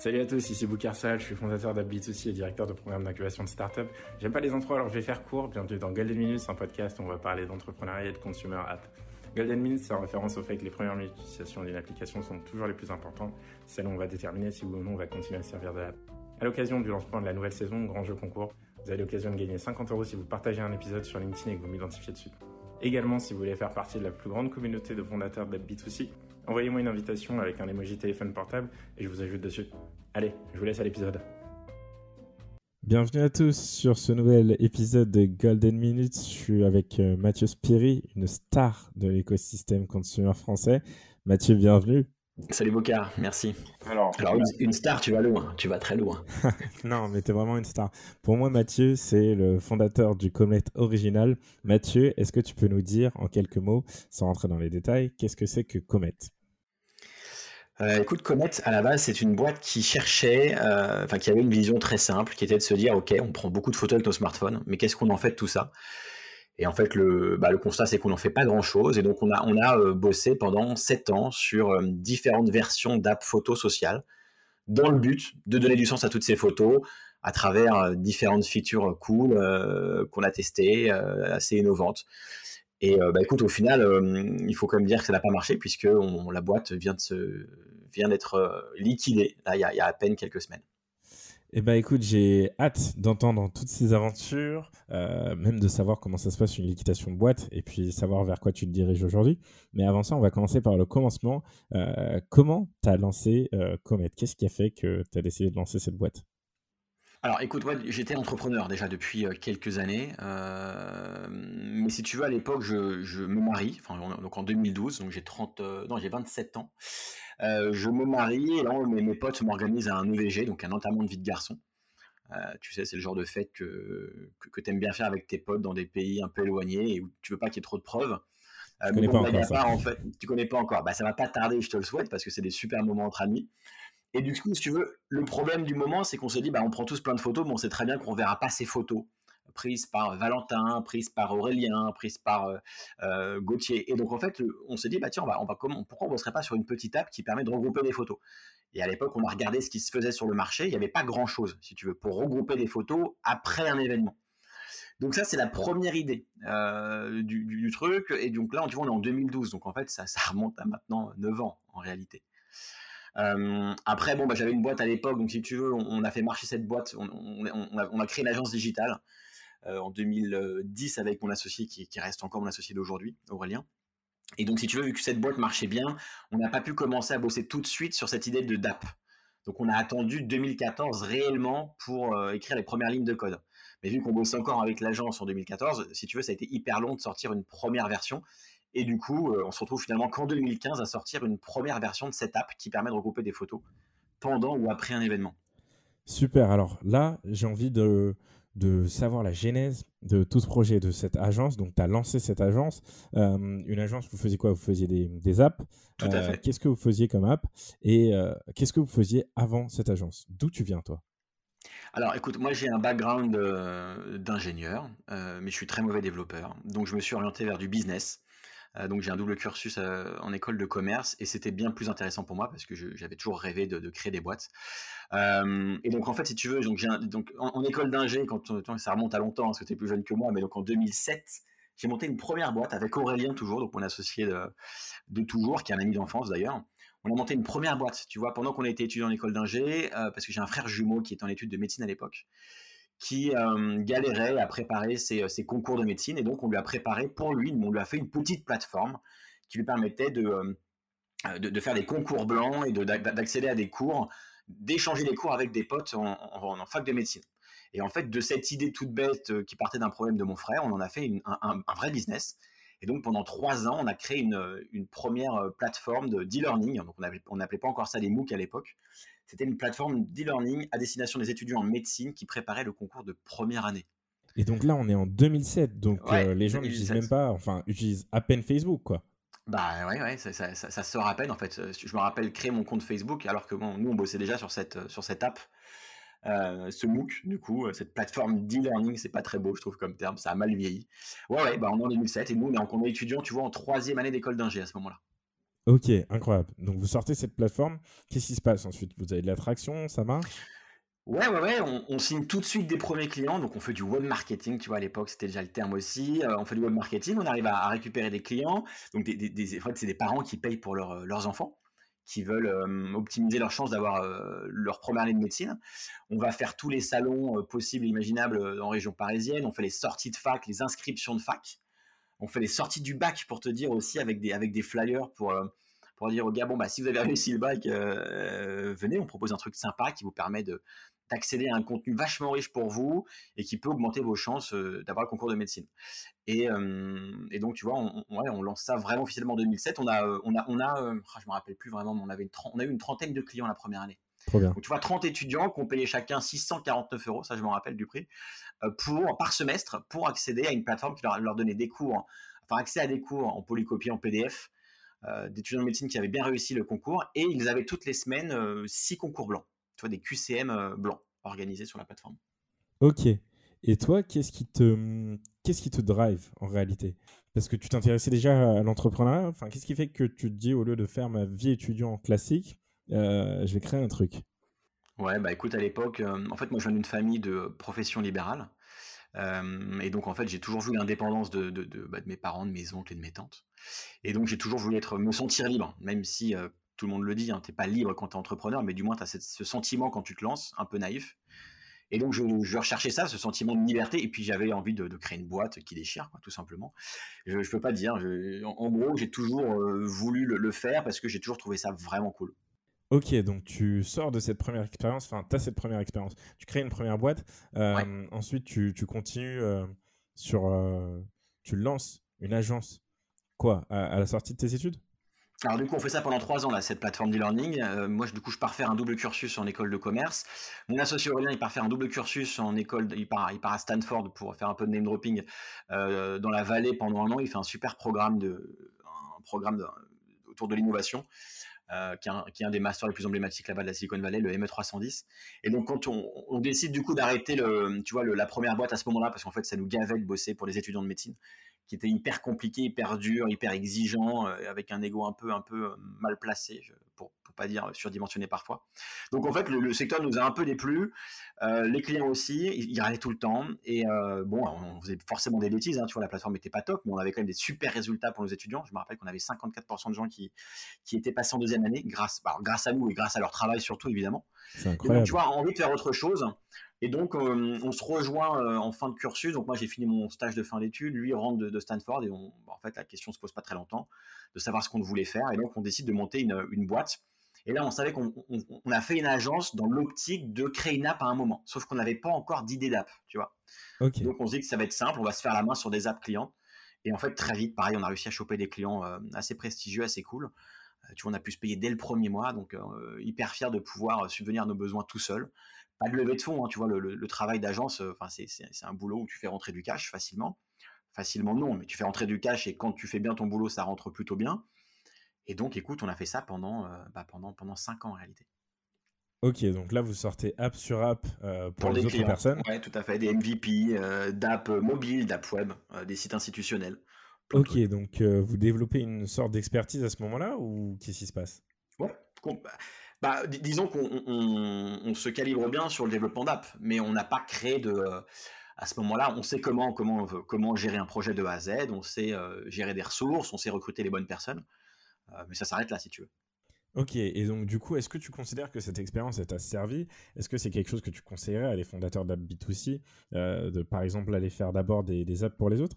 Salut à tous, ici Boukhar Sahl, je suis fondateur d'Apple2C et directeur de programme d'incubation de start-up. J'aime pas les intros, alors je vais faire court. Bienvenue dans Golden Minutes, un podcast où on va parler d'entrepreneuriat et de consumer app. Golden Minutes, c'est en référence au fait que les premières minutes d'utilisation d'une application sont toujours les plus importantes, celles où on va déterminer si oui ou non on va continuer à servir de l'app. À l'occasion du lancement de la nouvelle saison, grand jeu concours, vous avez l'occasion de gagner 50 € si vous partagez un épisode sur LinkedIn et que vous m'identifiez dessus. Également, si vous voulez faire partie de la plus grande communauté de fondateurs d'App2C, envoyez-moi une invitation avec un emoji téléphone portable et je vous ajoute dessus. Allez, je vous laisse à l'épisode. Bienvenue à tous sur ce nouvel épisode de Golden Minutes. Je suis avec Mathieu Spiry, une star de l'écosystème consumer français. Mathieu, bienvenue. Salut Boukhar, merci. Alors une star, tu vas loin, tu vas très loin. Non, mais t'es vraiment une star. Pour moi, Mathieu, c'est le fondateur du Comet original. Mathieu, est-ce que tu peux nous dire en quelques mots, sans rentrer dans les détails, qu'est-ce que c'est que Comet ? Écoute, Comet, à la base, c'est une boîte qui cherchait, qui avait une vision très simple, qui était de se dire, ok, on prend beaucoup de photos avec nos smartphones, mais qu'est-ce qu'on en fait de tout ça ? Et en fait, le constat, c'est qu'on n'en fait pas grand-chose. Et donc, on a bossé pendant 7 ans sur différentes versions d'app photo sociale dans le but de donner du sens à toutes ces photos à travers différentes features cool qu'on a testées, assez innovantes. Et écoute, au final, il faut quand même dire que ça n'a pas marché puisque la boîte vient d'être liquidée là, il y a à peine quelques semaines. Eh ben écoute, j'ai hâte d'entendre toutes ces aventures, même de savoir comment ça se passe une liquidation de boîte et puis savoir vers quoi tu te diriges aujourd'hui. Mais avant ça, on va commencer par le commencement. Comment tu as lancé Comet ? Qu'est-ce qui a fait que tu as décidé de lancer cette boîte ? Alors écoute, ouais, j'étais entrepreneur déjà depuis quelques années. Mais si tu veux, à l'époque, je me marie, donc en 2012, donc j'ai 27 ans. Je me marie et là, mes potes m'organisent un EVG, donc un enterrement de vie de garçon. Tu sais, c'est le genre de fête que tu aimes bien faire avec tes potes dans des pays un peu éloignés et où tu veux pas qu'il y ait trop de preuves. Tu connais pas encore. Bah, ça va pas tarder, je te le souhaite, parce que c'est des super moments entre amis. Et du coup, si tu veux, le problème du moment, c'est qu'on se dit, on prend tous plein de photos, mais on sait très bien qu'on verra pas ces photos prises par Valentin, prises par Aurélien, prises par Gauthier. Et donc, en fait, on s'est dit, tiens, pourquoi on ne bosserait pas sur une petite app qui permet de regrouper des photos ? Et à l'époque, on a regardé ce qui se faisait sur le marché. Il n'y avait pas grand-chose, si tu veux, pour regrouper des photos après un événement. Donc ça, c'est la première idée du truc. Et donc là, on est en 2012. Donc en fait, ça remonte à maintenant 9 ans, en réalité. Après, j'avais une boîte à l'époque, donc si tu veux, on a fait marcher cette boîte. On a créé une agence digitale en 2010 avec mon associé qui reste encore mon associé d'aujourd'hui, Aurélien. Et donc, si tu veux, vu que cette boîte marchait bien, on n'a pas pu commencer à bosser tout de suite sur cette idée d'app. Donc, on a attendu 2014 réellement pour écrire les premières lignes de code. Mais vu qu'on bossait encore avec l'agence en 2014, si tu veux, ça a été hyper long de sortir une première version. Et du coup, on se retrouve finalement qu'en 2015 à sortir une première version de cette app qui permet de regrouper des photos pendant ou après un événement. Super. Alors là, j'ai envie de savoir la genèse de tout ce projet, de cette agence. Donc, tu as lancé cette agence. Une agence, vous faisiez quoi ? Vous faisiez des apps. Tout à fait. Qu'est-ce que vous faisiez comme app ? Et qu'est-ce que vous faisiez avant cette agence ? D'où tu viens, toi ? Alors écoute, moi j'ai un background d'ingénieur, mais je suis très mauvais développeur. Donc, je me suis orienté vers du business. Donc j'ai un double cursus en école de commerce et c'était bien plus intéressant pour moi parce que j'avais toujours rêvé de créer des boîtes. Et donc en fait si tu veux, en école d'ingé, ça remonte à longtemps parce que tu es plus jeune que moi, mais donc en 2007, j'ai monté une première boîte avec Aurélien toujours, donc mon associé de toujours, qui est un ami d'enfance d'ailleurs. On a monté une première boîte, tu vois, pendant qu'on était étudiant en école d'ingé, parce que j'ai un frère jumeau qui était en études de médecine à l'époque, qui galérait à préparer ses concours de médecine. Et donc, on lui a préparé pour lui, on lui a fait une petite plateforme qui lui permettait de faire des concours blancs et d'accéder à des cours, d'échanger des cours avec des potes en fac de médecine. Et en fait, de cette idée toute bête qui partait d'un problème de mon frère, on en a fait un vrai business. Et donc, pendant 3 ans, on a créé une première plateforme d'e-learning. Donc, on n'appelait pas encore ça des MOOC à l'époque. C'était une plateforme d'e-learning à destination des étudiants en médecine qui préparaient le concours de première année. Et donc là, on est en 2007. Donc, ouais, les gens n'utilisent même pas, utilisent à peine Facebook, quoi. Bah ouais, ça sort à peine, en fait. Je me rappelle créer mon compte Facebook, alors que nous, on bossait déjà sur cette app. Ce MOOC, du coup, cette plateforme d'e-learning, c'est pas très beau, je trouve, comme terme. Ça a mal vieilli. Ouais, on est en 2007. Et nous, on est étudiants, tu vois, en 3e année d'école d'ingé à ce moment-là. Ok, incroyable. Donc, vous sortez cette plateforme. Qu'est-ce qui se passe ensuite? Vous avez de l'attraction, ça marche? Ouais, on signe tout de suite des premiers clients, donc on fait du web marketing, tu vois, à l'époque c'était déjà le terme aussi, on fait du web marketing, on arrive à récupérer des clients, donc en fait c'est des parents qui payent pour leurs enfants, qui veulent optimiser leur chance d'avoir leur première année de médecine. On va faire tous les salons possibles et imaginables en région parisienne, on fait les sorties de fac, les inscriptions de fac, on fait les sorties du bac pour te dire aussi avec des flyers pour dire aux gars, bon, bah, si vous avez réussi le bac, venez, on propose un truc sympa qui vous permet d'accéder à un contenu vachement riche pour vous et qui peut augmenter vos chances d'avoir le concours de médecine. Et donc, tu vois, on lance ça vraiment officiellement en 2007. Je me rappelle plus vraiment, mais on a eu une trentaine de clients la première année. Trop bien. Donc, tu vois, 30 étudiants qui ont payé chacun 649 €, ça je me rappelle du prix, par semestre, pour accéder à une plateforme qui leur donnait des cours, enfin accès à des cours en polycopié, en PDF, d'étudiants de médecine qui avaient bien réussi le concours, et ils avaient toutes les semaines 6 concours blancs. Tu vois, des QCM blancs organisés sur la plateforme. Ok. Et toi, qu'est-ce qui te drive en réalité? Parce que tu t'intéressais déjà à l'entrepreneuriat. Enfin, qu'est-ce qui fait que tu te dis, au lieu de faire ma vie étudiante classique, je vais créer un truc? Ouais, bah écoute, à l'époque, en fait, moi, je viens d'une famille de profession libérale. Et donc, en fait, j'ai toujours vu l'indépendance de mes parents, de mes oncles et de mes tantes. Et donc, j'ai toujours voulu me sentir libre, même si... tout le monde le dit, hein, t'es pas libre quand t'es entrepreneur, mais du moins t'as ce sentiment quand tu te lances, un peu naïf. Et donc je recherchais ça, ce sentiment de liberté, et puis j'avais envie de créer une boîte qui déchire, quoi, tout simplement. Je peux pas dire, en gros j'ai toujours voulu le faire parce que j'ai toujours trouvé ça vraiment cool. Ok, donc tu sors de cette première expérience, enfin t'as cette première expérience, tu crées une première boîte, ouais. Ensuite tu continues tu lances une agence, quoi, à la sortie de tes études? Alors du coup, on fait ça pendant 3 ans, là, cette plateforme d'e-learning. Moi, du coup, je pars faire un double cursus en école de commerce. Mon associé Aurélien, il part faire un double cursus en école, il part à Stanford pour faire un peu de name dropping dans la vallée pendant 1 an. Il fait un super programme, autour de l'innovation, qui est un des masters les plus emblématiques là-bas de la Silicon Valley, le ME310. Et donc, quand on décide du coup d'arrêter la première boîte à ce moment-là, parce qu'en fait, ça nous gavait de bosser pour les étudiants de médecine, qui était hyper compliqué, hyper dur, hyper exigeant, avec un ego un peu mal placé, pour pas dire surdimensionné parfois. Donc en fait, le secteur nous a un peu déplu, les clients aussi, ils râlaient tout le temps, et on faisait forcément des bêtises, hein, tu vois, la plateforme n'était pas top, mais on avait quand même des super résultats pour nos étudiants. Je me rappelle qu'on avait 54% de gens qui étaient passés en deuxième année, grâce à nous et grâce à leur travail surtout, évidemment. C'est incroyable. Et donc, tu vois, envie de faire autre chose. Et donc, on se rejoint en fin de cursus. Donc, moi, j'ai fini mon stage de fin d'études. Lui, il rentre de Stanford. Et en fait, la question ne se pose pas très longtemps de savoir ce qu'on voulait faire. Et donc, on décide de monter une boîte. Et là, on savait qu'on a fait une agence dans l'optique de créer une app à un moment. Sauf qu'on n'avait pas encore d'idée d'app, tu vois. Okay. Donc, on se dit que ça va être simple. On va se faire la main sur des apps clients. Et en fait, très vite, pareil, on a réussi à choper des clients assez prestigieux, assez cool. Tu vois, on a pu se payer dès le premier mois. Donc, hyper fier de pouvoir subvenir à nos besoins tout seul. Pas de levée de fonds, hein, tu vois, le travail d'agence, c'est un boulot où tu fais rentrer du cash facilement. Facilement non, mais tu fais rentrer du cash et quand tu fais bien ton boulot, ça rentre plutôt bien. Et donc, écoute, on a fait ça pendant 5 ans en réalité. Ok, donc là, vous sortez app sur app pour les autres clients, personnes. Oui, tout à fait, des MVP, d'app mobile, d'app web, des sites institutionnels. Ok, donc vous développez une sorte d'expertise à ce moment-là ou qu'est-ce qui se passe? Ouais, disons qu'on se calibre bien sur le développement d'app, mais on n'a pas créé à ce moment-là, on sait comment gérer un projet de A à Z, on sait gérer des ressources, on sait recruter les bonnes personnes, mais ça s'arrête là si tu veux. Ok, et donc du coup, est-ce que tu considères que cette expérience t'a servi? Est-ce que c'est quelque chose que tu conseillerais à des fondateurs d'app B2C, de par exemple aller faire d'abord des apps pour les autres?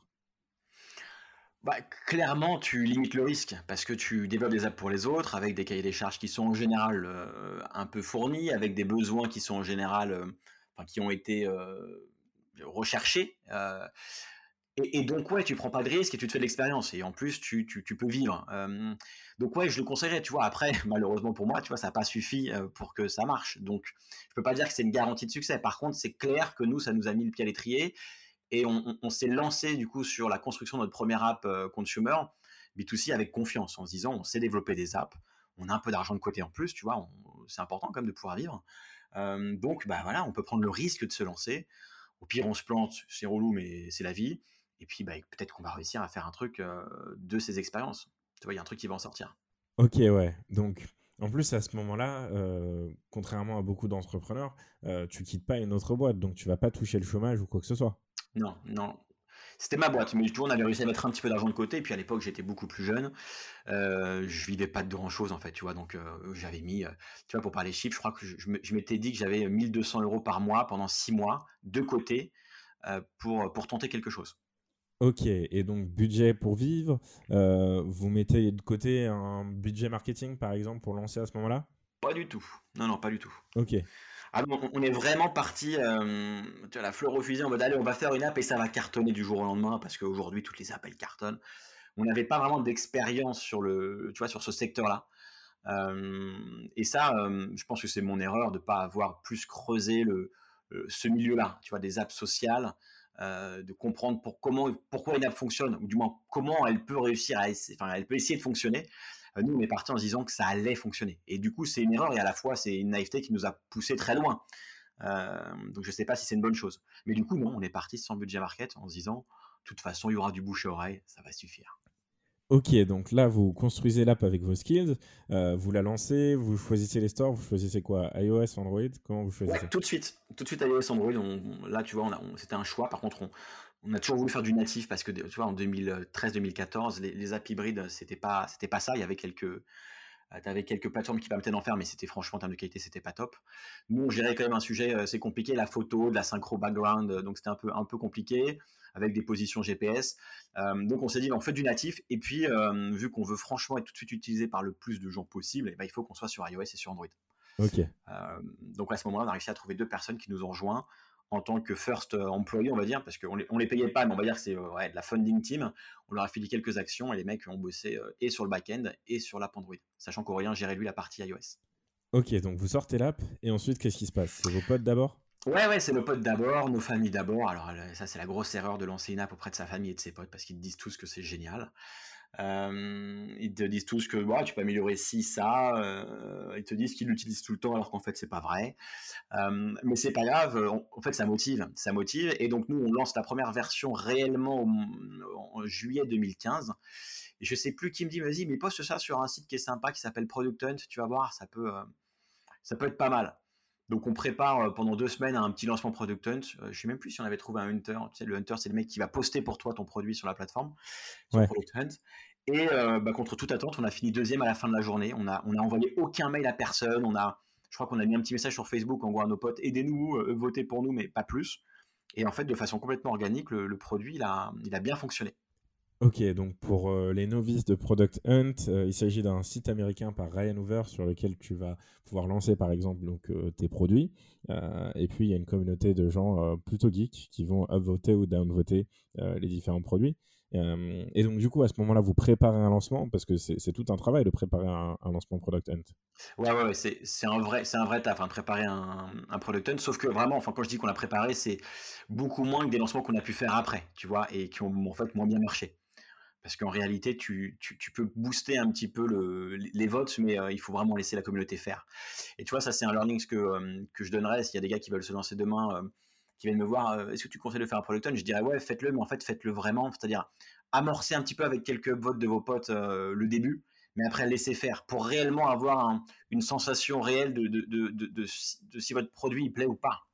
Bah, clairement, tu limites le risque parce que tu développes des apps pour les autres avec des cahiers des charges qui sont en général un peu fournis, avec des besoins qui sont en général, qui ont été recherchés. Et donc, ouais, tu prends pas de risque et tu te fais de l'expérience. Et en plus, tu peux vivre. Donc, ouais, je le conseillerais. Tu vois, après, malheureusement pour moi, tu vois, ça n'a pas suffi pour que ça marche. Donc, je peux pas dire que c'est une garantie de succès. Par contre, c'est clair que nous, ça nous a mis le pied à l'étrier. Et on s'est lancé du coup sur la construction de notre première app consumer B2C avec confiance, en se disant on sait développer des apps, on a un peu d'argent de côté en plus, tu vois, c'est important quand même de pouvoir vivre. Donc bah voilà, on peut prendre le risque de se lancer. Au pire on se plante, c'est relou mais c'est la vie. Et puis bah peut-être qu'on va réussir à faire un truc de ces expériences. Tu vois, il y a un truc qui va en sortir. Ok, ouais. Donc, en plus, à ce moment-là, contrairement à beaucoup d'entrepreneurs, tu quittes pas une autre boîte, donc tu vas pas toucher le chômage ou quoi que ce soit. Non, non. C'était ma boîte, mais du coup, on avait réussi à mettre un petit peu d'argent de côté. Et puis à l'époque, j'étais beaucoup plus jeune. Je vivais pas de grand-chose, en fait, tu vois. Donc, j'avais mis, tu vois, pour parler chiffres, je crois que je m'étais dit que j'avais 1 200 € par mois pendant 6 mois de côté pour tenter quelque chose. Ok, et donc budget pour vivre, vous mettez de côté un budget marketing par exemple pour lancer à ce moment-là? Pas du tout, non, pas du tout. Ok. Ah, on est vraiment parti tu vois, la fleur au fusil en mode allez, on va faire une app et ça va cartonner du jour au lendemain parce qu'aujourd'hui toutes les apps elles cartonnent. On n'avait pas vraiment d'expérience sur tu vois, sur ce secteur-là. Et ça, je pense que c'est mon erreur de ne pas avoir plus creusé ce milieu-là, tu vois, des apps sociales. De comprendre pourquoi une app fonctionne, ou du moins comment elle peut réussir elle peut essayer de fonctionner. Nous, on est parti en se disant que ça allait fonctionner. Et du coup, c'est une erreur et à la fois, c'est une naïveté qui nous a poussé très loin. Donc, je ne sais pas si c'est une bonne chose. Mais du coup, non, on est parti sans budget market en se disant, de toute façon, il y aura du bouche à oreille, ça va suffire. Ok, donc là, vous construisez l'app avec vos skills, vous la lancez, vous choisissez les stores, vous choisissez quoi? iOS, Android? Comment vous choisissez? Ouais, tout de suite iOS, Android. Là, tu vois, c'était un choix. Par contre, on a toujours voulu faire du natif parce que, tu vois, en 2013-2014, les apps hybrides, c'était pas ça. Il y avait t'avais quelques plateformes qui permettaient d'en faire, mais c'était franchement, en termes de qualité, c'était pas top. Nous, on gérait quand même un sujet, c'est compliqué, la photo, de la synchro background, donc c'était un peu compliqué, avec des positions GPS. Donc, on s'est dit, on fait du natif. Et puis, vu qu'on veut franchement être tout de suite utilisé par le plus de gens possible, eh ben, il faut qu'on soit sur iOS et sur Android. Okay. Donc, à ce moment-là, on a réussi à trouver 2 personnes qui nous ont rejoints en tant que first employés, on va dire, parce qu'on ne les payait pas, mais on va dire que c'est de la funding team. On leur a filé quelques actions et les mecs ont bossé et sur le back-end et sur l'app Android, sachant qu'Aurélien gérait, lui, la partie iOS. Ok, donc vous sortez l'app et ensuite, qu'est-ce qui se passe? C'est vos potes d'abord? Ouais, c'est nos potes d'abord, nos familles d'abord. Alors ça, c'est la grosse erreur de lancer une app auprès de sa famille et de ses potes parce qu'ils te disent tous que c'est génial. Ils te disent tous que tu peux améliorer ci, ça. Ils te disent qu'ils l'utilisent tout le temps alors qu'en fait, c'est pas vrai. Mais c'est pas grave. En fait, ça motive. Et donc, nous, on lance la première version réellement en juillet 2015. Et je sais plus qui me dit, vas-y, mais poste ça sur un site qui est sympa, qui s'appelle Product Hunt. Tu vas voir, ça peut être pas mal. Donc, on prépare pendant 2 semaines un petit lancement Product Hunt. Je ne sais même plus si on avait trouvé un Hunter. Tu sais, le Hunter, c'est le mec qui va poster pour toi ton produit sur la plateforme. Ouais. Product Hunt. Et contre toute attente, on a fini 2e à la fin de la journée. On a envoyé aucun mail à personne. Je crois qu'on a mis un petit message sur Facebook en gros à nos potes, aidez-nous, votez pour nous, mais pas plus. Et en fait, de façon complètement organique, le produit, il a bien fonctionné. Ok, donc pour les novices de Product Hunt, il s'agit d'un site américain par Ryan Hoover sur lequel tu vas pouvoir lancer par exemple tes produits. Et puis il y a une communauté de gens plutôt geeks qui vont upvoter ou downvoter les différents produits. Et donc du coup à ce moment-là vous préparez un lancement parce que c'est tout un travail de préparer un lancement Product Hunt. Ouais, c'est un vrai taf, hein, préparer un Product Hunt, sauf que vraiment, enfin quand je dis qu'on l'a préparé, c'est beaucoup moins que des lancements qu'on a pu faire après, tu vois, et qui ont en fait moins bien marché. Parce qu'en réalité, tu peux booster un petit peu les votes, mais il faut vraiment laisser la communauté faire. Et tu vois, ça, c'est un learning que je donnerais. S'il y a des gars qui veulent se lancer demain, qui viennent me voir, est-ce que tu conseilles de faire un Product Hunt? Je dirais, ouais, faites-le, mais en fait, faites-le vraiment. C'est-à-dire, amorcer un petit peu avec quelques votes de vos potes le début, mais après, laissez faire pour réellement avoir une sensation réelle de si votre produit il plaît ou pas.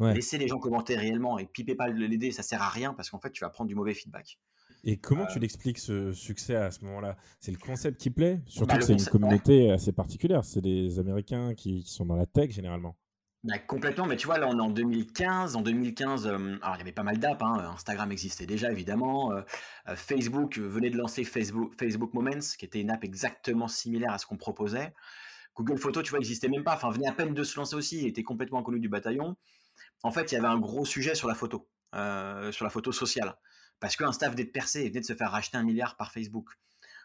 Ouais. Laissez les gens commenter réellement et pipez pas les dés, ça sert à rien parce qu'en fait, tu vas prendre du mauvais feedback. Et comment tu l'expliques ce succès à ce moment-là? C'est le concept qui plaît? Surtout que c'est une communauté assez particulière. C'est des Américains qui sont dans la tech généralement. Bah, complètement, mais tu vois, là on est en 2015. En 2015, alors il y avait pas mal d'apps. Hein. Instagram existait déjà évidemment. Facebook venait de lancer Facebook Moments, qui était une app exactement similaire à ce qu'on proposait. Google Photos, tu vois, n'existait même pas. Enfin, venait à peine de se lancer aussi. Il était complètement inconnu du bataillon. En fait, il y avait un gros sujet sur la photo sociale. Parce qu'Insta venait de percer et venait de se faire racheter 1 milliard par Facebook.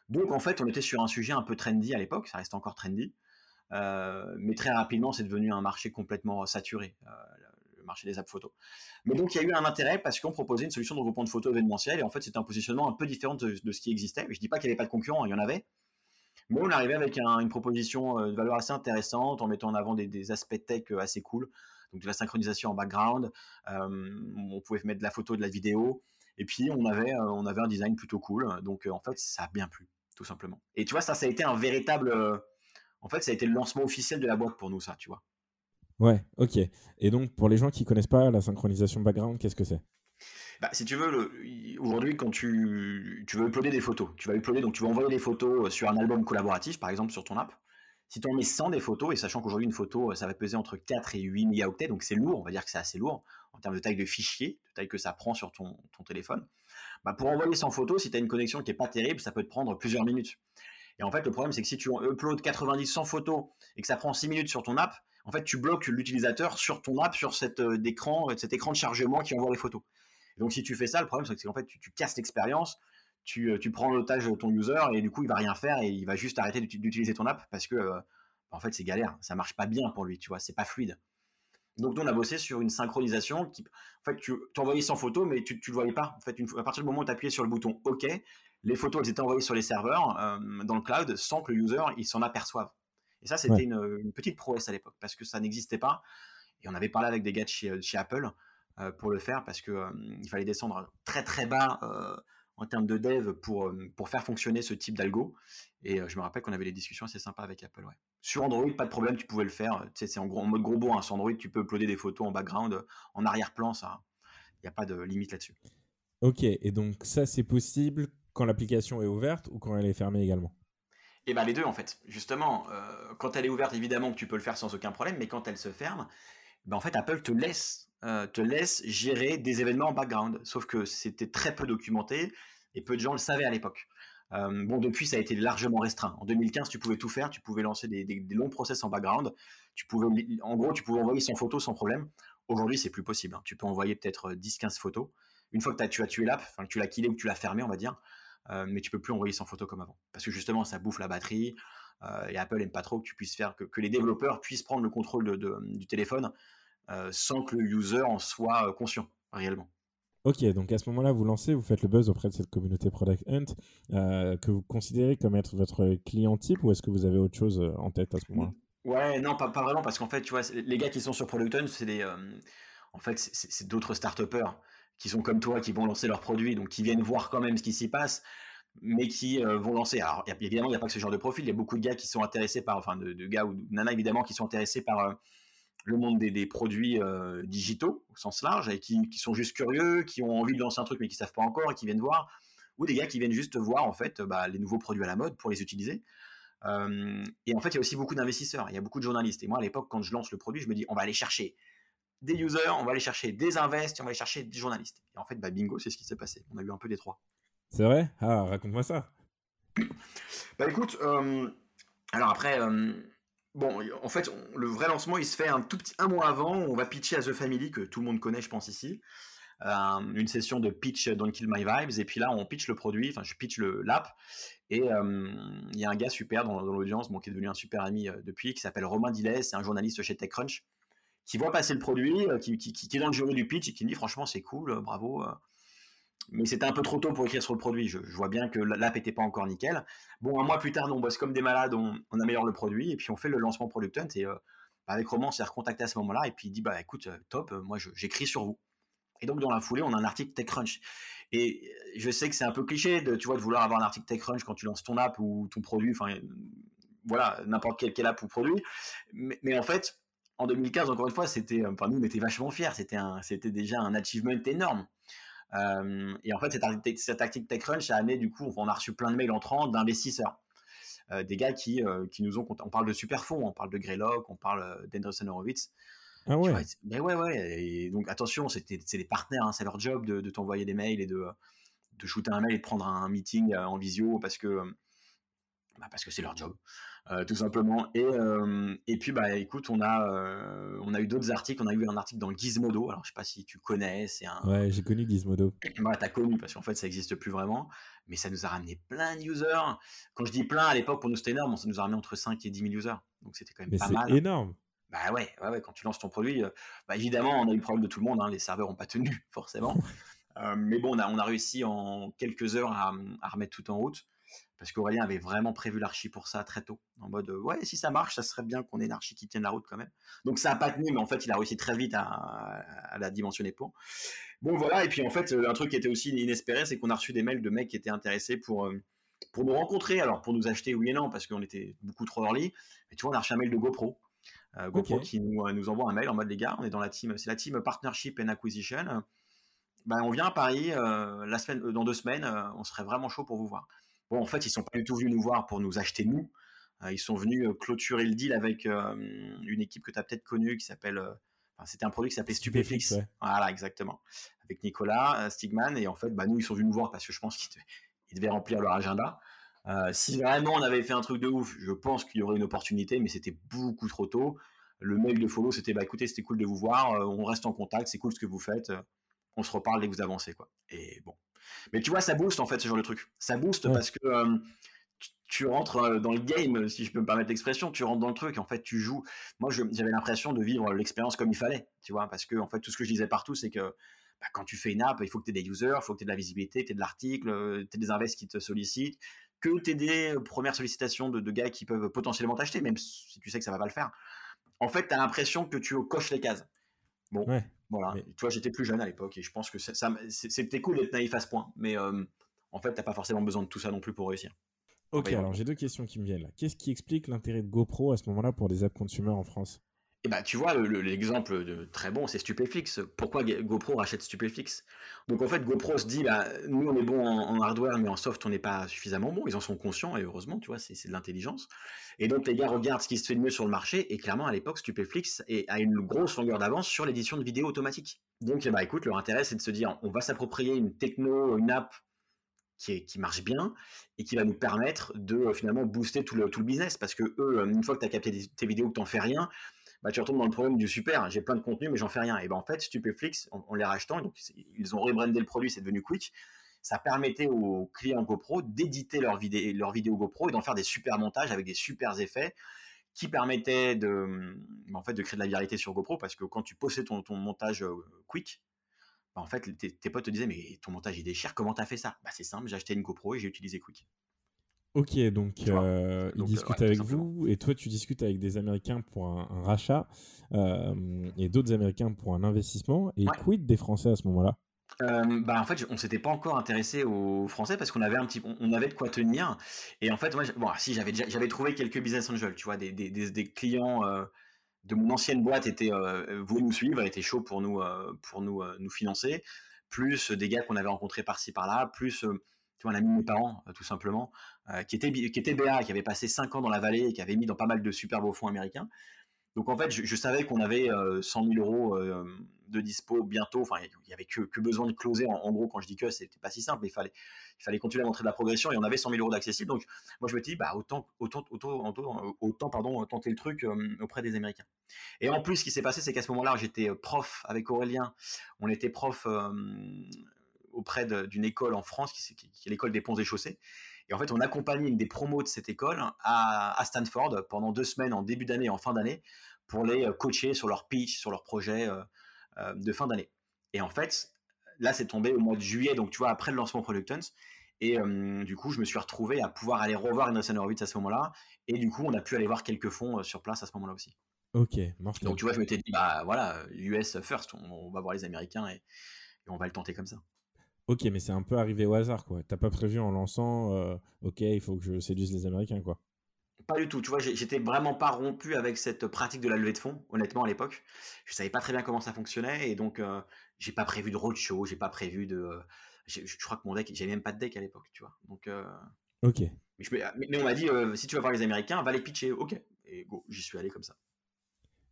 Donc, en fait, on était sur un sujet un peu trendy à l'époque, ça restait encore trendy, mais très rapidement, c'est devenu un marché complètement saturé, le marché des apps photos. Mais donc, il y a eu un intérêt parce qu'on proposait une solution de regroupement de photos événementielles et en fait, c'était un positionnement un peu différent de ce qui existait. Je ne dis pas qu'il n'y avait pas de concurrents, il y en avait, mais on arrivait avec une proposition de valeur assez intéressante en mettant en avant des aspects tech assez cool, donc de la synchronisation en background, on pouvait mettre de la photo, de la vidéo. Et puis, on avait un design plutôt cool. Donc, en fait, ça a bien plu. tout simplement. Et tu vois, ça a été un véritable... en fait, ça a été le lancement officiel de la boîte pour nous, ça, tu vois. Ouais, ok. Et donc, pour les gens qui ne connaissent pas la synchronisation background, qu'est-ce que c'est? Bah, si tu veux, aujourd'hui, quand tu veux uploader des photos, tu vas uploader, donc tu vas envoyer des photos sur un album collaboratif, par exemple, sur ton app. Si tu en mets 100 des photos, et sachant qu'aujourd'hui, une photo, ça va peser entre 4 et 8 mégaoctets, donc c'est lourd, on va dire que c'est assez lourd en termes de taille de fichier, de taille que ça prend sur ton téléphone. Bah, pour envoyer 100 photos, si tu as une connexion qui n'est pas terrible, ça peut te prendre plusieurs minutes. Et en fait, le problème, c'est que si tu uploades 90-100 photos et que ça prend 6 minutes sur ton app, en fait, tu bloques l'utilisateur sur ton app, sur cet écran de chargement qui envoie les photos. Et donc, si tu fais ça, le problème, c'est qu'en fait, tu casses l'expérience, tu prends en otage ton user et du coup, il va rien faire et il va juste arrêter d'utiliser ton app parce que, en fait, c'est galère. Ça marche pas bien pour lui, tu vois, c'est pas fluide. Donc, nous, on a bossé sur une synchronisation qui, en fait, tu t'envoyais 100 photos, mais tu le voyais pas. En fait, à partir du moment où tu appuyais sur le bouton OK, les photos, elles étaient envoyées sur les serveurs, dans le cloud, sans que le user, il s'en aperçoive. Et ça, c'était une petite prouesse à l'époque, parce que ça n'existait pas. Et on avait parlé avec des gars de chez Apple pour le faire, parce qu'il fallait descendre très, très bas en termes de dev pour faire fonctionner ce type d'algo. Et je me rappelle qu'on avait des discussions assez sympas avec Apple. Ouais. Sur Android, pas de problème, tu pouvais le faire. Tu sais, c'est en mode gros bois. Hein. Sur Android, tu peux uploader des photos en background, en arrière-plan. Il n'y a pas de limite là-dessus. Ok, et donc ça, c'est possible quand l'application est ouverte ou quand elle est fermée également? Et bien les deux en fait, justement, quand elle est ouverte, évidemment que tu peux le faire sans aucun problème, mais quand elle se ferme, ben, en fait Apple te laisse gérer des événements en background, sauf que c'était très peu documenté et peu de gens le savaient à l'époque. Bon, depuis ça a été largement restreint. En 2015, tu pouvais tout faire, tu pouvais lancer des longs process en background, tu pouvais envoyer 100 photos sans problème. Aujourd'hui, c'est plus possible, hein. Tu peux envoyer peut-être 10-15 photos. Une fois que tu as tué l'app, enfin que tu l'as killé ou que tu l'as fermé, on va dire, mais tu peux plus envoyer 100 photos comme avant parce que justement ça bouffe la batterie et Apple aime pas trop que tu puisses faire que les développeurs puissent prendre le contrôle du téléphone sans que le user en soit conscient réellement. Ok, donc à ce moment-là vous faites le buzz auprès de cette communauté Product Hunt que vous considérez comme être votre client type, ou est-ce que vous avez autre chose en tête à ce moment-là? Ouais, non, pas vraiment, parce qu'en fait tu vois les gars qui sont sur Product Hunt c'est des en fait c'est d'autres start-upers qui sont comme toi, qui vont lancer leurs produits, donc qui viennent voir quand même ce qui s'y passe, mais qui vont lancer. Alors, évidemment, il n'y a pas que ce genre de profil, il y a beaucoup de gars qui sont intéressés par, enfin, de gars ou de nanas, évidemment, qui sont intéressés par le monde des produits digitaux, au sens large, et qui sont juste curieux, qui ont envie de lancer un truc, mais qui ne savent pas encore, et qui viennent voir, ou des gars qui viennent juste voir, en fait, les nouveaux produits à la mode pour les utiliser. Et en fait, il y a aussi beaucoup d'investisseurs, il y a beaucoup de journalistes. Et moi, à l'époque, quand je lance le produit, je me dis, on va aller chercher des users, on va aller chercher des invests, on va aller chercher des journalistes. Et en fait, bingo, c'est ce qui s'est passé. On a eu un peu des trois. C'est vrai? Ah, raconte-moi ça. Écoute, alors après, bon, en fait, le vrai lancement, il se fait un mois avant. On va pitcher à The Family, que tout le monde connaît, je pense, ici. Une session de pitch dans Kill My Vibes. Et puis là, on pitch le produit, enfin, je pitch l'app. Et il y a un gars super dans l'audience, bon, qui est devenu un super ami depuis, qui s'appelle Romain Dillet. C'est un journaliste chez TechCrunch, qui voit passer le produit, qui est dans le jury du pitch et qui me dit franchement c'est cool, bravo, mais c'était un peu trop tôt pour écrire sur le produit, je vois bien que l'app n'était pas encore nickel. Bon, un mois plus tard, nous, on bosse comme des malades, on améliore le produit et puis on fait le lancement Product Hunt et avec Romain on s'est recontacté à ce moment-là et puis il dit écoute top, moi j'écris sur vous. Et donc dans la foulée on a un article TechCrunch. Et je sais que c'est un peu cliché de vouloir avoir un article TechCrunch quand tu lances ton app ou ton produit, enfin voilà, n'importe quelle app ou produit, mais en fait en 2015, encore une fois, nous, on était vachement fiers. C'était déjà un achievement énorme. Et en fait, cette tactique TechCrunch a amené, du coup, on a reçu plein de mails entrants d'investisseurs. Des gars qui nous ont... On parle de super fonds, on parle de Greylock, on parle d'Andreessen Horowitz. Ah ouais. Mais ouais. Et donc, attention, c'est des partenaires. Hein, c'est leur job de t'envoyer des mails et de shooter un mail et de prendre un meeting en visio parce que c'est leur job, tout simplement. Et puis, écoute, on a eu d'autres articles. On a eu un article dans Gizmodo. Alors, je ne sais pas si tu connais. Ouais, j'ai connu Gizmodo. Bah, tu as connu parce qu'en fait, ça n'existe plus vraiment. Mais ça nous a ramené plein de users. Quand je dis plein, à l'époque, pour nous, c'était énorme. Ça nous a ramené entre 5 et 10 000 users. Donc, c'était quand même pas mal. Mais c'est énorme. Bah ouais, quand tu lances ton produit, évidemment, on a eu le problème de tout le monde. Hein, les serveurs n'ont pas tenu, forcément. Mais bon, on a réussi en quelques heures à remettre tout en route. Parce qu'Aurélien avait vraiment prévu l'archi pour ça très tôt, en mode ouais, si ça marche, ça serait bien qu'on ait une archi qui tienne la route quand même. Donc ça n'a pas tenu, mais en fait il a réussi très vite à la dimensionner pour. Bon voilà, et puis en fait un truc qui était aussi inespéré, c'est qu'on a reçu des mails de mecs qui étaient intéressés pour pour nous rencontrer, alors pour nous acheter oui et non, parce qu'on était beaucoup trop early, mais tu vois, on a reçu un mail de GoPro. GoPro okay. qui nous envoie un mail en mode les gars, on est dans la team, c'est la team Partnership and Acquisition. Ben, on vient à Paris dans 2 semaines, on serait vraiment chaud pour vous voir. Bon, en fait, ils ne sont pas du tout venus nous voir pour nous acheter nous. Ils sont venus clôturer le deal avec une équipe que tu as peut-être connue qui s'appelle. C'était un produit qui s'appelait Stupeflix. Ouais. Voilà, exactement. Avec Nicolas, Stigman. Et en fait, bah, nous, ils sont venus nous voir parce que je pense qu'ils devaient remplir leur agenda. Si vraiment on avait fait un truc de ouf, je pense qu'il y aurait une opportunité, mais c'était beaucoup trop tôt. Le mail de follow, c'était bah, écoutez, c'était cool de vous voir. On reste en contact. C'est cool ce que vous faites. On se reparle dès que vous avancez. Quoi. Et bon. Mais tu vois, ça booste en fait ce genre de truc. Ça booste ouais. parce que. Tu rentres dans le game, si je peux me permettre l'expression, tu rentres dans le truc, en fait, tu joues. Moi, j'avais l'impression de vivre l'expérience comme il fallait, tu vois, parce que, en fait, tout ce que je disais partout, c'est que bah, quand tu fais une app, il faut que tu aies des users, il faut que tu aies de la visibilité, que tu aies de l'article, tu aies des invests qui te sollicitent, que tu aies des premières sollicitations de gars qui peuvent potentiellement t'acheter, même si tu sais que ça ne va pas le faire. En fait, tu as l'impression que tu coches les cases. Bon, ouais, voilà. Mais... Tu vois, j'étais plus jeune à l'époque et je pense que c'était cool d'être naïf à ce point, mais en fait, tu n'as pas forcément besoin de tout ça non plus pour réussir. Ok, alors j'ai 2 questions qui me viennent là. Qu'est-ce qui explique l'intérêt de GoPro à ce moment-là pour des apps consumer en France ? Eh ben, tu vois, l'exemple de très bon, c'est Stupeflix. Pourquoi GoPro rachète Stupeflix ? Donc en fait, GoPro se dit, là, nous on est bon en hardware, mais en soft on n'est pas suffisamment bon. Ils en sont conscients et heureusement, tu vois, c'est de l'intelligence. Et donc les gars regardent ce qui se fait de mieux sur le marché et clairement à l'époque, Stupeflix a une grosse longueur d'avance sur l'édition de vidéos automatique. Donc eh ben, écoute, leur intérêt c'est de se dire, on va s'approprier une techno, une app, qui marche bien et qui va nous permettre de finalement booster tout le business parce que eux, une fois que tu as capté tes vidéos que tu n'en fais rien, bah, tu retombes dans le problème du super, j'ai plein de contenu mais j'en fais rien. Et ben en fait, Stupeflix, en les rachetant, donc, ils ont rebrandé le produit, c'est devenu Quick, ça permettait aux clients GoPro d'éditer leurs vidéos GoPro et d'en faire des super montages avec des super effets qui permettaient en fait, de créer de la viralité sur GoPro parce que quand tu postais ton montage Quick, en fait, tes potes te disaient, mais ton montage il déchire, comment t'as fait ça ? Bah, c'est simple, j'ai acheté une GoPro et j'ai utilisé Quick. Ok, donc ils discutent avec vous et toi tu discutes avec des Américains pour un rachat et d'autres Américains pour un investissement. Et ouais. Quid des Français à ce moment-là ? En fait, on s'était pas encore intéressé aux Français parce qu'on avait on avait de quoi tenir. Et en fait, moi, j'avais trouvé quelques business angels, tu vois, des clients. De mon ancienne boîte voulait nous suivre, était chaud pour nous financer, plus des gars qu'on avait rencontrés par-ci par-là, plus tu vois, un ami de mes parents tout simplement, qui était BA, qui avait passé 5 ans dans la vallée et qui avait mis dans pas mal de super beaux fonds américains. Donc en fait, je savais qu'on avait 100 000 euros de dispo bientôt. Enfin, il n'y avait que besoin de closer. En gros, quand je dis que c'était pas si simple, il fallait continuer à montrer de la progression et on avait 100 000 euros d'accessible. Donc moi, je me dis, bah autant tenter le truc auprès des Américains. Et en plus, ce qui s'est passé, c'est qu'à ce moment-là, j'étais prof avec Aurélien. On était prof auprès d'une école en France, qui est l'école des Ponts et Chaussées. Et en fait, on accompagnait une des promos de cette école à Stanford pendant 2 semaines, en début d'année et en fin d'année, pour les coacher sur leur pitch, sur leur projet de fin d'année. Et en fait, là, c'est tombé au mois de juillet, donc tu vois, après le lancement Product Hunt. Et du coup, je me suis retrouvé à pouvoir aller revoir Andreessen Horowitz à ce moment-là. Et du coup, on a pu aller voir quelques fonds sur place à ce moment-là aussi. Ok, marche. Donc tu vois, je m'étais dit, bah voilà, US first, on va voir les Américains et on va le tenter comme ça. Ok, mais c'est un peu arrivé au hasard, quoi. T'as pas prévu en lançant, ok, il faut que je séduise les Américains, quoi. Pas du tout. Tu vois, j'étais vraiment pas rompu avec cette pratique de la levée de fonds, honnêtement, à l'époque. Je savais pas très bien comment ça fonctionnait et donc j'ai pas prévu de roadshow, j'ai pas prévu de... je crois que mon deck, j'avais même pas de deck à l'époque, tu vois. Donc, ok. Mais on m'a dit, si tu vas voir les Américains, va les pitcher, ok. Et go, j'y suis allé comme ça.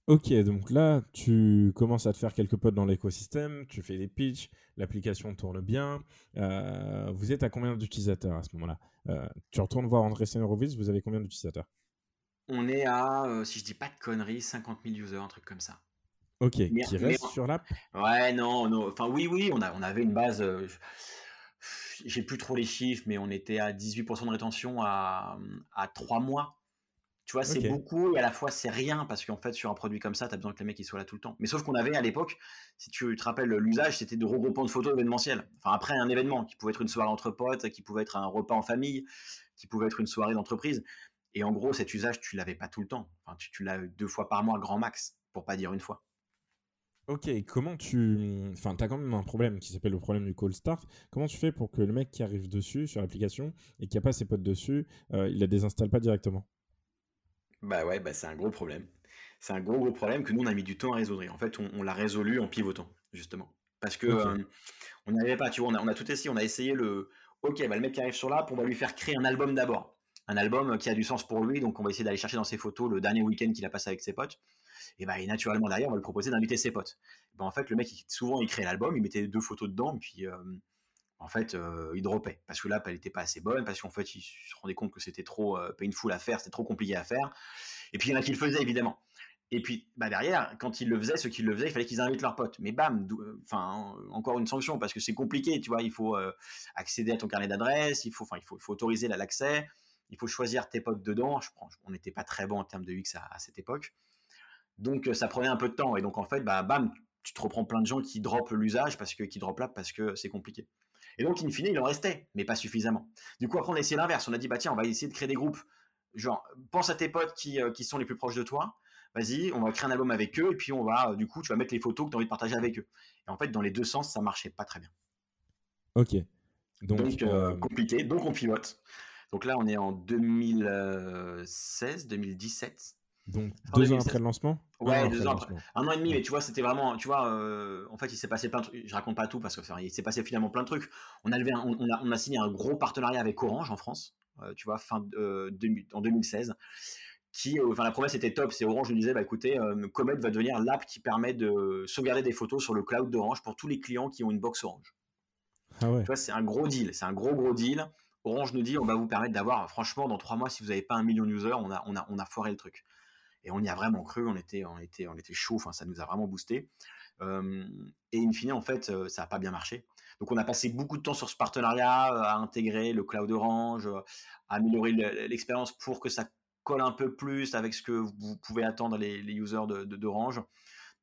Ok, donc là, tu commences à te faire quelques potes dans l'écosystème, tu fais des pitchs, l'application tourne bien. Vous êtes à combien d'utilisateurs à ce moment-là ? Tu retournes voir Andreessen Horowitz, vous avez combien d'utilisateurs ? On est à, si je dis pas de conneries, 50 000 users, un truc comme ça. Ok, qui reste sur l'app ? Ouais, non. Enfin, oui, on avait une base... j'ai plus trop les chiffres, mais on était à 18% de rétention à 3 mois. Tu vois, c'est beaucoup et à la fois, c'est rien parce qu'en fait, sur un produit comme ça, tu as besoin que les mecs ils soient là tout le temps. Mais sauf qu'on avait à l'époque, si tu te rappelles, l'usage, c'était de regroupement de photos événementielles. Enfin, après un événement qui pouvait être une soirée entre potes, qui pouvait être un repas en famille, qui pouvait être une soirée d'entreprise. Et en gros, cet usage, tu l'avais pas tout le temps. Enfin, tu l'as 2 fois par mois, grand max, pour pas dire une fois. Ok, comment tu... Enfin, t'as quand même un problème qui s'appelle le problème du cold start. Comment tu fais pour que le mec qui arrive dessus, sur l'application, et qui n'a pas ses potes dessus, il la désinstalle pas directement? Bah ouais, bah c'est un gros problème. C'est un gros problème que nous, on a mis du temps à résoudre. Et en fait, on l'a résolu en pivotant, justement. Parce que on n'arrivait pas, tu vois, on a tout essayé, on a essayé le... Ok, bah le mec qui arrive sur l'app, on va lui faire créer un album d'abord. Un album qui a du sens pour lui, donc on va essayer d'aller chercher dans ses photos le dernier week-end qu'il a passé avec ses potes. Et bah, et naturellement derrière on va lui proposer d'inviter ses potes. Bah, en fait le mec souvent il créait l'album, il mettait 2 photos dedans et puis en fait il dropait parce que l'app elle était pas assez bonne, parce qu'en fait il se rendait compte que c'était trop painful à faire, c'était trop compliqué à faire. Et puis il y en a qui le faisaient évidemment. Et puis bah, derrière quand ils le faisaient, ceux qui le faisaient, il fallait qu'ils invitent leurs potes. Mais bam, enfin encore une sanction parce que c'est compliqué, tu vois, il faut accéder à ton carnet d'adresse, il faut autoriser l'accès, il faut choisir tes potes dedans. On n'était pas très bon en termes de UX à cette époque. Donc, ça prenait un peu de temps. Et donc, en fait, bah, bam, tu te reprends plein de gens qui dropent l'usage, qui dropent l'app parce que c'est compliqué. Et donc, in fine, il en restait, mais pas suffisamment. Du coup, après, on a essayé l'inverse. On a dit, bah tiens, on va essayer de créer des groupes. Genre, pense à tes potes qui sont les plus proches de toi. Vas-y, on va créer un album avec eux. Et puis, on va, du coup, tu vas mettre les photos que tu as envie de partager avec eux. Et en fait, dans les deux sens, ça marchait pas très bien. OK. Donc, compliqué. Donc, on pivote. Donc là, on est en 2016, 2017. Donc, 2 ans après le lancement? Ouais, 2 ans après. 1 an et demi, mais tu vois, c'était vraiment, tu vois, en fait, il s'est passé plein de trucs. Je raconte pas tout parce que il s'est passé finalement plein de trucs. On a signé un gros partenariat avec Orange en France, tu vois, en 2016. Enfin, la promesse était top. C'est Orange nous disait, bah écoutez, Comet va devenir l'app qui permet de sauvegarder des photos sur le cloud d'Orange pour tous les clients qui ont une box Orange. Ah ouais. Tu vois, c'est un gros deal. C'est un gros deal. Orange nous dit, on va vous permettre d'avoir, franchement, dans 3 mois, si vous n'avez pas 1 million d'users, on a foiré le truc. Et on y a vraiment cru, on était chaud, enfin, ça nous a vraiment boosté. Et in fine, en fait, ça n'a pas bien marché. Donc, on a passé beaucoup de temps sur ce partenariat, à intégrer le cloud Orange, à améliorer l'expérience pour que ça colle un peu plus avec ce que vous pouvez attendre les users d'Orange.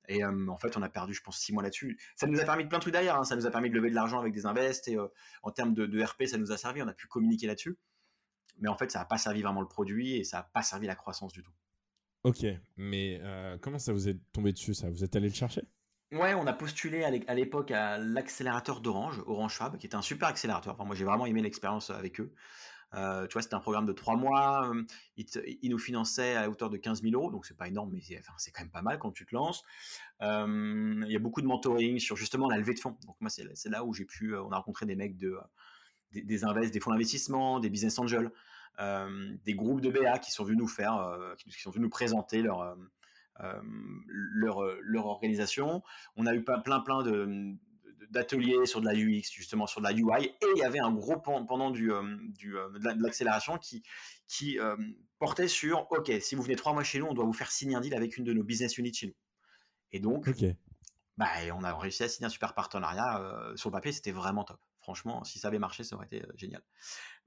Et en fait, on a perdu, je pense, 6 mois là-dessus. Ça nous a permis de plein de trucs derrière. Hein. Ça nous a permis de lever de l'argent avec des invests. Et en termes de RP, ça nous a servi. On a pu communiquer là-dessus. Mais en fait, ça n'a pas servi vraiment le produit et ça n'a pas servi la croissance du tout. Ok, mais comment ça vous est tombé dessus, ça? Vous êtes allé le chercher? Ouais, on a postulé à l'époque à l'accélérateur d'Orange, Orange Fab, qui était un super accélérateur. Enfin, moi, j'ai vraiment aimé l'expérience avec eux. Tu vois, c'était un programme de 3 mois. Ils nous finançaient à hauteur de 15 000 euros. Donc, c'est pas énorme, mais c'est quand même pas mal quand tu te lances. Il y a beaucoup de mentoring sur justement la levée de fonds. Donc, moi, c'est là où j'ai pu... on a rencontré des mecs des fonds d'investissement, des business angels. Des groupes de BA qui sont venus nous faire, qui sont venus nous présenter leur organisation. On a eu plein d'ateliers sur de la UX, justement sur de la UI, et il y avait un gros pendant de l'accélération qui portait sur, ok, si vous venez 3 mois chez nous, on doit vous faire signer un deal avec une de nos business units chez nous. Et donc, okay. Bah, on a réussi à signer un super partenariat. Sur le papier, c'était vraiment top. Franchement, si ça avait marché, ça aurait été génial.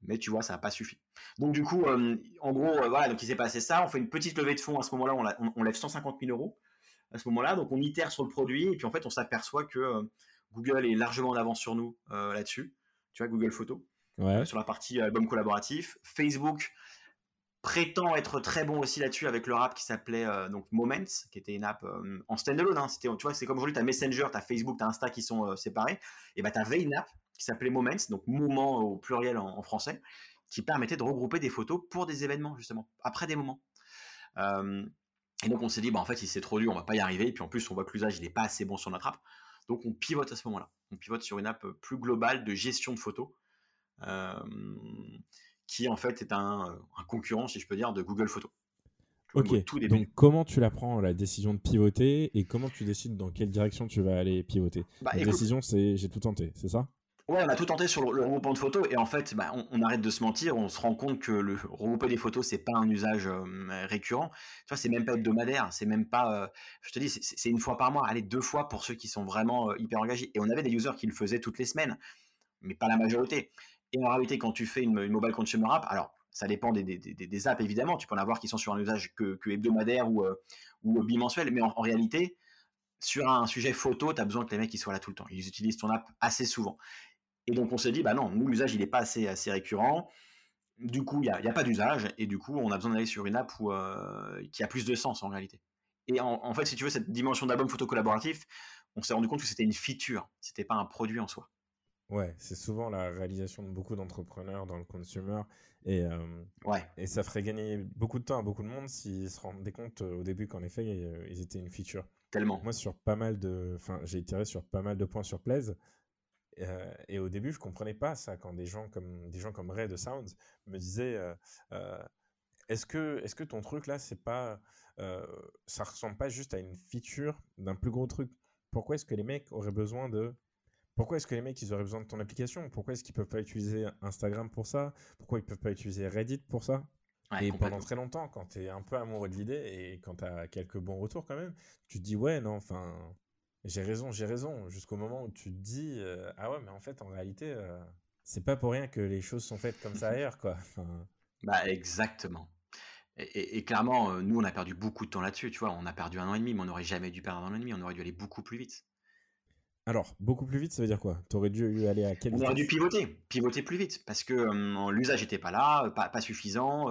Mais tu vois, ça n'a pas suffi. Donc du coup, en gros, voilà, donc il s'est passé ça. On fait une petite levée de fonds à ce moment-là. On lève 150 000 euros à ce moment-là. Donc on itère sur le produit. Et puis en fait, on s'aperçoit que Google est largement en avance sur nous là-dessus. Tu vois, Google Photos, sur la partie album collaboratif. Facebook prétend être très bon aussi là-dessus avec leur app qui s'appelait donc Moments, qui était une app en standalone. Hein. Tu vois, c'est comme aujourd'hui, tu as Messenger, tu as Facebook, tu as Insta qui sont séparés. Et bien, tu avais une app qui s'appelait Moments, donc moment au pluriel en français, qui permettait de regrouper des photos pour des événements, justement, après des moments. Et donc, on s'est dit, bah, en fait, si c'est trop dur, on va pas y arriver. Et puis, en plus, on voit que l'usage, il n'est pas assez bon sur notre app. Donc, on pivote à ce moment-là. On pivote sur une app plus globale de gestion de photos, qui, en fait, est un concurrent, si je peux dire, de Google Photos. Ok, donc comment tu la prends, la décision de pivoter, et comment tu décides dans quelle direction tu vas aller pivoter? Décision, c'est j'ai tout tenté, c'est ça? Ouais, on a tout tenté sur le regroupement de photos et en fait, bah, on arrête de se mentir, on se rend compte que le regrouper des photos, c'est pas un usage récurrent. Tu vois, c'est même pas hebdomadaire, c'est même pas, je te dis, c'est 1 fois par mois, allez 2 fois pour ceux qui sont vraiment hyper engagés. Et on avait des users qui le faisaient toutes les semaines, mais pas la majorité. Et en réalité, quand tu fais une mobile consumer app, alors ça dépend des apps évidemment, tu peux en avoir qui sont sur un usage que hebdomadaire ou bimensuel, mais en réalité, sur un sujet photo, tu as besoin que les mecs ils soient là tout le temps, ils utilisent ton app assez souvent. Et donc, on s'est dit, bah non, nous, l'usage, il n'est pas assez récurrent. Du coup, il n'y a pas d'usage. Et du coup, on a besoin d'aller sur une app qui a plus de sens, en réalité. Et en fait, si tu veux, cette dimension d'album photo collaboratif, on s'est rendu compte que c'était une feature, c'était pas un produit en soi. Ouais, c'est souvent la réalisation de beaucoup d'entrepreneurs dans le consumer, et ça ferait gagner beaucoup de temps à beaucoup de monde s'ils se rendaient compte au début qu'en effet ils étaient une feature. Tellement. Moi, j'ai itéré sur pas mal de points sur Plaise, et au début je comprenais pas ça quand des gens comme Ray de Sounds me disaient est-ce que ton truc là c'est pas ça ressemble pas juste à une feature d'un plus gros truc? Pourquoi est-ce que les mecs auraient besoin de ils auraient besoin de ton application? Pourquoi est-ce qu'ils peuvent pas utiliser Instagram pour ça? Pourquoi ils peuvent pas utiliser Reddit pour ça? Et pendant très longtemps, quand t'es un peu amoureux de l'idée et quand t'as quelques bons retours quand même, tu te dis ouais, non, enfin, j'ai raison, jusqu'au moment où tu te dis ah ouais, mais en fait, en réalité, c'est pas pour rien que les choses sont faites comme ça ailleurs, quoi. Enfin... Bah exactement. Et clairement, nous, on a perdu beaucoup de temps là-dessus, tu vois, on a perdu 1 an et demi, mais on n'aurait jamais dû perdre 1 an et demi, on aurait dû aller beaucoup plus vite. Alors, beaucoup plus vite, ça veut dire quoi? T'aurais dû aller à quelle vitesse? On aurait dû pivoter plus vite, parce que l'usage n'était pas là, pas suffisant.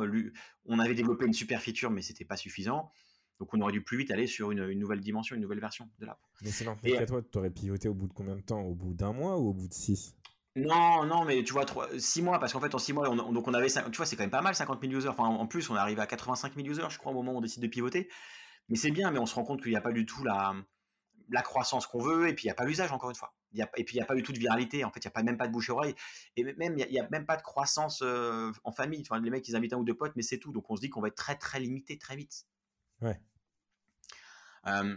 On avait développé une super feature, mais c'était pas suffisant. Donc, on aurait dû plus vite aller sur une nouvelle dimension, une nouvelle version de l'app. Mais c'est l'entrée à toi, t'aurais pivoté au bout de combien de temps? Au bout d'1 mois ou au bout de 6? Non, mais tu vois, 6 mois, parce qu'en fait, en 6 mois, on avait, tu vois, c'est quand même pas mal, 50 000 users. Enfin, en plus, on est arrivé à 85 000 users, je crois, au moment où on décide de pivoter. Mais c'est bien, mais on se rend compte qu'il n'y a pas du tout la croissance qu'on veut, et puis il n'y a pas l'usage, encore une fois. Et puis il n'y a pas du tout de viralité, en fait, il n'y a même pas de bouche-oreille, et même il n'y a même pas de croissance en famille. Enfin, les mecs, ils invitent 1 ou 2 potes, mais c'est tout. Donc on se dit qu'on va être très, très limité très vite. Ouais.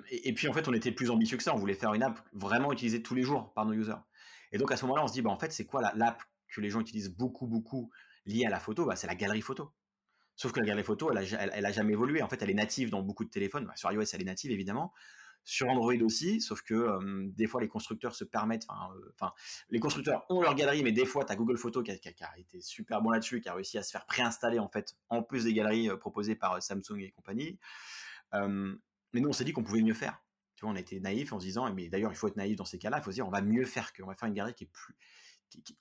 Et puis en fait, on était plus ambitieux que ça, on voulait faire une app vraiment utilisée tous les jours par nos users. Et donc à ce moment-là, on se dit, bah, en fait, c'est quoi l'app que les gens utilisent beaucoup, beaucoup liée à la photo? Bah, c'est la galerie photo. Sauf que la galerie photo, elle a jamais évolué. En fait, elle est native dans beaucoup de téléphones. Bah, sur iOS, elle est native, évidemment. Sur Android aussi, sauf que des fois les constructeurs se permettent, les constructeurs ont leur galerie, mais des fois tu as Google Photos qui a été super bon là-dessus, qui a réussi à se faire préinstaller en fait, en plus des galeries proposées par Samsung et compagnie. Mais nous on s'est dit qu'on pouvait mieux faire. Tu vois, on a été naïf en se disant, mais d'ailleurs il faut être naïf dans ces cas-là, il faut se dire on va mieux faire on va faire une galerie qui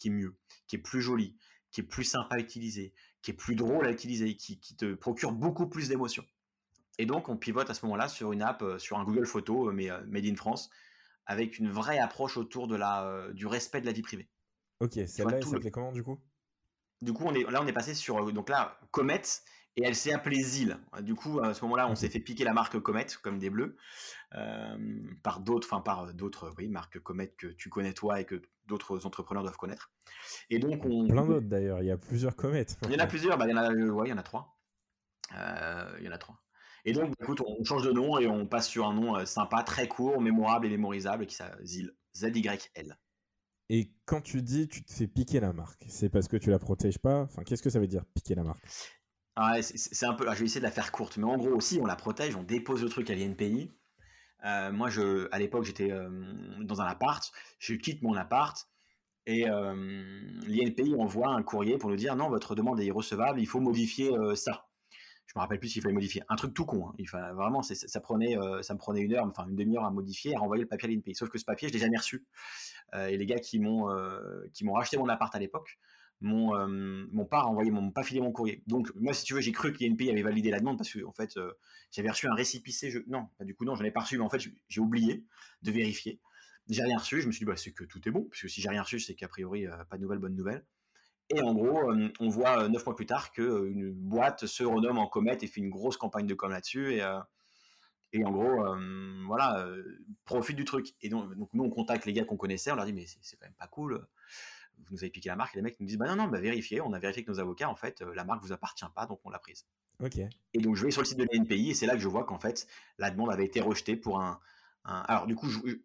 est mieux, qui est plus jolie, qui est plus sympa à utiliser, qui est plus drôle à utiliser, qui te procure beaucoup plus d'émotions. Et donc, on pivote à ce moment-là sur une app, sur un Google Photos, mais made in France, avec une vraie approche autour de du respect de la vie privée. Ok, celle-là, elle s'appelait comment du coup? Du coup, on est passé sur Comet, et elle s'est appelée Zyl. Du coup, à ce moment-là, on s'est fait piquer la marque Comet, comme des bleus, par d'autres marques Comet que tu connais toi et que d'autres entrepreneurs doivent connaître. Et donc, plein d'autres d'ailleurs, il y a plusieurs Comet. Il y en a plusieurs, il y en a 3. Et donc, écoute, on change de nom et on passe sur un nom sympa, très court, mémorable et mémorisable, qui s'appelle Zyl, Z-Y-L. Et quand tu dis tu te fais piquer la marque, c'est parce que tu la protèges pas? Enfin, qu'est-ce que ça veut dire, piquer la marque? Ah, c'est un peu... Alors, je vais essayer de la faire courte, mais en gros aussi, on la protège, on dépose le truc à l'INPI. Moi, à l'époque, j'étais dans un appart, je quitte mon appart et l'INPI envoie un courrier pour nous dire « Non, votre demande est irrecevable, il faut modifier ça ». Je me rappelle plus s'il fallait modifier. Un truc tout con. Hein. Vraiment, ça me prenait 1 heure, enfin 1/2 heure à modifier, à renvoyer le papier à l'INPI. Sauf que ce papier, je l'ai jamais reçu. Et les gars qui m'ont racheté mon appart à l'époque, m'ont pas filé mon courrier. Donc moi, si tu veux, j'ai cru que l'INPI avait validé la demande parce que en fait, j'avais reçu un récépissé. Non, j'en ai pas reçu. Mais en fait, j'ai oublié de vérifier. J'ai rien reçu. Je me suis dit, c'est que tout est bon, parce que si j'ai rien reçu, c'est qu'a priori pas de nouvelles, bonnes nouvelles. Et en gros, on voit 9 mois plus tard qu'une boîte se renomme en Comet et fait une grosse campagne de com là-dessus. Et en gros, profite du truc. Et donc, nous, on contacte les gars qu'on connaissait. On leur dit, mais c'est quand même pas cool. Vous nous avez piqué la marque. Et les mecs nous disent, non, vérifiez. On a vérifié avec nos avocats. En fait, la marque vous appartient pas, donc on l'a prise. Okay. Et donc, je vais sur le site de l'INPI et c'est là que je vois qu'en fait, la demande avait été rejetée pour un... Alors, du coup, ouais,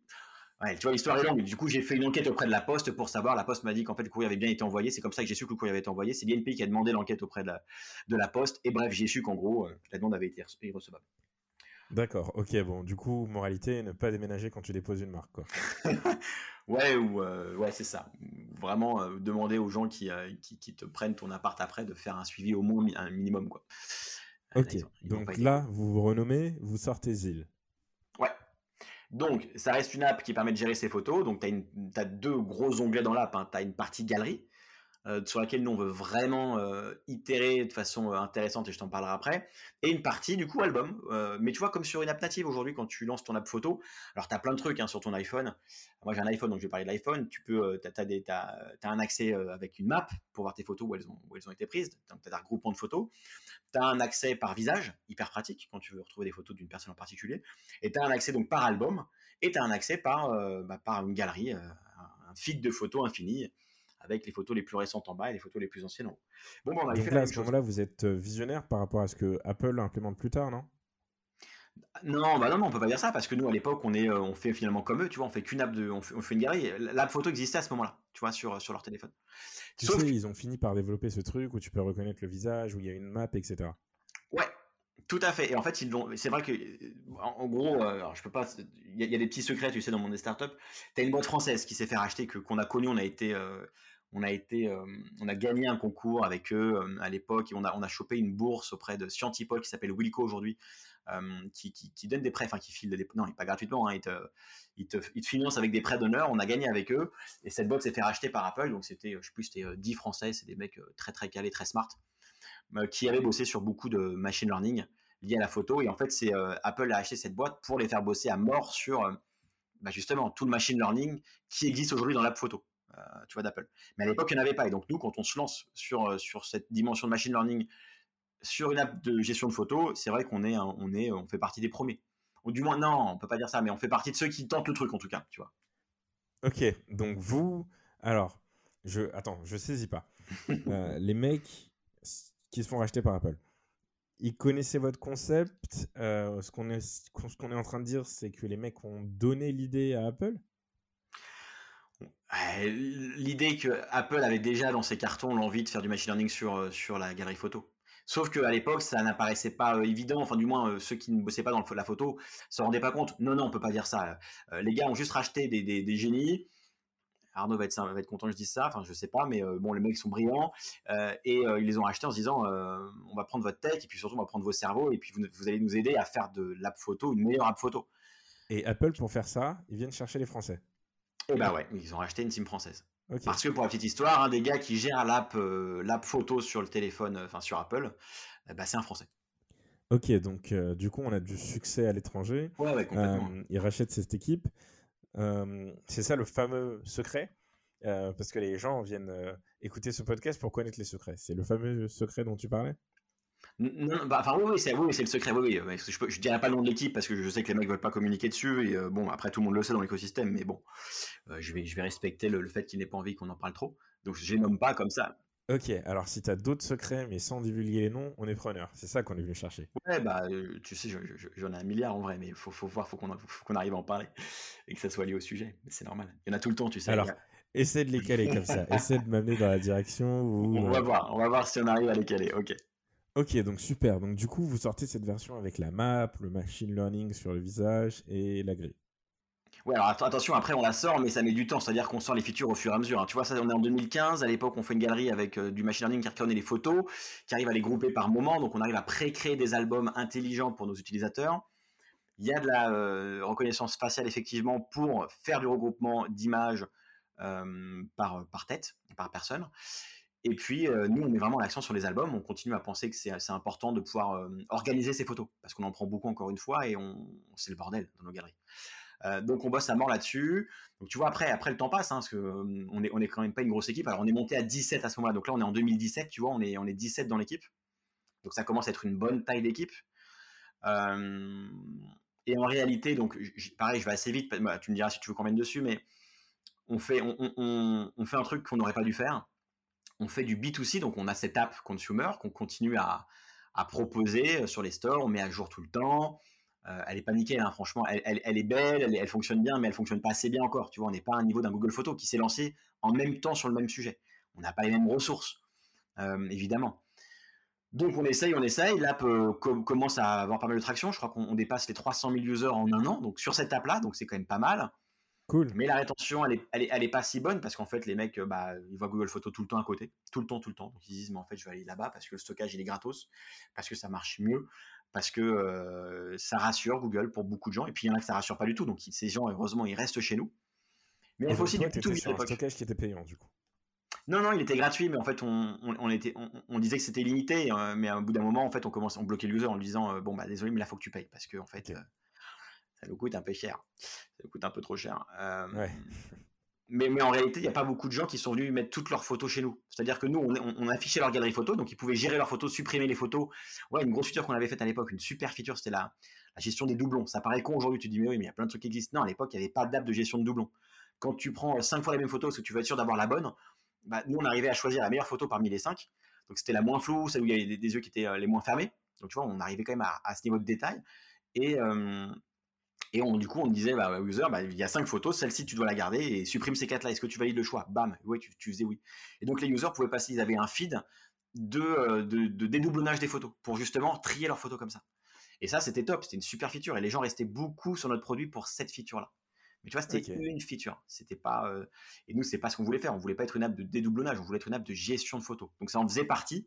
tu vois, l'histoire est longue. Du coup, j'ai fait une enquête auprès de la Poste pour savoir. La Poste m'a dit qu'en fait, le courrier avait bien été envoyé. C'est comme ça que j'ai su que le courrier avait été envoyé. C'est l'INPI qui a demandé l'enquête auprès de la Poste. Et bref, j'ai su qu'en gros, la demande avait été irrecevable. D'accord. Ok, bon. Du coup, moralité, ne pas déménager quand tu déposes une marque, quoi. ouais, c'est ça. Vraiment, demander aux gens qui te prennent ton appart après de faire un suivi au moins un minimum, quoi. Ok. Donc là, vous vous renommez, vous sortez Zyl. Ouais. Donc, ça reste une app qui permet de gérer ses photos. Donc, tu as 2 gros onglets dans l'app. Hein. Tu as une partie galerie sur laquelle nous on veut vraiment itérer de façon intéressante, et je t'en parlerai après, et une partie du coup album, mais tu vois, comme sur une app native aujourd'hui, quand tu lances ton app photo, alors t'as plein de trucs hein, sur ton iPhone. Moi j'ai un iPhone, donc je vais parler de l'iPhone. Tu peux, t'as un accès avec une map pour voir tes photos où elles ont été prises, donc t'as un regroupement de photos, t'as un accès par visage, hyper pratique quand tu veux retrouver des photos d'une personne en particulier, et t'as un accès donc par album, et t'as un accès par une galerie, un feed de photos infini, avec les photos les plus récentes en bas et les photos les plus anciennes en haut. Bon, on a fait la même chose. À ce moment-là, vous êtes visionnaire par rapport à ce que Apple implémente plus tard, non ? Non, bah non, on peut pas dire ça, parce que nous, à l'époque, on fait finalement comme eux, tu vois, on fait qu'une app, on fait une galerie. L'app photo existait à ce moment-là, tu vois, sur leur téléphone. Sauf que ils ont fini par développer ce truc où tu peux reconnaître le visage, où il y a une map, etc. Ouais. Tout à fait. Et en fait, c'est vrai que, en gros, alors je peux pas. Il y a des petits secrets, tu sais, dans le monde des startups. T'as une boîte française qui s'est fait racheter, qu'on a connue, on a gagné un concours avec eux à l'époque, et on a chopé une bourse auprès de Scientipol qui s'appelle Wilco aujourd'hui, qui donne des prêts, enfin qui file des, non, pas gratuitement, hein, ils te financent avec des prêts d'honneur. On a gagné avec eux, et cette boîte s'est fait racheter par Apple. Donc c'était, je sais plus, c'était 10 Français, c'est des mecs très très calés, très smart, qui avait bossé sur beaucoup de machine learning lié à la photo. Et en fait, c'est Apple a acheté cette boîte pour les faire bosser à mort sur justement tout le machine learning qui existe aujourd'hui dans l'app photo, tu vois, d'Apple. Mais à l'époque, il n'y en avait pas. Et donc nous, quand on se lance sur cette dimension de machine learning sur une app de gestion de photos, c'est vrai qu'on fait partie des premiers. Ou du moins, non, on peut pas dire ça, mais on fait partie de ceux qui tentent le truc, en tout cas, tu vois. Ok, donc vous... Alors, je saisis pas. Les mecs... qui se font racheter par Apple. Ils connaissaient votre concept. Ce qu'on est en train de dire, c'est que les mecs ont donné l'idée à Apple. L'idée que Apple avait déjà dans ses cartons l'envie de faire du machine learning sur la galerie photo. Sauf qu'à l'époque, ça n'apparaissait pas évident. Enfin, du moins, ceux qui ne bossaient pas dans la photo s'en rendaient pas compte. Non, on peut pas dire ça. Les gars ont juste racheté des génies. Arnaud va être content que je dise ça, enfin je sais pas, mais bon, les mecs sont brillants, et ils les ont achetés en se disant on va prendre votre tech, et puis surtout on va prendre vos cerveaux, et puis vous allez nous aider à faire de l'app photo une meilleure app photo. Et Apple, pour faire ça, ils viennent chercher les Français. Et bah ouais, ils ont racheté une team française. Okay. Parce que pour la petite histoire, hein, des gars qui gèrent l'app photo sur le téléphone, enfin sur Apple, c'est un Français. Ok, donc du coup on a du succès à l'étranger. Ouais, complètement. Ils rachètent cette équipe. C'est ça le fameux secret, parce que les gens viennent écouter ce podcast pour connaître les secrets. C'est le fameux secret dont tu parlais ? Non, c'est le secret. Oui. Je dirais pas le nom de l'équipe parce que je sais que les mecs veulent pas communiquer dessus. Et bon, après tout le monde le sait dans l'écosystème, mais bon, je vais respecter le fait qu'il n'ait pas envie qu'on en parle trop. Donc je les nomme pas comme ça. Ok, alors si t'as d'autres secrets mais sans divulguer les noms, on est preneur. C'est ça qu'on est venu chercher. Ouais, tu sais, j'en ai 1 milliard en vrai, mais faut qu'on arrive à en parler et que ça soit lié au sujet. Mais c'est normal. Il y en a tout le temps, tu sais. Alors, essaie de les caler comme ça. Essaie de m'amener dans la direction où... On va voir si on arrive à les caler. Ok, donc super. Donc du coup, vous sortez cette version avec la map, le machine learning sur le visage et la grille. Ouais, alors attention, après on la sort, mais ça met du temps, c'est-à-dire qu'on sort les features au fur et à mesure. Hein. Tu vois, ça, on est en 2015, à l'époque on fait une galerie avec du machine learning qui reconnaît les photos, qui arrive à les grouper par moment, donc on arrive à pré-créer des albums intelligents pour nos utilisateurs. Il y a de la reconnaissance faciale effectivement pour faire du regroupement d'images par tête, par personne. Et puis nous on met vraiment l'accent sur les albums, on continue à penser que c'est important de pouvoir organiser ces photos, parce qu'on en prend beaucoup encore une fois et c'est le bordel dans nos galeries. Donc on bosse à mort là-dessus. Donc tu vois, après le temps passe, hein, parce qu'on est quand même pas une grosse équipe. Alors on est monté à 17 à ce moment-là. Donc là on est en 2017, tu vois, on est 17 dans l'équipe. Donc ça commence à être une bonne taille d'équipe. Et en réalité, donc pareil, je vais assez vite. Bah, tu me diras si tu veux qu'on mène dessus, mais on fait un truc qu'on n'aurait pas dû faire. On fait du B2C, donc on a cette app consumer qu'on continue à proposer sur les stores. On met à jour tout le temps. Elle est pas nickel, hein, franchement, elle est belle, elle fonctionne bien, mais elle fonctionne pas assez bien encore. Tu vois, on n'est pas à un niveau d'un Google Photos qui s'est lancé en même temps sur le même sujet. On n'a pas les mêmes ressources, évidemment. Donc on essaye. L'app commence à avoir pas mal de traction. Je crois qu'on dépasse les 300 000 users en 1 an. Donc sur cette app-là, donc c'est quand même pas mal. Cool. Mais la rétention, elle est pas si bonne parce qu'en fait les mecs, ils voient Google Photos tout le temps à côté, tout le temps. Donc ils disent mais en fait je vais aller là-bas parce que le stockage il est gratos, parce que ça marche mieux. Parce que ça rassure Google pour beaucoup de gens. Et puis, il y en a que ça ne rassure pas du tout. Donc, ces gens, heureusement, ils restent chez nous. Mais il faut aussi du tout. C'était un stockage qui était payant, du coup. Non, non, il était gratuit, mais en fait, on disait que c'était limité, mais à un bout d'un moment, en fait, on bloquait le user en lui disant bon, bah désolé, mais là, faut que tu payes, parce que en fait, ça nous coûte un peu cher, ça nous coûte un peu trop cher. Ouais. Mais en réalité, il n'y a pas beaucoup de gens qui sont venus mettre toutes leurs photos chez nous. C'est-à-dire que nous, on affichait leur galerie photo, donc ils pouvaient gérer leurs photos, supprimer les photos. Ouais, une grosse feature qu'on avait faite à l'époque, une super feature, c'était la gestion des doublons. Ça paraît con aujourd'hui, tu te dis mais il y a plein de trucs qui existent. Non, à l'époque, il n'y avait pas d'app de gestion de doublons. Quand tu prends 5 fois la même photo, parce que tu veux être sûr d'avoir la bonne, bah, nous, on arrivait à choisir la meilleure photo parmi les 5. Donc, c'était la moins floue, celle où il y avait des yeux qui étaient les moins fermés. Donc, tu vois, on arrivait quand même à ce niveau de détail. Et du coup, on disait, bah, user, bah, il y a 5 photos, celle-ci, tu dois la garder et supprime ces 4-là. Est-ce que tu valides le choix? Bam, ouais, tu faisais oui. Et donc, les users pouvaient passer, ils avaient un feed de dédoublonnage des photos pour justement trier leurs photos comme ça. Et ça, c'était top, c'était une super feature. Et les gens restaient beaucoup sur notre produit pour cette feature-là. Mais tu vois, c'était une feature. C'était pas, et nous, c'est pas ce qu'on voulait faire. On voulait pas être une app de dédoublonnage. On voulait être une app de gestion de photos. Donc, ça en faisait partie.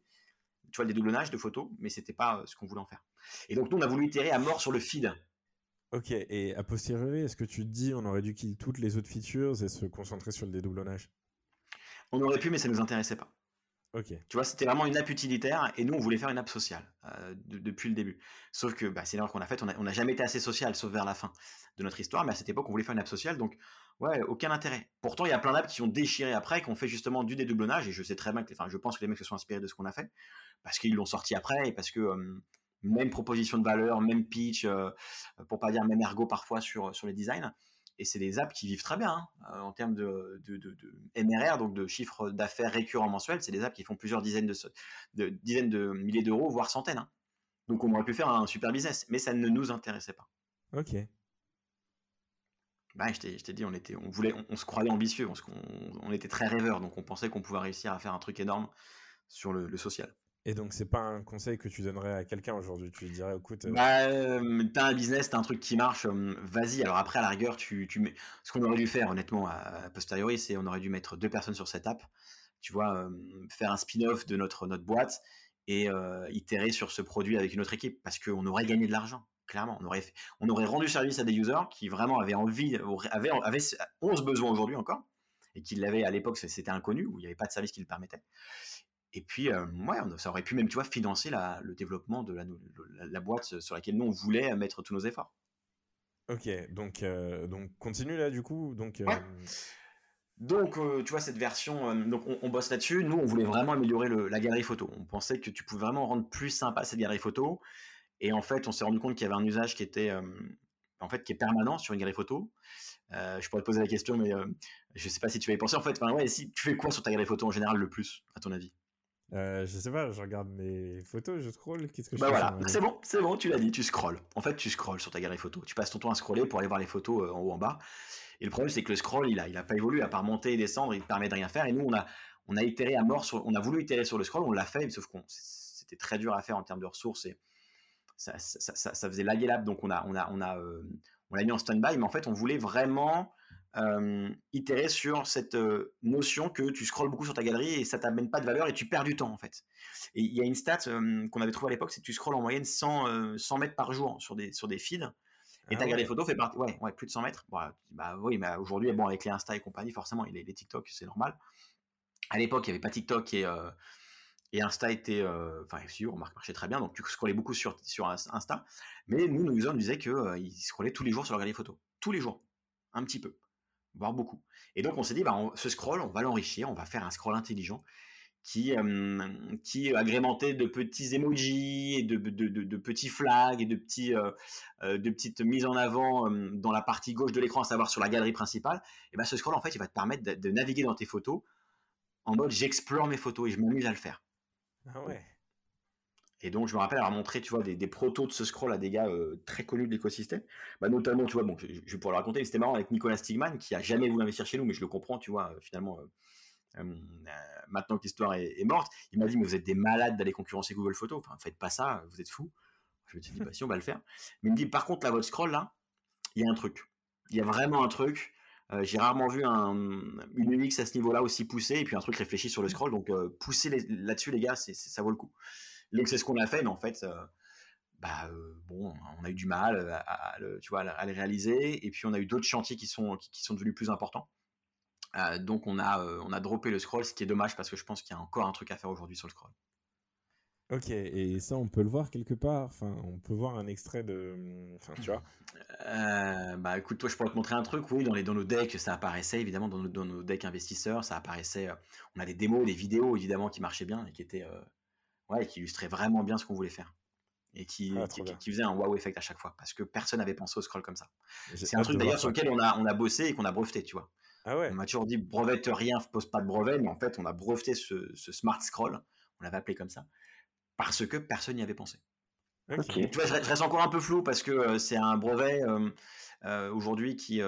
Tu vois, le dédoublonnage de photos, mais c'était pas ce qu'on voulait en faire. Et donc, nous, on a voulu itérer à mort sur le feed. Ok. Et à posteriori, est-ce que tu te dis, on aurait dû kill toutes les autres features et se concentrer sur le dédoublonnage? On aurait pu, mais ça nous intéressait pas. Ok. Tu vois, c'était vraiment une app utilitaire et nous, on voulait faire une app sociale depuis le début. Sauf que bah, c'est l'erreur qu'on a faite. On n'a jamais été assez social, sauf vers la fin de notre histoire. Mais à cette époque, on voulait faire une app sociale, donc ouais, aucun intérêt. Pourtant, il y a plein d'apps qui ont déchiré après, qui ont fait justement du dédoublonnage. Et je sais très bien que, enfin, je pense que les mecs se sont inspirés de ce qu'on a fait parce qu'ils l'ont sorti après et parce que même proposition de valeur, même pitch, pour pas dire même ergot parfois sur les designs. Et c'est des apps qui vivent très bien hein, en termes de MRR, donc de chiffre d'affaires récurrent mensuel. C'est des apps qui font plusieurs dizaines de milliers d'euros, voire centaines. Hein. Donc, on aurait pu faire un super business, mais ça ne nous intéressait pas. Ok. Bah, je t'ai dit, on se croyait ambitieux, on était très rêveurs, donc on pensait qu'on pouvait réussir à faire un truc énorme sur le social. Et donc, c'est pas un conseil que tu donnerais à quelqu'un aujourd'hui? Tu dirais, écoute... Bah, t'as un business, t'as un truc qui marche, vas-y. Alors après, à la rigueur, tu mets... Ce qu'on aurait dû faire, honnêtement, à posteriori, c'est on aurait dû mettre 2 personnes sur cette app, tu vois, faire un spin-off de notre boîte et itérer sur ce produit avec une autre équipe parce qu'on aurait gagné de l'argent, clairement. On aurait rendu service à des users qui vraiment avaient envie, ont ce besoin aujourd'hui encore et qui l'avaient à l'époque, c'était inconnu, où il n'y avait pas de service qui le permettait. Et puis, ouais, ça aurait pu même, tu vois, financer le développement de la boîte sur laquelle nous, on voulait mettre tous nos efforts. Ok, donc continue là, du coup. Ouais. Donc, tu vois, cette version, donc on bosse là-dessus. Nous, on voulait vraiment améliorer la galerie photo. On pensait que tu pouvais vraiment rendre plus sympa cette galerie photo. Et en fait, on s'est rendu compte qu'il y avait un usage qui était, en fait, qui est permanent sur une galerie photo. Je pourrais te poser la question, mais je ne sais pas si tu vas y penser. En fait, ouais, si tu fais quoi sur ta galerie photo en général le plus, à ton avis? Je sais pas, je regarde mes photos, je scroll. Qu'est-ce que je fais? Bah voilà, c'est bon, tu l'as dit, tu scrolles. En fait, tu scrolles sur ta galerie photo. Tu passes ton temps à scroller pour aller voir les photos en haut, en bas. Et le problème, c'est que le scroll, il a pas évolué. À part monter et descendre, il te permet de rien faire. Et nous, on a itéré à mort on a voulu itérer sur le scroll, on l'a fait, sauf que c'était très dur à faire en termes de ressources et ça faisait laguer l'app. Donc on l'a mis en stand-by, mais en fait, on voulait vraiment itérer sur cette notion que tu scrolles beaucoup sur ta galerie et ça t'amène pas de valeur et tu perds du temps en fait. Et il y a une stat qu'on avait trouvée à l'époque, c'est que tu scrolles en moyenne 100 mètres par jour sur des feeds et ta galerie photo fait partie, ouais, plus de 100 mètres. Bah oui, mais aujourd'hui, bon, avec les Insta et compagnie, forcément, et les TikTok, c'est normal. À l'époque, il y avait pas TikTok et Insta était, enfin, si, on marchait très bien, donc tu scrollais beaucoup sur Insta, mais nous, nos users nous disaient qu'ils scrollaient tous les jours sur leur galerie photo, tous les jours, un petit peu, voire beaucoup. Et donc, on s'est dit, ce scroll, on va l'enrichir, on va faire un scroll intelligent qui agrémentait de petits emojis, et de petits flags, et de petites mises en avant dans la partie gauche de l'écran, à savoir sur la galerie principale. Et ce scroll, en fait, il va te permettre de naviguer dans tes photos en mode « j'explore mes photos » et je m'amuse à le faire. Ah ouais. Et donc, je me rappelle avoir montré, tu vois, des protos de ce scroll à des gars très connus de l'écosystème. Bah, notamment, tu vois, bon, je vais pouvoir le raconter, mais c'était marrant avec Nicolas Stigman, qui a jamais voulu investir chez nous, mais je le comprends, tu vois, finalement, maintenant que l'histoire est morte, il m'a dit, mais vous êtes des malades d'aller concurrencer Google Photos, enfin, faites pas ça, vous êtes fous. Je me suis dit, bah si, on va le faire. Mais il me dit, par contre, là, votre scroll, là, il y a un truc. Il y a vraiment un truc. J'ai rarement vu une UX à ce niveau-là aussi poussée, et puis un truc réfléchi sur le scroll, donc poussez là-dessus, les gars, ça vaut le coup. Donc c'est ce qu'on a fait, mais en fait, bon, on a eu du mal à le réaliser, et puis on a eu d'autres chantiers qui sont devenus plus importants. Donc on a droppé le scroll, ce qui est dommage parce que je pense qu'il y a encore un truc à faire aujourd'hui sur le scroll. Ok, et ça on peut le voir quelque part, enfin on peut voir un extrait de, enfin tu vois. Bah écoute, toi je pourrais te montrer un truc, oui, dans nos decks ça apparaissait évidemment, dans nos decks investisseurs ça apparaissait, on a des démos, des vidéos évidemment qui marchaient bien et qui étaient, ouais, qui illustraient vraiment bien ce qu'on voulait faire. Et qui faisait un wow effect à chaque fois parce que personne n'avait pensé au scroll comme ça. C'est un truc d'ailleurs sur lequel on a bossé et qu'on a breveté, tu vois. Ah ouais. On m'a toujours dit brevette rien, pose pas de brevet, mais en fait on a breveté ce smart scroll, on l'avait appelé comme ça, parce que personne n'y avait pensé. Okay. Tu vois, je reste encore un peu flou parce que c'est un brevet aujourd'hui qui va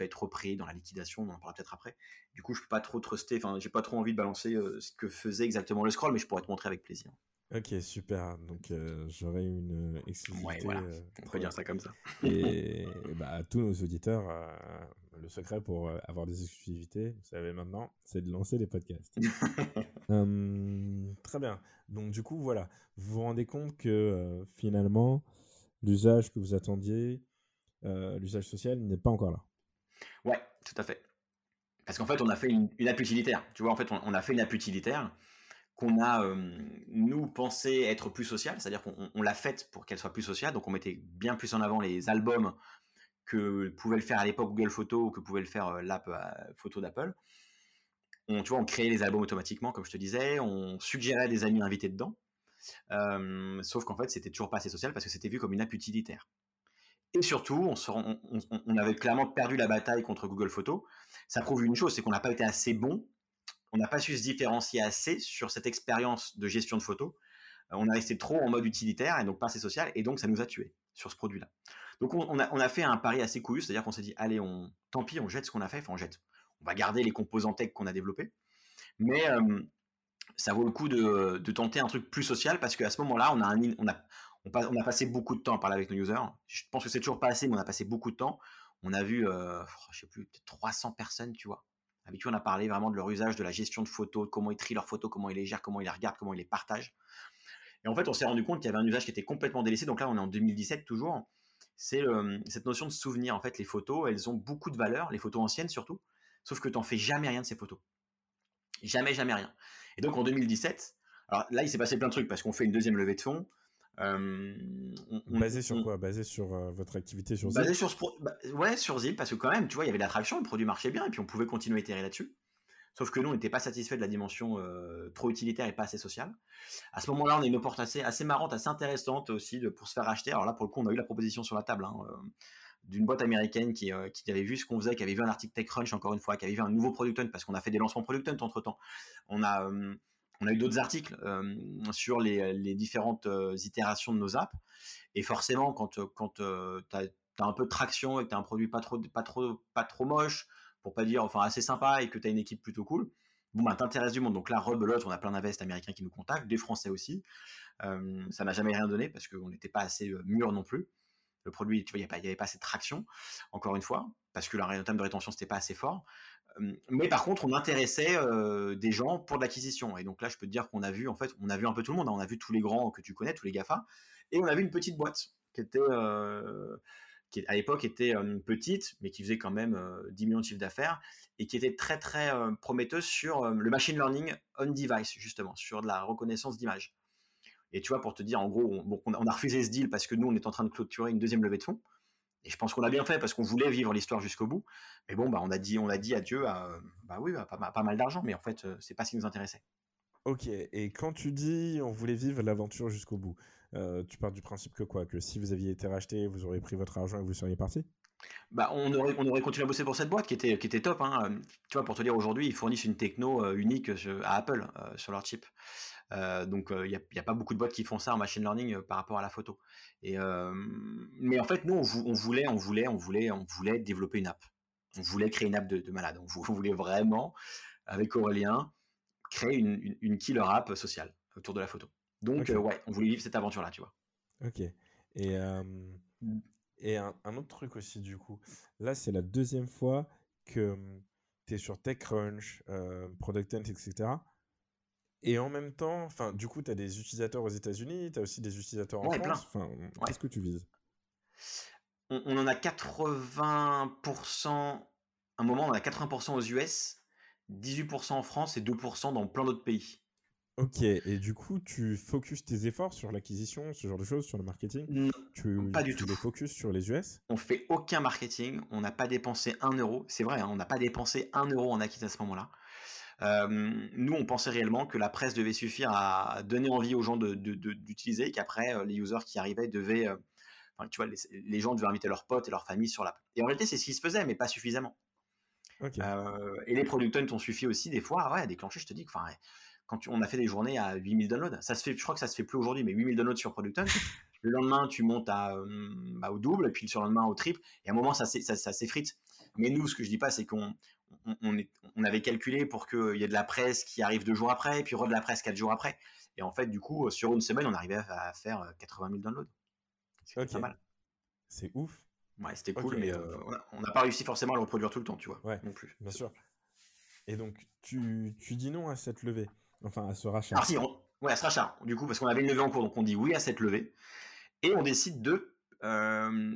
être repris dans la liquidation, on en parlera peut-être après. Du coup, je peux pas trop truster, enfin j'ai pas trop envie de balancer ce que faisait exactement le scroll, mais je pourrais te montrer avec plaisir. Ok, super. Donc, j'aurai une exclusivité. Ouais, voilà. On peut dire ça comme ça. Et bah, à tous nos auditeurs, le secret pour avoir des exclusivités, vous savez maintenant, c'est de lancer des podcasts. Très bien. Donc, du coup, voilà. Vous vous rendez compte que finalement, l'usage que vous attendiez, l'usage social, n'est pas encore là. Ouais, tout à fait. Parce qu'en fait, on a fait une app utilitaire. Tu vois, en fait, on a fait une app utilitaire qu'on a, nous, pensé être plus sociale, c'est-à-dire qu'on l'a faite pour qu'elle soit plus sociale, donc on mettait bien plus en avant les albums que pouvait le faire à l'époque Google Photos ou que pouvait le faire l'app photo d'Apple. Tu vois, on créait les albums automatiquement, comme je te disais, on suggérait des amis invités dedans, sauf qu'en fait, c'était toujours pas assez social parce que c'était vu comme une app utilitaire. Et surtout, on avait clairement perdu la bataille contre Google Photos. Ça prouve une chose, c'est qu'on n'a pas été assez bon. On n'a pas su se différencier assez sur cette expérience de gestion de photos. On a resté trop en mode utilitaire et donc pas assez social. Et donc, ça nous a tués sur ce produit-là. Donc, on a fait un pari assez couillu. C'est-à-dire qu'on s'est dit, allez, tant pis, on jette ce qu'on a fait. Enfin, on jette. On va garder les composants tech qu'on a développés. Mais ça vaut le coup de tenter un truc plus social parce qu'à ce moment-là, on a passé beaucoup de temps à parler avec nos users. Je pense que c'est toujours pas assez, mais on a passé beaucoup de temps. On a vu, je sais plus, peut-être 300 personnes, tu vois. Avec qui on a parlé vraiment de leur usage, de la gestion de photos, de comment ils trient leurs photos, comment ils les gèrent, comment ils les regardent, comment ils les partagent. Et en fait, on s'est rendu compte qu'il y avait un usage qui était complètement délaissé. Donc là, on est en 2017 toujours. C'est cette notion de souvenir. En fait, les photos, elles ont beaucoup de valeur, les photos anciennes surtout, sauf que tu n'en fais jamais rien de ces photos. Jamais, jamais rien. Et donc en 2017, alors là, il s'est passé plein de trucs parce qu'on fait une deuxième levée de fonds. Basé sur votre activité sur Zyl. Basé sur sur Zyl, parce que quand même, tu vois, il y avait de l'attraction, le produit marchait bien, et puis on pouvait continuer à itérer là-dessus. Sauf que nous, on n'était pas satisfait de la dimension trop utilitaire et pas assez sociale. À ce moment-là, on a une opportunité assez marrante, assez intéressante aussi pour se faire acheter. Alors là, pour le coup, on a eu la proposition sur la table d'une boîte américaine qui avait vu ce qu'on faisait, qui avait vu un article TechCrunch encore une fois, qui avait vu un nouveau Product Hunt, parce qu'on a fait des lancements Product Hunt entre-temps. On a eu d'autres articles sur les différentes itérations de nos apps. Et forcément, quand tu as un peu de traction et que tu as un produit pas trop moche, pour pas dire enfin assez sympa, et que tu as une équipe plutôt cool, bon, bah, t'intéresses du monde. Donc là, rebelote, on a plein d'investisseurs américains qui nous contactent, des Français aussi. Ça n'a jamais rien donné parce qu'on n'était pas assez mûrs non plus. Le produit, tu vois, il n'y avait pas assez de traction, encore une fois, parce que le terme de rétention, c'était pas assez fort. Mais par contre, on intéressait des gens pour de l'acquisition. Et donc là, je peux te dire qu'on a vu, en fait, on a vu un peu tout le monde. On a vu tous les grands que tu connais, tous les GAFA. Et on a vu une petite boîte qui à l'époque était petite, mais qui faisait quand même 10 millions de chiffres d'affaires et qui était très, très prometteuse sur le machine learning on-device, justement, sur de la reconnaissance d'images. Et tu vois, pour te dire, en gros, on a refusé ce deal parce que nous, on est en train de clôturer une deuxième levée de fonds. Et je pense qu'on a bien fait parce qu'on voulait vivre l'histoire jusqu'au bout. Mais bon, bah, on a dit adieu à pas mal d'argent, mais en fait, c'est pas ce qui nous intéressait. Ok, et quand tu dis on voulait vivre l'aventure jusqu'au bout, tu pars du principe que quoi ? Que si vous aviez été racheté, vous auriez pris votre argent et vous seriez parti ? Bah, on aurait continué à bosser pour cette boîte qui était top, hein. Tu vois, pour te dire, aujourd'hui, ils fournissent une techno unique à Apple sur leur chip. Donc, il n'y a pas beaucoup de boîtes qui font ça en machine learning par rapport à la photo. Et, mais en fait, nous, on voulait développer une app. On voulait créer une app de malade. On voulait vraiment, avec Aurélien, créer une killer app sociale autour de la photo. Donc, okay. Ouais, on voulait vivre cette aventure-là, tu vois. Ok. Et un autre truc aussi, du coup. Là, c'est la deuxième fois que tu es sur TechCrunch, Product Hunt, etc. Et en même temps, du coup, tu as des utilisateurs aux États-Unis, tu as aussi des utilisateurs en France. Qu'est-ce que tu vises ? On en a 80%, à un moment, on en a 80% aux US 18% en France et 2% dans plein d'autres pays. Ok, et du coup, tu focuses tes efforts sur l'acquisition, ce genre de choses, sur le marketing? Non, pas du tout. Tu les focuses sur les US? On fait aucun marketing, on n'a pas dépensé 1 euro. C'est vrai, hein, on n'a pas dépensé 1 euro en acquisition à ce moment-là. Nous, on pensait réellement que la presse devait suffire à donner envie aux gens d'utiliser, et qu'après, les users qui arrivaient devaient... les gens devaient inviter leurs potes et leurs familles sur l'app. Et en réalité, c'est ce qui se faisait, mais pas suffisamment. Okay. Et les product hunts ont suffi aussi, des fois, à déclencher, je te dis que... on a fait des journées à 8000 downloads. Ça se fait, je crois que ça se fait plus aujourd'hui, mais 8000 downloads sur Product Hunt. Le lendemain, tu montes au double, et puis le lendemain au triple. Et à un moment, ça s'effrite. Mais nous, ce que je dis pas, c'est qu'on avait calculé pour qu'il y ait de la presse qui arrive 2 jours après, et puis de la presse 4 jours après. Et en fait, du coup, sur une semaine, on arrivait à faire 80 000 downloads. C'est pas mal. C'est ouf. Ouais, c'était cool, mais on n'a pas réussi forcément à le reproduire tout le temps, tu vois. Ouais, non plus. Bien sûr. Et donc, tu dis non à cette levée. Enfin, à ce rachat. Ah si, à ce rachat. Du coup, parce qu'on avait une levée en cours, donc on dit oui à cette levée. Et on décide de...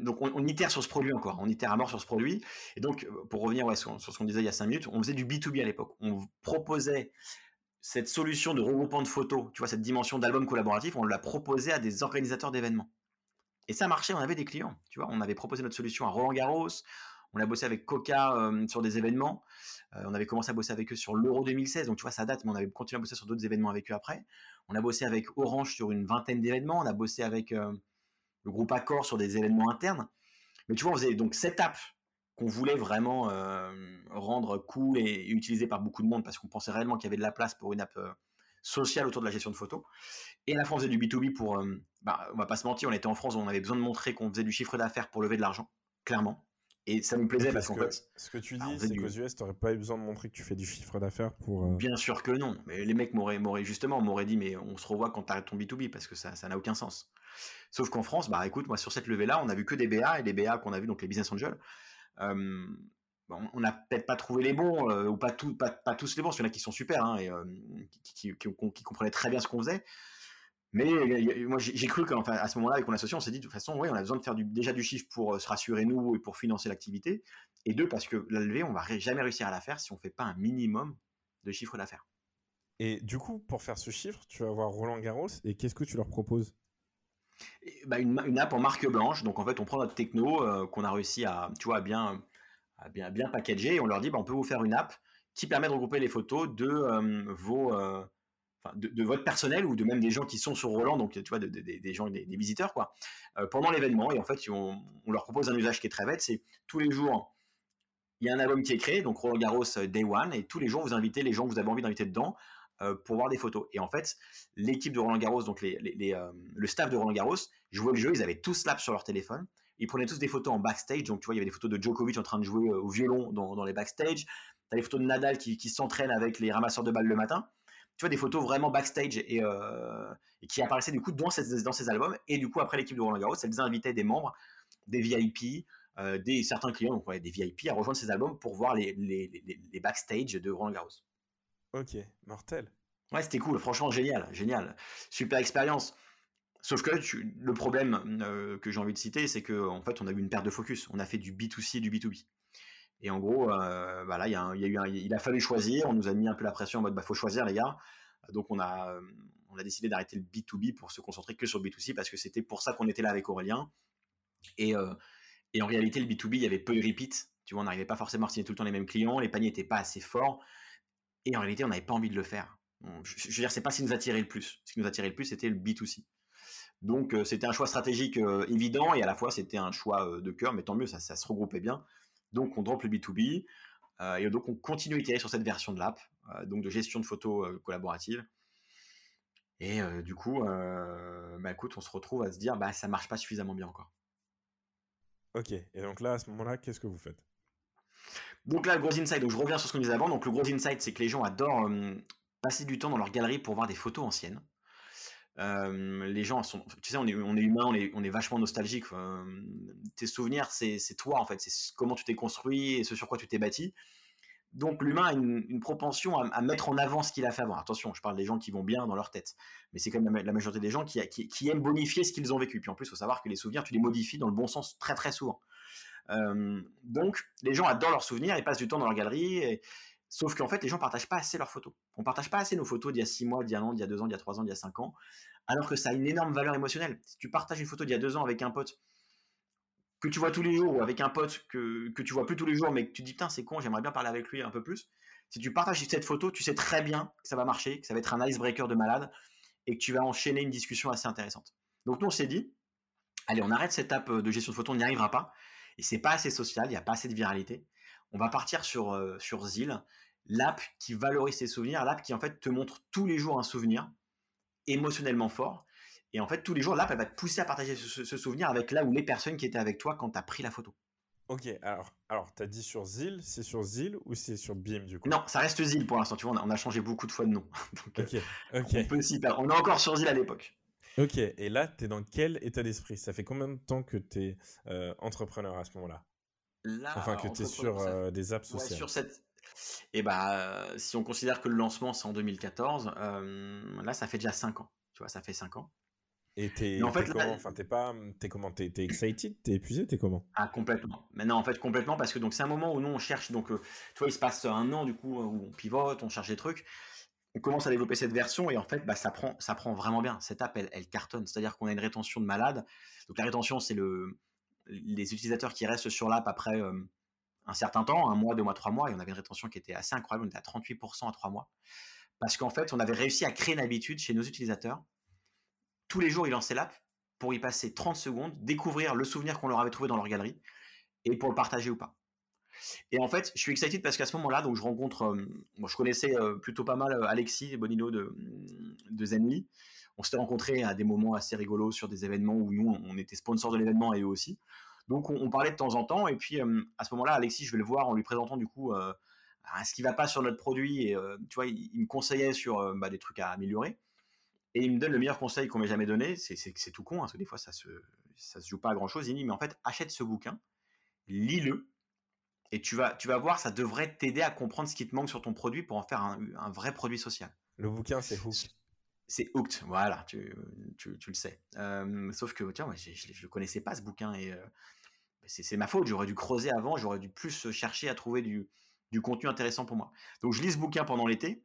donc, on itère sur ce produit encore. On itère à mort sur ce produit. Et donc, pour revenir sur ce qu'on disait il y a 5 minutes, on faisait du B2B à l'époque. On proposait cette solution de regroupement de photos, tu vois, cette dimension d'album collaboratif, on l'a proposé à des organisateurs d'événements. Et ça marchait, on avait des clients. Tu vois, on avait proposé notre solution à Roland Garros. On a bossé avec Coca sur des événements. On avait commencé à bosser avec eux sur l'Euro 2016. Donc, tu vois, ça date, mais on avait continué à bosser sur d'autres événements avec eux après. On a bossé avec Orange sur une 20aine d'événements. On a bossé avec le groupe Accor sur des événements internes. Mais tu vois, on faisait donc cette app qu'on voulait vraiment rendre cool et utilisée par beaucoup de monde parce qu'on pensait réellement qu'il y avait de la place pour une app sociale autour de la gestion de photos. Et à la fois, on faisait du B2B pour... on va pas se mentir, on était en France, on avait besoin de montrer qu'on faisait du chiffre d'affaires pour lever de l'argent, clairement. Et ça nous plaisait parce qu'en fait... Ce que tu dis, c'est qu'aux US, tu n'aurais pas eu besoin de montrer que tu fais du chiffre d'affaires pour... Bien sûr que non. Mais les mecs m'auraient dit, mais on se revoit quand tu arrêtes ton B2B parce que ça n'a aucun sens. Sauf qu'en France, écoute, moi, sur cette levée-là, on n'a vu que des BA et les BA qu'on a vu, donc les business angels. On n'a peut-être pas trouvé les bons ou pas tous les bons. Il y en a qui sont super et qui comprenaient très bien ce qu'on faisait. Mais moi, j'ai cru qu'à ce moment-là, avec mon associé, on s'est dit, de toute façon, on a besoin de faire déjà du chiffre pour se rassurer, nous, et pour financer l'activité. Et 2, parce que la levée, on ne va jamais réussir à la faire si on ne fait pas un minimum de chiffre d'affaires. Et du coup, pour faire ce chiffre, tu vas voir Roland Garros, et qu'est-ce que tu leur proposes? Une app en marque blanche. Donc, en fait, on prend notre techno qu'on a réussi à bien packager, et on leur dit, on peut vous faire une app qui permet de regrouper les photos de vos... De votre personnel ou de même des gens qui sont sur Roland, donc tu vois des gens, des visiteurs quoi, pendant l'événement. Et en fait, on leur propose un usage qui est très bête, c'est tous les jours il y a un album qui est créé, donc Roland Garros Day One, et tous les jours vous invitez les gens que vous avez envie d'inviter dedans pour voir des photos. Et en fait, l'équipe de Roland Garros, donc le staff de Roland Garros jouait le jeu, ils avaient tous l'app sur leur téléphone, ils prenaient tous des photos en backstage. Donc tu vois, il y avait des photos de Djokovic en train de jouer au violon dans les backstage, t'as les photos de Nadal qui s'entraîne avec les ramasseurs de balles le matin. Tu vois, des photos vraiment backstage et qui apparaissaient du coup dans ces albums. Et du coup, après, l'équipe de Roland Garros, elle invitait des membres, des VIP, certains clients, donc des VIP, à rejoindre ces albums pour voir les backstage de Roland Garros. Ok, mortel. Ouais, c'était cool, franchement, génial. Super expérience. Sauf que le problème que j'ai envie de citer, c'est qu'en fait, on a eu une perte de focus. On a fait du B2C et du B2B. Et en gros, là, il a fallu choisir. On nous a mis un peu la pression en mode, faut choisir les gars. Donc on a décidé d'arrêter le B2B pour se concentrer que sur le B2C, parce que c'était pour ça qu'on était là avec Aurélien. Et en réalité, le B2B, il y avait peu de repeats. Tu vois, on n'arrivait pas forcément à signer tout le temps les mêmes clients. Les paniers n'étaient pas assez forts. Et en réalité, on n'avait pas envie de le faire. Je veux dire, c'est pas ce qui nous attirait le plus. Ce qui nous attirait le plus, c'était le B2C. Donc c'était un choix stratégique évident, et à la fois c'était un choix de cœur. Mais tant mieux, ça se regroupait bien. Donc, on drop le B2B et donc on continue à itérer sur cette version de l'app, donc de gestion de photos collaborative. Et du coup, écoute, on se retrouve à se dire, ça marche pas suffisamment bien encore. Ok. Et donc là, à ce moment-là, qu'est-ce que vous faites? Donc là, le gros insight. Donc je reviens sur ce qu'on disait avant. Donc le gros insight, c'est que les gens adorent passer du temps dans leur galerie pour voir des photos anciennes. Les gens sont, tu sais, on est humain, on est vachement nostalgique. Tes souvenirs, c'est toi en fait, c'est comment tu t'es construit et ce sur quoi tu t'es bâti. Donc l'humain a une propension à mettre en avant ce qu'il a fait avant. Attention, je parle des gens qui vont bien dans leur tête, mais c'est quand même la majorité des gens qui aiment bonifier ce qu'ils ont vécu. Puis en plus, il faut savoir que les souvenirs, tu les modifies dans le bon sens très très souvent. Donc les gens adorent leurs souvenirs et passent du temps dans leur galerie. Et Sauf qu'en fait, les gens ne partagent pas assez leurs photos. On ne partage pas assez nos photos d'il y a 6 mois, d'il y a 1 an, d'il y a 2 ans, d'il y a 3 ans, d'il y a 5 ans, alors que ça a une énorme valeur émotionnelle. Si tu partages une photo d'il y a 2 ans avec un pote que tu vois tous les jours ou avec un pote que tu vois plus tous les jours mais que tu te dis « Putain, c'est con, j'aimerais bien parler avec lui un peu plus », si tu partages cette photo, tu sais très bien que ça va marcher, que ça va être un icebreaker de malade et que tu vas enchaîner une discussion assez intéressante. Donc nous, on s'est dit « Allez, on arrête cette étape de gestion de photos, on n'y arrivera pas. Et c'est pas assez social, il n'y a pas assez de viralité. » On va partir sur Zyl, l'app qui valorise tes souvenirs, l'app qui en fait te montre tous les jours un souvenir émotionnellement fort. Et en fait, tous les jours, l'app elle va te pousser à partager ce souvenir avec là où les personnes qui étaient avec toi quand tu as pris la photo. Ok, alors tu as dit sur Zyl, c'est sur Zyl ou c'est sur BIM du coup ? Non, ça reste Zyl pour l'instant, tu vois, on a changé beaucoup de fois de nom. Donc, okay. On est encore sur Zyl à l'époque. Ok, et là, tu es dans quel état d'esprit ? Ça fait combien de temps que tu es entrepreneur à ce moment-là ? Là, enfin, que tu es sur des apps sociales. Ouais, sur cette... Et bah, si on considère que le lancement, c'est en 2014, là, ça fait déjà 5 ans. Tu vois, ça fait 5 ans. Et t'es comment ? Enfin, t'es excited ? T'es épuisé ? T'es comment ? Ah, complètement. Maintenant, en fait, complètement, parce que donc, c'est un moment où nous, on cherche. Donc, tu vois, il se passe un an, du coup, où on pivote, on cherche des trucs. On commence à développer cette version et en fait, bah, ça prend vraiment bien. Cette app, elle cartonne. C'est-à-dire qu'on a une rétention de malade. Donc, la rétention, c'est les utilisateurs qui restent sur l'app après un certain temps, 1 mois, 2 mois, 3 mois, et on avait une rétention qui était assez incroyable, on était à 38% à 3 mois, parce qu'en fait, on avait réussi à créer une habitude chez nos utilisateurs. Tous les jours, ils lançaient l'app pour y passer 30 secondes, découvrir le souvenir qu'on leur avait trouvé dans leur galerie, et pour le partager ou pas. Et en fait, je suis excited parce qu'à ce moment-là, donc je rencontre, je connaissais plutôt pas mal Alexis Bonillo de Zenly. On s'était rencontrés à des moments assez rigolos sur des événements où nous, on était sponsors de l'événement et eux aussi. Donc, on parlait de temps en temps. Et puis, à ce moment-là, Alexis, je vais le voir en lui présentant du coup ce qui ne va pas sur notre produit. Et tu vois, il me conseillait sur des trucs à améliorer. Et il me donne le meilleur conseil qu'on m'ait jamais donné. C'est tout con, hein, parce que des fois, ça se joue pas à grand-chose. Il me dit, mais en fait, achète ce bouquin, lis-le. Et tu vas voir, ça devrait t'aider à comprendre ce qui te manque sur ton produit pour en faire un vrai produit social. Le bouquin, c'est fou. C'est Hooked, voilà, tu le sais. Sauf que tiens, ouais, je connaissais pas ce bouquin et c'est ma faute, j'aurais dû creuser avant, j'aurais dû plus chercher à trouver du contenu intéressant pour moi. Donc je lis ce bouquin pendant l'été,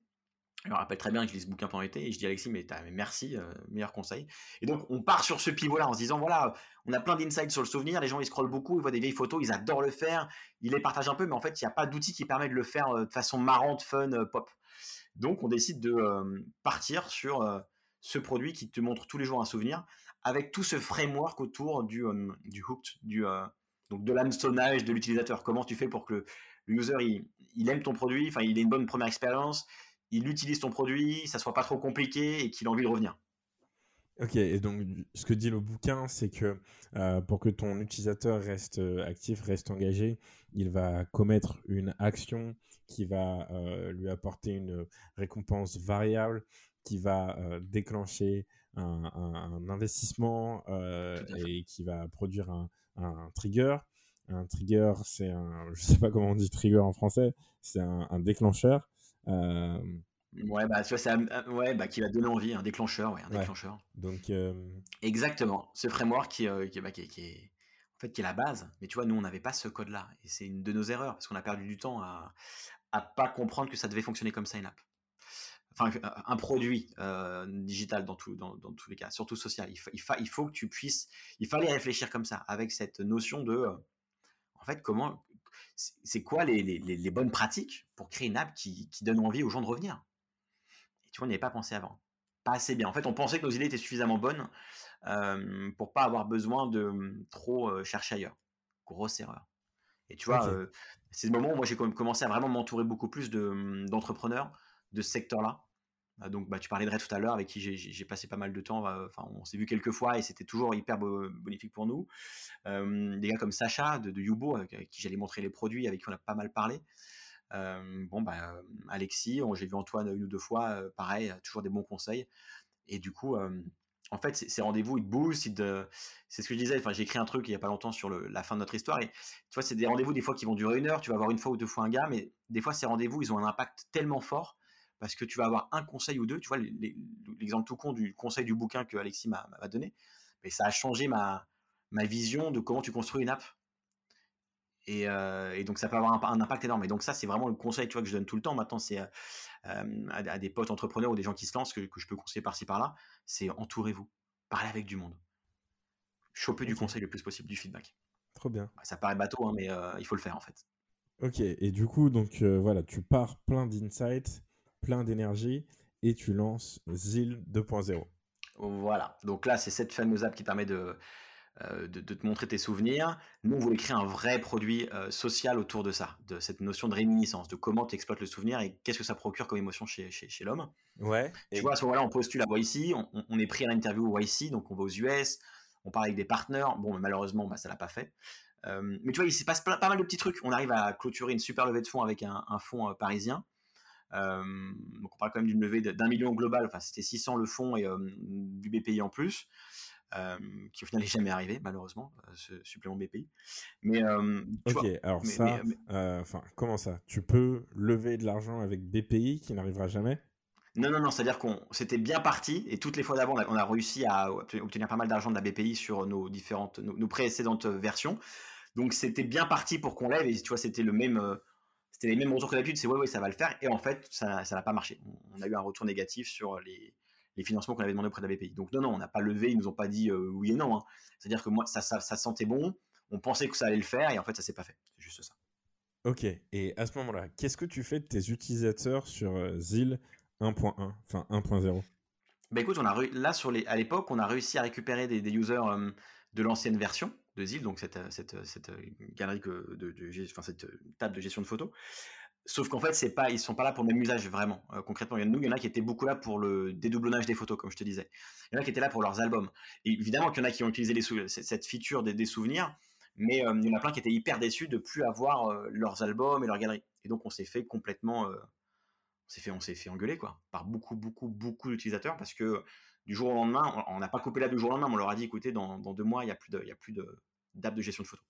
je me rappelle très bien que je lis ce bouquin pendant l'été et je dis Alexis, mais merci, meilleur conseil. Et donc on part sur ce pivot-là en se disant, voilà, on a plein d'insights sur le souvenir, les gens ils scrollent beaucoup, ils voient des vieilles photos, ils adorent le faire, ils les partagent un peu, mais en fait il n'y a pas d'outil qui permet de le faire de façon marrante, fun, pop. Donc, on décide de partir sur ce produit qui te montre tous les jours un souvenir avec tout ce framework autour du hooked, donc de l'hameçonnage de l'utilisateur. Comment tu fais pour que le user, il aime ton produit, enfin, il ait une bonne première expérience, il utilise ton produit, ça ne soit pas trop compliqué et qu'il ait envie de revenir. Ok, et donc, ce que dit le bouquin, c'est que pour que ton utilisateur reste actif, reste engagé, il va commettre une action qui va lui apporter une récompense variable, qui va déclencher un investissement et qui va produire un trigger. Un trigger, c'est un... Je ne sais pas comment on dit trigger en français. C'est un déclencheur. Ouais, bah, tu vois, qui va donner envie, un déclencheur. Ouais, déclencheur. Donc, exactement, ce framework qui est la base. Mais tu vois, nous, on n'avait pas ce code-là. Et c'est une de nos erreurs, parce qu'on a perdu du temps à pas comprendre que ça devait fonctionner comme ça, une app. Enfin, un produit digital dans tous les cas, surtout social. Il faut que tu puisses... Il fallait réfléchir comme ça, avec cette notion de... en fait, comment... C'est quoi les bonnes pratiques pour créer une app qui donne envie aux gens de revenir ? Tu vois, on n'y avait pas pensé avant. Pas assez bien. En fait, on pensait que nos idées étaient suffisamment bonnes pour ne pas avoir besoin de trop chercher ailleurs. Grosse erreur. Et tu vois, okay. C'est le moment où moi, j'ai quand même commencé à vraiment m'entourer beaucoup plus d'entrepreneurs de ce secteur-là. Donc, tu parlais de Ray tout à l'heure, avec qui j'ai passé pas mal de temps. Enfin, on s'est vu quelques fois et c'était toujours hyper bonifique pour nous. Des gars comme Sacha de Yubo, avec qui j'allais montrer les produits, avec qui on a pas mal parlé. Alexis, j'ai vu Antoine une ou deux fois, pareil, toujours des bons conseils. Et du coup, en fait, ces rendez-vous, ils te boostent. C'est ce que je disais. J'ai écrit un truc il n'y a pas longtemps sur la fin de notre histoire. Et tu vois, c'est des rendez-vous, des fois, qui vont durer 1 heure. Tu vas avoir une fois ou 2 fois un gars, mais des fois, ces rendez-vous, ils ont un impact tellement fort parce que tu vas avoir un conseil ou 2. Tu vois, l'exemple tout con du conseil du bouquin que Alexis m'a donné, mais ça a changé ma vision de comment tu construis une app. Et donc ça peut avoir un impact énorme. Et donc ça, c'est vraiment le conseil, tu vois, que je donne tout le temps. Maintenant, c'est à des potes entrepreneurs ou des gens qui se lancent que je peux conseiller par-ci par-là. C'est entourez-vous, parlez avec du monde, chopez du conseil le plus possible, du feedback. Trop bien. Ça paraît bateau, hein, mais il faut le faire en fait. Ok. Et du coup, donc voilà, tu pars plein d'insights, plein d'énergie, et tu lances Zyl 2.0. Voilà. Donc là, c'est cette fameuse app qui permet de te montrer tes souvenirs. Nous, on voulait créer un vrai produit social autour de ça, de cette notion de réminiscence, de comment tu exploites le souvenir et qu'est-ce que ça procure comme émotion chez l'homme. Ouais. Tu vois, à ce moment-là, on postule à YC, on est pris à l'interview au YC, donc on va aux US, on parle avec des partenaires. Bon, mais malheureusement, ça ne l'a pas fait. Mais tu vois, il se passe pas mal de petits trucs. On arrive à clôturer une super levée de fonds avec un fonds parisien. Donc, on parle quand même d'une levée d'1 million global. Enfin, c'était 600 le fonds et du BPI en plus. Qui au final n'est jamais arrivé, malheureusement, ce supplément BPI. Mais, tu ok, vois, alors mais, ça, comment ça ? Tu peux lever de l'argent avec BPI qui n'arrivera jamais ? Non, c'est-à-dire qu'on c'était bien parti et toutes les fois d'avant, on a réussi à obtenir pas mal d'argent de la BPI sur nos précédentes versions. Donc c'était bien parti pour qu'on lève et tu vois, c'était les mêmes retours que d'habitude, c'est ouais, ça va le faire. Et en fait, ça n'a pas marché. On a eu un retour négatif sur les financements qu'on avait demandé auprès de la BPI. Donc non, on n'a pas levé, ils nous ont pas dit oui et non. Hein. C'est-à-dire que moi, ça sentait bon, on pensait que ça allait le faire et en fait, ça s'est pas fait. C'est juste ça. Ok. Et à ce moment-là, qu'est-ce que tu fais de tes utilisateurs sur Zyl 1.1, enfin 1.0 ? Ben écoute, là à l'époque, on a réussi à récupérer des users de l'ancienne version de Zyl, donc cette galerie cette table de gestion de photos. Sauf qu'en fait, ils sont pas là pour le même usage vraiment. Concrètement, il y en a qui étaient beaucoup là pour le dédoublonnage des photos, comme je te disais. Il y en a qui étaient là pour leurs albums. Et évidemment qu'il y en a qui ont utilisé cette feature des souvenirs, mais il y en a plein qui étaient hyper déçus de plus avoir leurs albums et leur galerie. Et donc, on s'est fait complètement, on s'est fait engueuler quoi, par beaucoup d'utilisateurs parce que du jour au lendemain, on n'a pas coupé là du jour au lendemain, mais on leur a dit écoutez, dans 2 mois, il n'y a plus d'app de gestion de photos.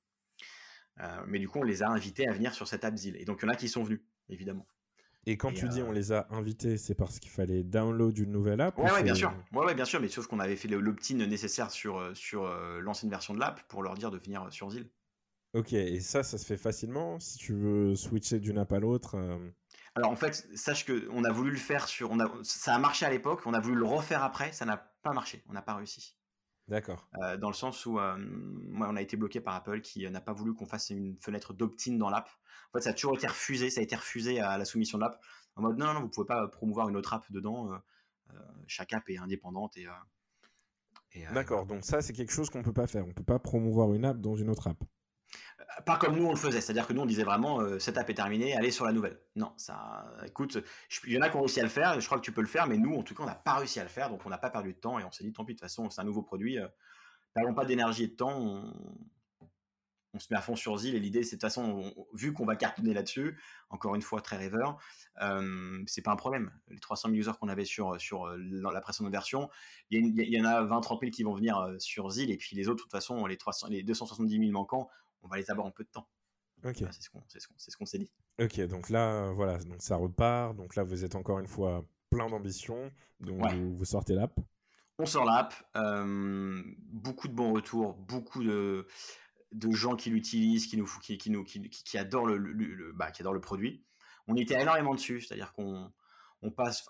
Mais du coup, on les a invités à venir sur cette app Zyl. Et donc, il y en a qui sont venus, évidemment. Et quand tu dis on les a invités, c'est parce qu'il fallait download une nouvelle app ? Ouais, bien sûr. Ouais, bien sûr. Mais sauf qu'on avait fait l'opt-in nécessaire sur l'ancienne version de l'app pour leur dire de venir sur Zyl. Ok. Et ça se fait facilement si tu veux switcher d'une app à l'autre Alors, en fait, sache qu'on a voulu le faire ça a marché à l'époque. On a voulu le refaire après. Ça n'a pas marché. On n'a pas réussi. D'accord. Dans le sens où on a été bloqué par Apple qui n'a pas voulu qu'on fasse une fenêtre d'opt-in dans l'app. En fait, ça a toujours été refusé. Ça a été refusé à la soumission de l'app. En mode non, vous pouvez pas promouvoir une autre app dedans. Chaque app est indépendante. D'accord. Donc ça, c'est quelque chose qu'on peut pas faire. On peut pas promouvoir une app dans une autre app. Pas comme nous on le faisait. C'est-à-dire que nous on disait vraiment cette app est terminée, allez sur la nouvelle. Non, ça. Écoute, il y en a qui ont réussi à le faire. Je crois que tu peux le faire, mais nous en tout cas on n'a pas réussi à le faire, donc on n'a pas perdu de temps et on s'est dit tant pis. De toute façon c'est un nouveau produit. Parlons pas d'énergie et de temps. On se met à fond sur Zyl et l'idée c'est de toute façon vu qu'on va cartonner là-dessus. Encore une fois très rêveur. C'est pas un problème. Les 300 000 users qu'on avait sur la précédente version, il y en a 20-30 000 qui vont venir sur Zyl et puis les autres de toute façon les 270 000 manquants. On va les avoir en peu de temps. Okay. Voilà, c'est ce qu'on s'est dit. Ok, donc là, voilà, donc ça repart. Donc là, vous êtes encore une fois plein d'ambition. Donc ouais. vous sortez l'app. On sort l'app. Beaucoup de bons retours, beaucoup de gens qui l'utilisent, qui adorent qui adorent le produit. On était énormément dessus, c'est-à-dire qu'on passe.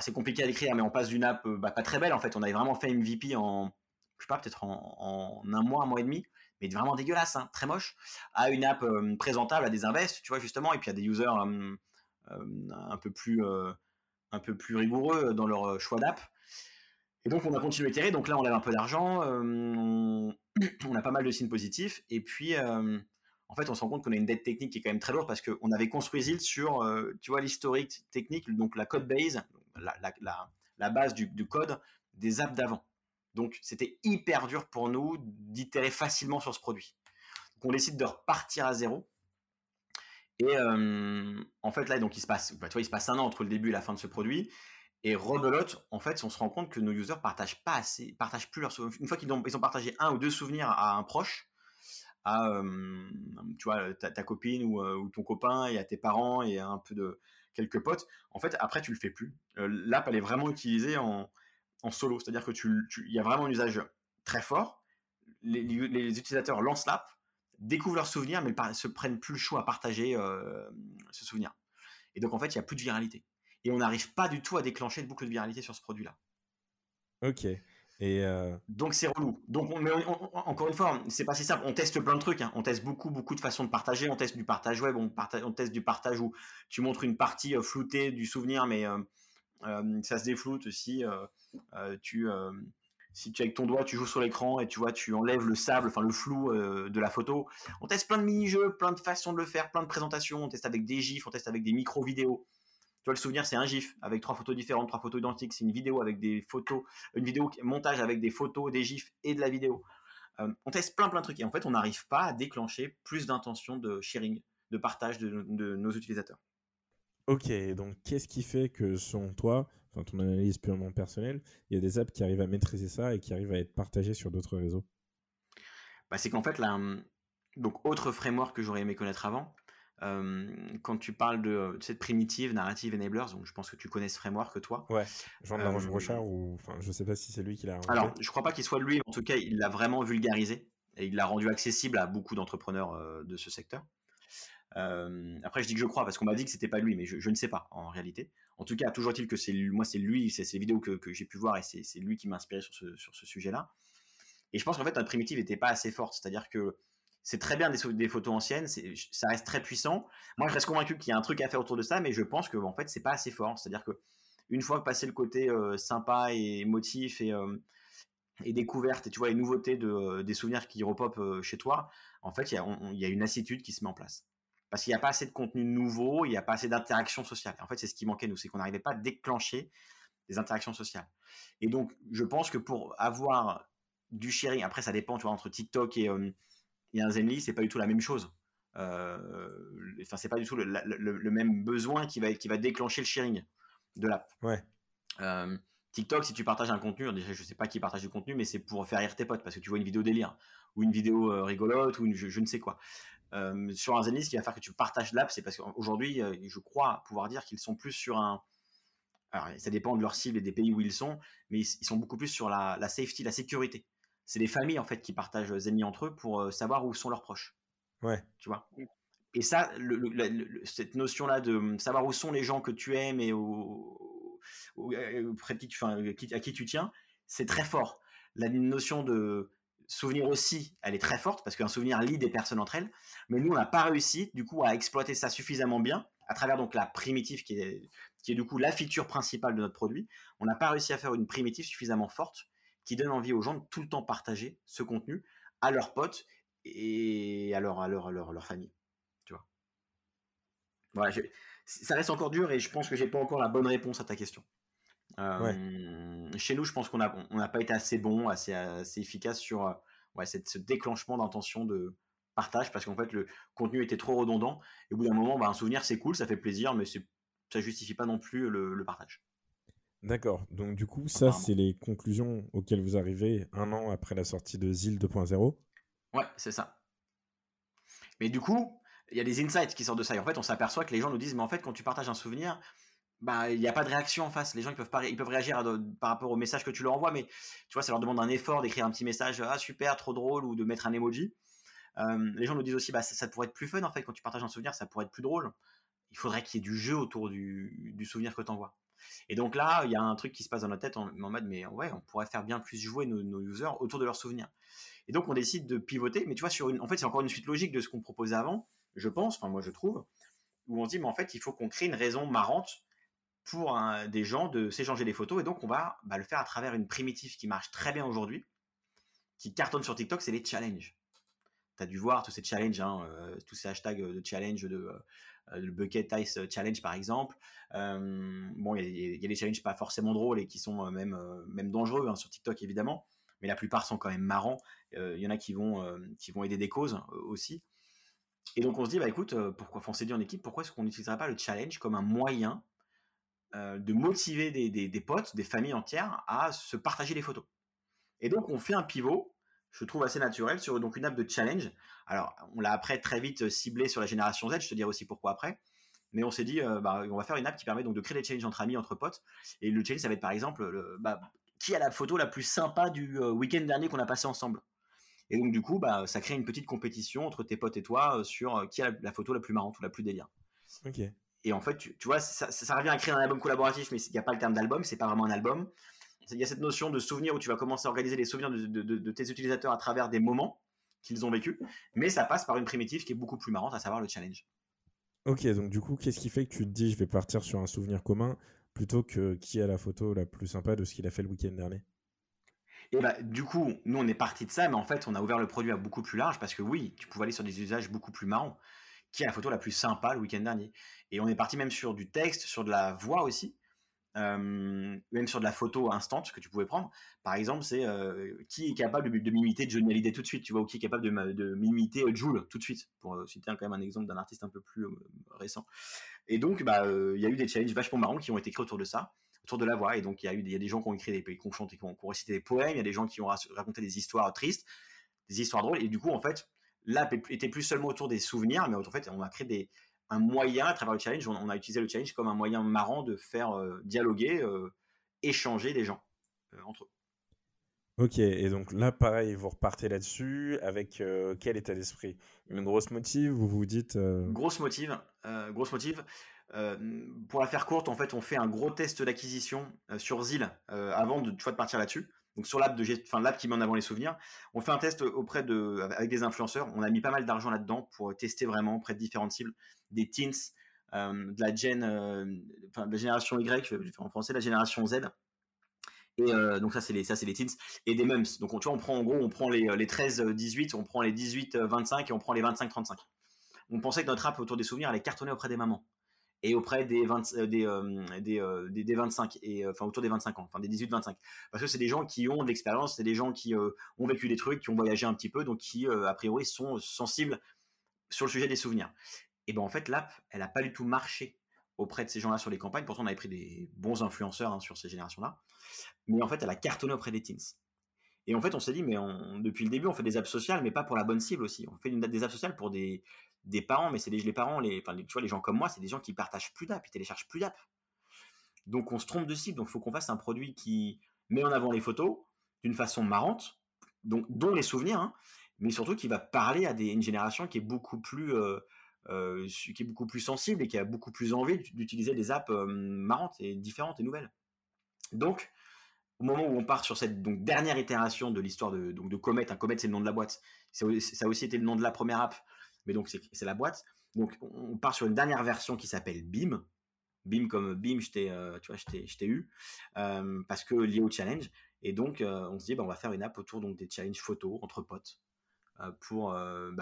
C'est compliqué à décrire, mais on passe d'une app pas très belle en fait. On avait vraiment fait MVP en un mois et demi. Mais vraiment dégueulasse, hein, très moche, à une app présentable à des invests, tu vois justement, et puis à des users un peu plus rigoureux dans leur choix d'app. Et donc on a continué à itérer. Donc là on lève un peu d'argent, on a pas mal de signes positifs, et puis en fait on se rend compte qu'on a une dette technique qui est quand même très lourde parce qu'on avait construit Zyl sur, tu vois, l'historique technique, donc la code base, la base du code des apps d'avant. Donc, c'était hyper dur pour nous d'itérer facilement sur ce produit. Donc, on décide de repartir à zéro. Et en fait, là, donc, il se passe 1 an entre le début et la fin de ce produit. Et rebelote, en fait, on se rend compte que nos users partagent plus leurs souvenirs. Une fois qu'ils ont partagé 1 ou 2 souvenirs à un proche, à tu vois, ta copine ou ton copain, et à tes parents et à un peu de quelques potes, en fait, après, tu le fais plus. L'app, elle est vraiment utilisée en solo, c'est-à-dire que il y a vraiment un usage très fort. Les utilisateurs lancent l'app, découvrent leurs souvenirs, mais se prennent plus le chaud à partager ce souvenir. Et donc, en fait, il n'y a plus de viralité. Et on n'arrive pas du tout à déclencher de boucle de viralité sur ce produit-là. Ok. Et donc, c'est relou. Donc, encore une fois, c'est pas si simple. On teste plein de trucs. Hein. On teste beaucoup de façons de partager. On teste du partage web. On teste du partage où tu montres une partie floutée du souvenir, mais ça se défloute si tu avec ton doigt, tu joues sur l'écran et tu vois, tu enlèves le sable, enfin le flou de la photo. On teste plein de mini-jeux, plein de façons de le faire, plein de présentations. On teste avec des gifs, on teste avec des micro-vidéos. Tu vois, le souvenir, c'est un gif avec 3 photos différentes, 3 photos identiques. C'est une vidéo avec des photos, une vidéo montage avec des photos, des gifs et de la vidéo. On teste plein de trucs. Et en fait, on n'arrive pas à déclencher plus d'intention de sharing, de partage de nos utilisateurs. Ok, donc qu'est-ce qui fait que selon toi, enfin ton analyse purement personnelle, il y a des apps qui arrivent à maîtriser ça et qui arrivent à être partagées sur d'autres réseaux? Bah, c'est qu'en fait, là, donc autre framework que j'aurais aimé connaître avant, quand tu parles de cette primitive narrative enablers, donc je pense que tu connais ce framework, toi. Ouais, Jean de La Roche-Brochard, ou enfin je sais pas si c'est lui qui l'a inventé. Alors, je crois pas qu'il soit lui, mais en tout cas, il l'a vraiment vulgarisé et il l'a rendu accessible à beaucoup d'entrepreneurs de ce secteur. Après je dis que je crois parce qu'on m'a dit que c'était pas lui, mais je ne sais pas en réalité. En tout cas, toujours est-il que c'est lui, c'est ces vidéos que j'ai pu voir, et c'est lui qui m'a inspiré sur ce sujet-là. Et je pense qu'en fait notre primitive n'était pas assez forte, c'est-à-dire que c'est très bien des photos anciennes, ça reste très puissant. Moi je reste convaincu qu'il y a un truc à faire autour de ça, mais je pense que en fait c'est pas assez fort, c'est-à-dire que une fois passé le côté sympa et émotif et découverte, et tu vois les nouveautés des souvenirs qui repopent chez toi, en fait il y a une lassitude qui se met en place. Parce qu'il n'y a pas assez de contenu nouveau, il n'y a pas assez d'interactions sociales. En fait, c'est ce qui manquait, nous, c'est qu'on n'arrivait pas à déclencher des interactions sociales. Et donc, je pense que pour avoir du sharing, après, ça dépend, tu vois, entre TikTok et un Zenly, c'est pas du tout la même chose. Enfin, c'est pas du tout le même besoin qui va déclencher le sharing de l'app. Ouais. TikTok, si tu partages un contenu, déjà, je sais pas qui partage du contenu, mais c'est pour faire rire tes potes, parce que tu vois une vidéo délire, ou une vidéo rigolote, ou je ne sais quoi. Sur un Zenly, ce qui va faire que tu partages l'app, c'est parce qu'aujourd'hui, je crois pouvoir dire qu'ils sont plus sur un... Alors, ça dépend de leur cible et des pays où ils sont, mais ils sont beaucoup plus sur la safety, la sécurité. C'est les familles, en fait, qui partagent Zenly entre eux pour savoir où sont leurs proches. Ouais. Tu vois ? Et ça, cette notion-là de savoir où sont les gens que tu aimes et auprès de qui à qui tu tiens, c'est très fort. La notion de souvenir aussi, elle est très forte, parce qu'un souvenir lie des personnes entre elles. Mais nous, on n'a pas réussi, du coup, à exploiter ça suffisamment bien, à travers donc la primitive qui est du coup la feature principale de notre produit. On n'a pas réussi à faire une primitive suffisamment forte qui donne envie aux gens de tout le temps partager ce contenu à leurs potes et à leur famille. Tu vois. Voilà, ça reste encore dur et je pense que j'ai pas encore la bonne réponse à ta question. Ouais. Chez nous, je pense qu'on n'a pas été assez bon, assez efficace sur ce déclenchement d'intention de partage, parce qu'en fait le contenu était trop redondant et au bout d'un moment un souvenir c'est cool, ça fait plaisir, mais ça justifie pas non plus le partage. D'accord, donc du coup ça c'est les conclusions auxquelles vous arrivez 1 an après la sortie de Zyl 2.0. Ouais, c'est ça. Mais du coup il y a des insights qui sortent de ça et en fait on s'aperçoit que les gens nous disent mais en fait quand tu partages un souvenir, bah, il n'y a pas de réaction en face. Les gens ils peuvent réagir par rapport au message que tu leur envoies, mais tu vois, ça leur demande un effort d'écrire un petit message « Ah, super, trop drôle » ou de mettre un emoji. Les gens nous disent aussi bah, « ça pourrait être plus fun, en fait, quand tu partages un souvenir, ça pourrait être plus drôle. » Il faudrait qu'il y ait du jeu autour du souvenir que tu envoies. Et donc là, il y a un truc qui se passe dans notre tête en mode « mais ouais, on pourrait faire bien plus jouer nos users autour de leurs souvenirs. » Et donc, on décide de pivoter, mais tu vois, en fait, c'est encore une suite logique de ce qu'on proposait avant, je pense, enfin moi je trouve, où on se dit « mais en fait, il faut qu'on crée une raison marrante pour des gens de s'échanger des photos, et donc on va le faire à travers une primitive qui marche très bien aujourd'hui, qui cartonne sur TikTok, c'est les challenges. Tu as dû voir tous ces challenges, tous ces hashtags de challenge, de bucket ice challenge par exemple. Bon, il y a des challenges pas forcément drôles et qui sont même dangereux sur TikTok évidemment, mais la plupart sont quand même marrants. Il y en a qui vont aider des causes aussi. Et donc on se dit, écoute, on s'est dit en équipe, pourquoi est-ce qu'on n'utiliserait pas le challenge comme un moyen de motiver des potes, des familles entières à se partager les photos. Et donc, on fait un pivot, je trouve assez naturel, sur donc une app de challenge. Alors, on l'a après très vite ciblé sur la génération Z, je te dirai aussi pourquoi après, mais on s'est dit, on va faire une app qui permet donc de créer des challenges entre amis, entre potes, et le challenge, ça va être par exemple, qui a la photo la plus sympa du week-end dernier qu'on a passé ensemble. Et donc, du coup, bah, ça crée une petite compétition entre tes potes et toi sur qui a la photo la plus marrante ou la plus délire. Ok. Et en fait, tu vois, ça revient à créer un album collaboratif, mais il n'y a pas le terme d'album, c'est pas vraiment un album. Il y a cette notion de souvenir où tu vas commencer à organiser les souvenirs de tes utilisateurs à travers des moments qu'ils ont vécu, mais ça passe par une primitive qui est beaucoup plus marrante, à savoir le challenge. Ok, donc du coup, qu'est-ce qui fait que tu te dis je vais partir sur un souvenir commun plutôt que qui a la photo la plus sympa de ce qu'il a fait le week-end dernier? Et bah, du coup, nous on est parti de ça, mais en fait on a ouvert le produit à beaucoup plus large parce que oui, tu pouvais aller sur des usages beaucoup plus marrants. Qui a la photo la plus sympa le week-end dernier? Et on est parti même sur du texte, sur de la voix aussi, même sur de la photo instante que tu pouvais prendre. Par exemple, c'est qui est capable de m'imiter Johnny Hallyday tout de suite, tu vois, ou qui est capable de m'imiter Zyl tout de suite, pour citer quand même un exemple d'un artiste un peu plus récent. Et donc, y a eu des challenges vachement marrants qui ont été créés autour de ça, autour de la voix. Et donc, il y a des gens qui ont écrit des, qui ont chanté, qui ont récité des poèmes, il y a des gens qui ont raconté des histoires tristes, des histoires drôles. Et du coup, en fait, là, était plus seulement autour des souvenirs, mais en fait, on a créé un moyen à travers le challenge. On a utilisé le challenge comme un moyen marrant de faire dialoguer, échanger des gens entre eux. Ok, et donc là, pareil, vous repartez là-dessus avec quel état d'esprit? Une grosse motive, vous vous dites Grosse motive. Pour la faire courte, en fait, on fait un gros test d'acquisition sur Zyl avant de partir là-dessus. Donc sur l'app qui met en avant les souvenirs, on fait un test avec des influenceurs. On a mis pas mal d'argent là-dedans pour tester vraiment auprès de différentes cibles, des teens, de la génération Y, je vais faire en français, la génération Z. Et donc ça c'est les teens et des mums. Donc on prend les 13-18, on prend les 18-25 et on prend les 25-35. On pensait que notre app autour des souvenirs allait cartonner auprès des mamans et auprès des 25 et autour des 25 ans, enfin des 18-25, parce que c'est des gens qui ont de l'expérience, c'est des gens qui ont vécu des trucs, qui ont voyagé un petit peu, donc qui a priori sont sensibles sur le sujet des souvenirs. Et ben en fait l'app, elle a pas du tout marché auprès de ces gens-là sur les campagnes. Pourtant on avait pris des bons influenceurs sur ces générations-là, mais en fait elle a cartonné auprès des teens. Et en fait on s'est dit mais depuis le début on fait des apps sociales, mais pas pour la bonne cible aussi. On fait des apps sociales pour des parents, mais c'est les parents, tu vois, les gens comme moi, c'est des gens qui partagent plus d'app, ils téléchargent plus d'app. Donc on se trompe de cible, donc il faut qu'on fasse un produit qui met en avant les photos d'une façon marrante, donc, dont les souvenirs, hein, mais surtout qui va parler à une génération qui est beaucoup plus sensible et qui a beaucoup plus envie d'utiliser des apps marrantes et différentes et nouvelles. Donc au moment où on part sur cette dernière itération de l'histoire de Comet, Comet c'est le nom de la boîte, ça a aussi été le nom de la première app, mais donc c'est la boîte. Donc on part sur une dernière version qui s'appelle BIM. BIM comme BIM, je t'ai eu, parce que lié au challenge. Et donc on se dit on va faire une app autour des challenges photos entre potes pour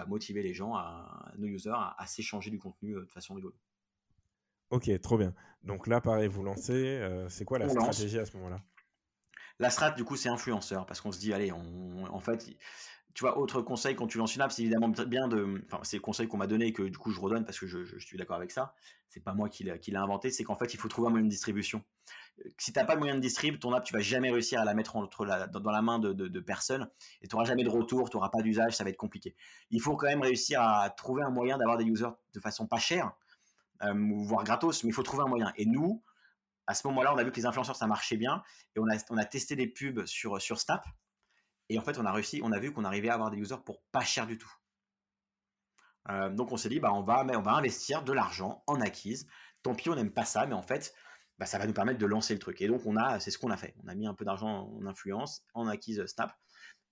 motiver les gens, nos users, à s'échanger du contenu de façon rigolote. Ok, trop bien. Donc là, pareil, vous lancez. C'est quoi stratégie à ce moment-là? La strat, du coup, c'est influenceur, parce qu'on se dit, allez, en fait... Tu vois, autre conseil quand tu lances une app, c'est évidemment bien c'est le conseil qu'on m'a donné et que du coup je redonne parce que je suis d'accord avec ça. C'est pas moi qui l'a inventé, c'est qu'en fait il faut trouver un moyen de distribution. Si t'as pas de moyen de distrib, ton app tu vas jamais réussir à la mettre dans la main de personnes et t'auras jamais de retour, t'auras pas d'usage, ça va être compliqué. Il faut quand même réussir à trouver un moyen d'avoir des users de façon pas chère, voire gratos, mais il faut trouver un moyen. Et nous, à ce moment-là, on a vu que les influenceurs ça marchait bien et on a testé des pubs sur Snap. Et en fait, on a vu qu'on arrivait à avoir des users pour pas cher du tout. Donc on s'est dit, on va investir de l'argent en acquise. Tant pis, on n'aime pas ça, mais en fait, ça va nous permettre de lancer le truc. Et donc c'est ce qu'on a fait. On a mis un peu d'argent en influence, en acquise Snap.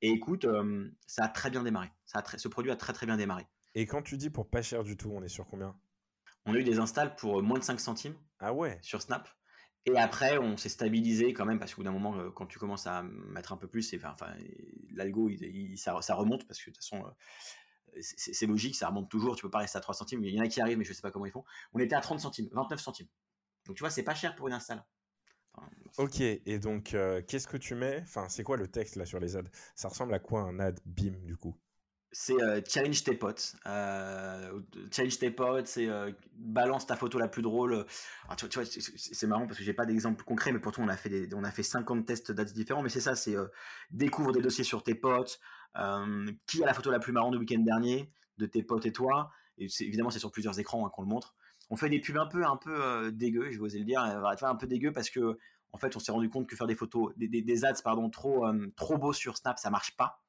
Et écoute, ça a très bien démarré. Ce produit a très très bien démarré. Et quand tu dis pour pas cher du tout, on est sur combien? On a eu des installs pour moins de 5 centimes. Ah ouais. Sur Snap. Et après, on s'est stabilisé quand même, parce qu'au bout d'un moment, quand tu commences à mettre un peu plus, l'algo, ça remonte, parce que de toute façon, c'est logique, ça remonte toujours, tu peux pas rester à 3 centimes, il y en a qui arrivent, mais je sais pas comment ils font. On était à 30 centimes, 29 centimes. Donc tu vois, c'est pas cher pour une install. Ok, et donc, qu'est-ce que tu mets? Enfin, c'est quoi le texte là sur les ads? Ça ressemble à quoi un ad BIM du coup? C'est challenge tes potes. C'est balance ta photo la plus drôle. Alors, tu vois, c'est marrant parce que j'ai pas d'exemple concret, mais pourtant on a fait 50 tests d'ads différents. Mais c'est ça, c'est découvre des dossiers sur tes potes. Qui a la photo la plus marrante du week-end dernier de tes potes et toi? Et évidemment, c'est sur plusieurs écrans qu'on le montre. On fait des pubs un peu dégueu, je vais oser le dire, un peu dégueu parce que en fait, on s'est rendu compte que faire des ads trop beaux sur Snap, ça marche pas.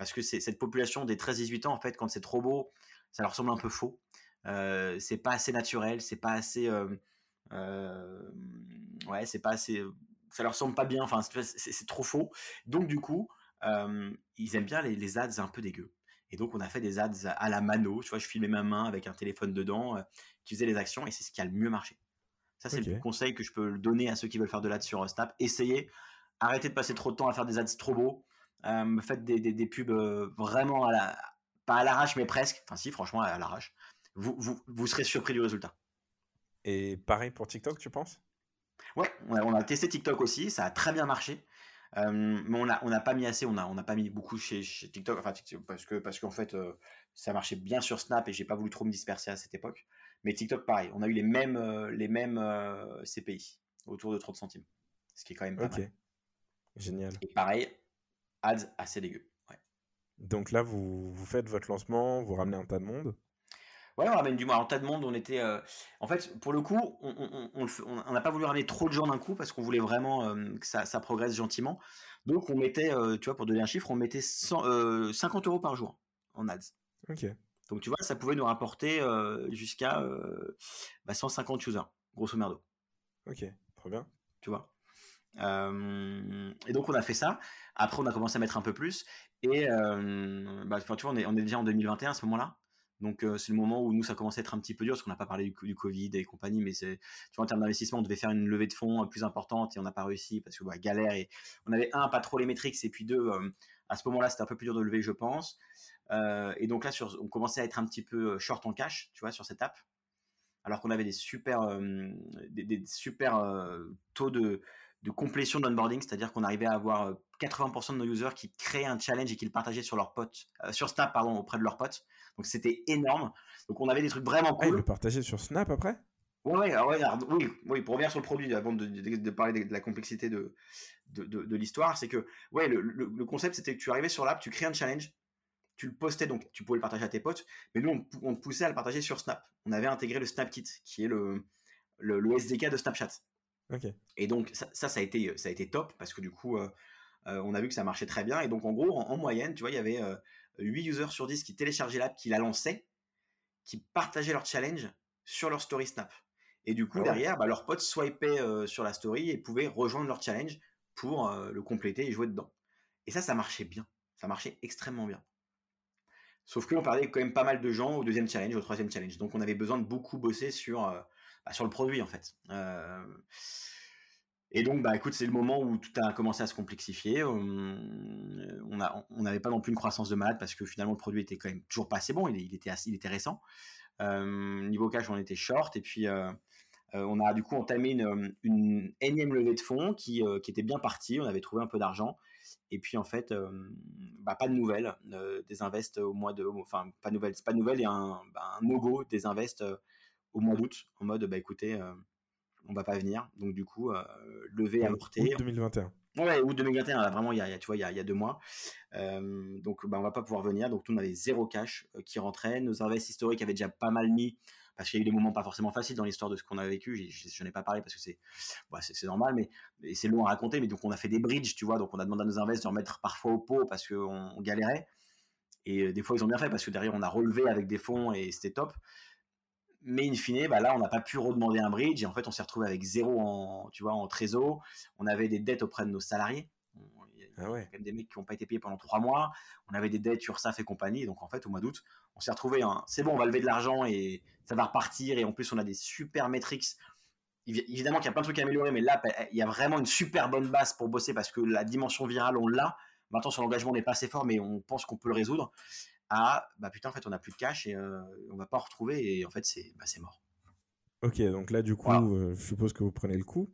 parce que cette population des 13-18 ans, en fait, quand c'est trop beau, ça leur semble un peu faux. C'est pas assez naturel, c'est pas assez, ouais, c'est pas assez, ça leur semble pas bien. Enfin, c'est trop faux. Donc du coup, ils aiment bien les ads un peu dégueux. Et donc on a fait des ads à la mano. Tu vois, je filmais ma main avec un téléphone dedans, qui faisait les actions, et c'est ce qui a le mieux marché. Ça, c'est le conseil que je peux donner à ceux qui veulent faire de l'ads sur Snap. Essayez, arrêtez de passer trop de temps à faire des ads trop beaux. Faites des pubs vraiment à la, pas à l'arrache, mais presque. Enfin, si, franchement, à l'arrache. Vous serez surpris du résultat. Et pareil pour TikTok, tu penses? Ouais, on a testé TikTok aussi, ça a très bien marché. Mais on n'a pas mis assez, on n'a pas mis beaucoup chez TikTok, enfin, parce qu'en fait, ça marchait bien sur Snap et j'ai pas voulu trop me disperser à cette époque. Mais TikTok, pareil, on a eu les mêmes CPI, autour de 30 centimes, ce qui est quand même pas mal. Génial. Et pareil, ads assez dégueu. Ouais. Donc là, vous faites votre lancement, vous ramenez un tas de monde. Ouais, on ramène du moins un tas de monde. On était, en fait, pour le coup, on n'a pas voulu ramener trop de gens d'un coup parce qu'on voulait vraiment que ça progresse gentiment. Donc, on mettait, tu vois, pour donner un chiffre, on mettait 50 € par jour en ads. Ok. Donc, tu vois, ça pouvait nous rapporter jusqu'à 150 users, grosso merdo. Ok, très bien. Tu vois. Et donc, on a fait ça. Après, on a commencé à mettre un peu plus. Et tu vois, on est déjà en 2021 à ce moment-là. Donc, c'est le moment où nous, ça commençait à être un petit peu dur, parce qu'on n'a pas parlé du Covid et compagnie, mais c'est, tu vois, en termes d'investissement, on devait faire une levée de fonds plus importante et on n'a pas réussi parce que, galère. Et on avait, un, pas trop les métriques, et puis deux, à ce moment-là, c'était un peu plus dur de lever, je pense. Et donc là, on commençait à être un petit peu short en cash, tu vois, sur cette app, alors qu'on avait des super taux de complétion d'onboarding, c'est-à-dire qu'on arrivait à avoir 80% de nos users qui créaient un challenge et qui le partageaient sur leurs potes, sur Snap, pardon, auprès de leurs potes. Donc c'était énorme. Donc on avait des trucs vraiment cool. Le partager sur Snap après. Oui, pour revenir sur le produit, avant de parler de la complexité de l'histoire, c'est que le concept, c'était que tu arrivais sur l'app, tu créais un challenge, tu le postais, donc tu pouvais le partager à tes potes, mais nous on te poussait à le partager sur Snap. On avait intégré le SnapKit, qui est le SDK de Snapchat. Okay. Et donc ça a été top parce que du coup on a vu que ça marchait très bien. Et donc en gros en moyenne, tu vois, il y avait 8 users sur 10 qui téléchargeaient l'app, qui la lançaient, qui partageaient leur challenge sur leur story Snap. Et du coup derrière, leurs potes swipaient sur la story et pouvaient rejoindre leur challenge pour le compléter et jouer dedans. Et ça marchait bien, ça marchait extrêmement bien. Sauf qu'on perdait quand même pas mal de gens au deuxième challenge, au troisième challenge. Donc on avait besoin de beaucoup bosser sur le produit en fait. Et donc écoute, c'est le moment où tout a commencé à se complexifier. On n'avait pas non plus une croissance de malade parce que finalement le produit était quand même toujours pas assez bon. Il était récent. Niveau cash, on était short et puis on a du coup entamé une énième levée de fonds qui était bien partie. On avait trouvé un peu d'argent et puis en fait pas de nouvelles des invests au mois de, enfin pas de nouvelles et un no-go des invests au mois d'août, en mode écoutez, on va pas venir. Donc du coup levé avorté. Août 2021. Ouais, août 2021, là, vraiment il y a 2 mois. Donc on va pas pouvoir venir. Donc nous on avait 0 cash qui rentrait. Nos invests historiques avaient déjà pas mal mis parce qu'il y a eu des moments pas forcément faciles dans l'histoire de ce qu'on a vécu. Je n'ai pas parlé parce que c'est normal, mais c'est long à raconter. Mais donc on a fait des bridges, tu vois. Donc on a demandé à nos invests de remettre parfois au pot parce qu'on galérait. Et des fois ils ont bien fait parce que derrière on a relevé avec des fonds et c'était top. Mais in fine, là, on n'a pas pu redemander un bridge et en fait, on s'est retrouvé avec 0 en trésor. On avait des dettes auprès de nos salariés. Il y a quand même des mecs qui n'ont pas été payés pendant 3 mois. On avait des dettes sur SAF et compagnie. Donc en fait, au mois d'août, on s'est retrouvé. C'est bon, on va lever de l'argent et ça va repartir. Et en plus, on a des super métriques. Évidemment qu'il y a plein de trucs à améliorer, mais là, il y a vraiment une super bonne base pour bosser parce que la dimension virale, on l'a. Maintenant, son engagement n'est pas assez fort, mais on pense qu'on peut le résoudre. Putain, en fait, on n'a plus de cash et on va pas en retrouver et en fait, c'est mort. Ok, donc là, du coup, je suppose que vous prenez le coup.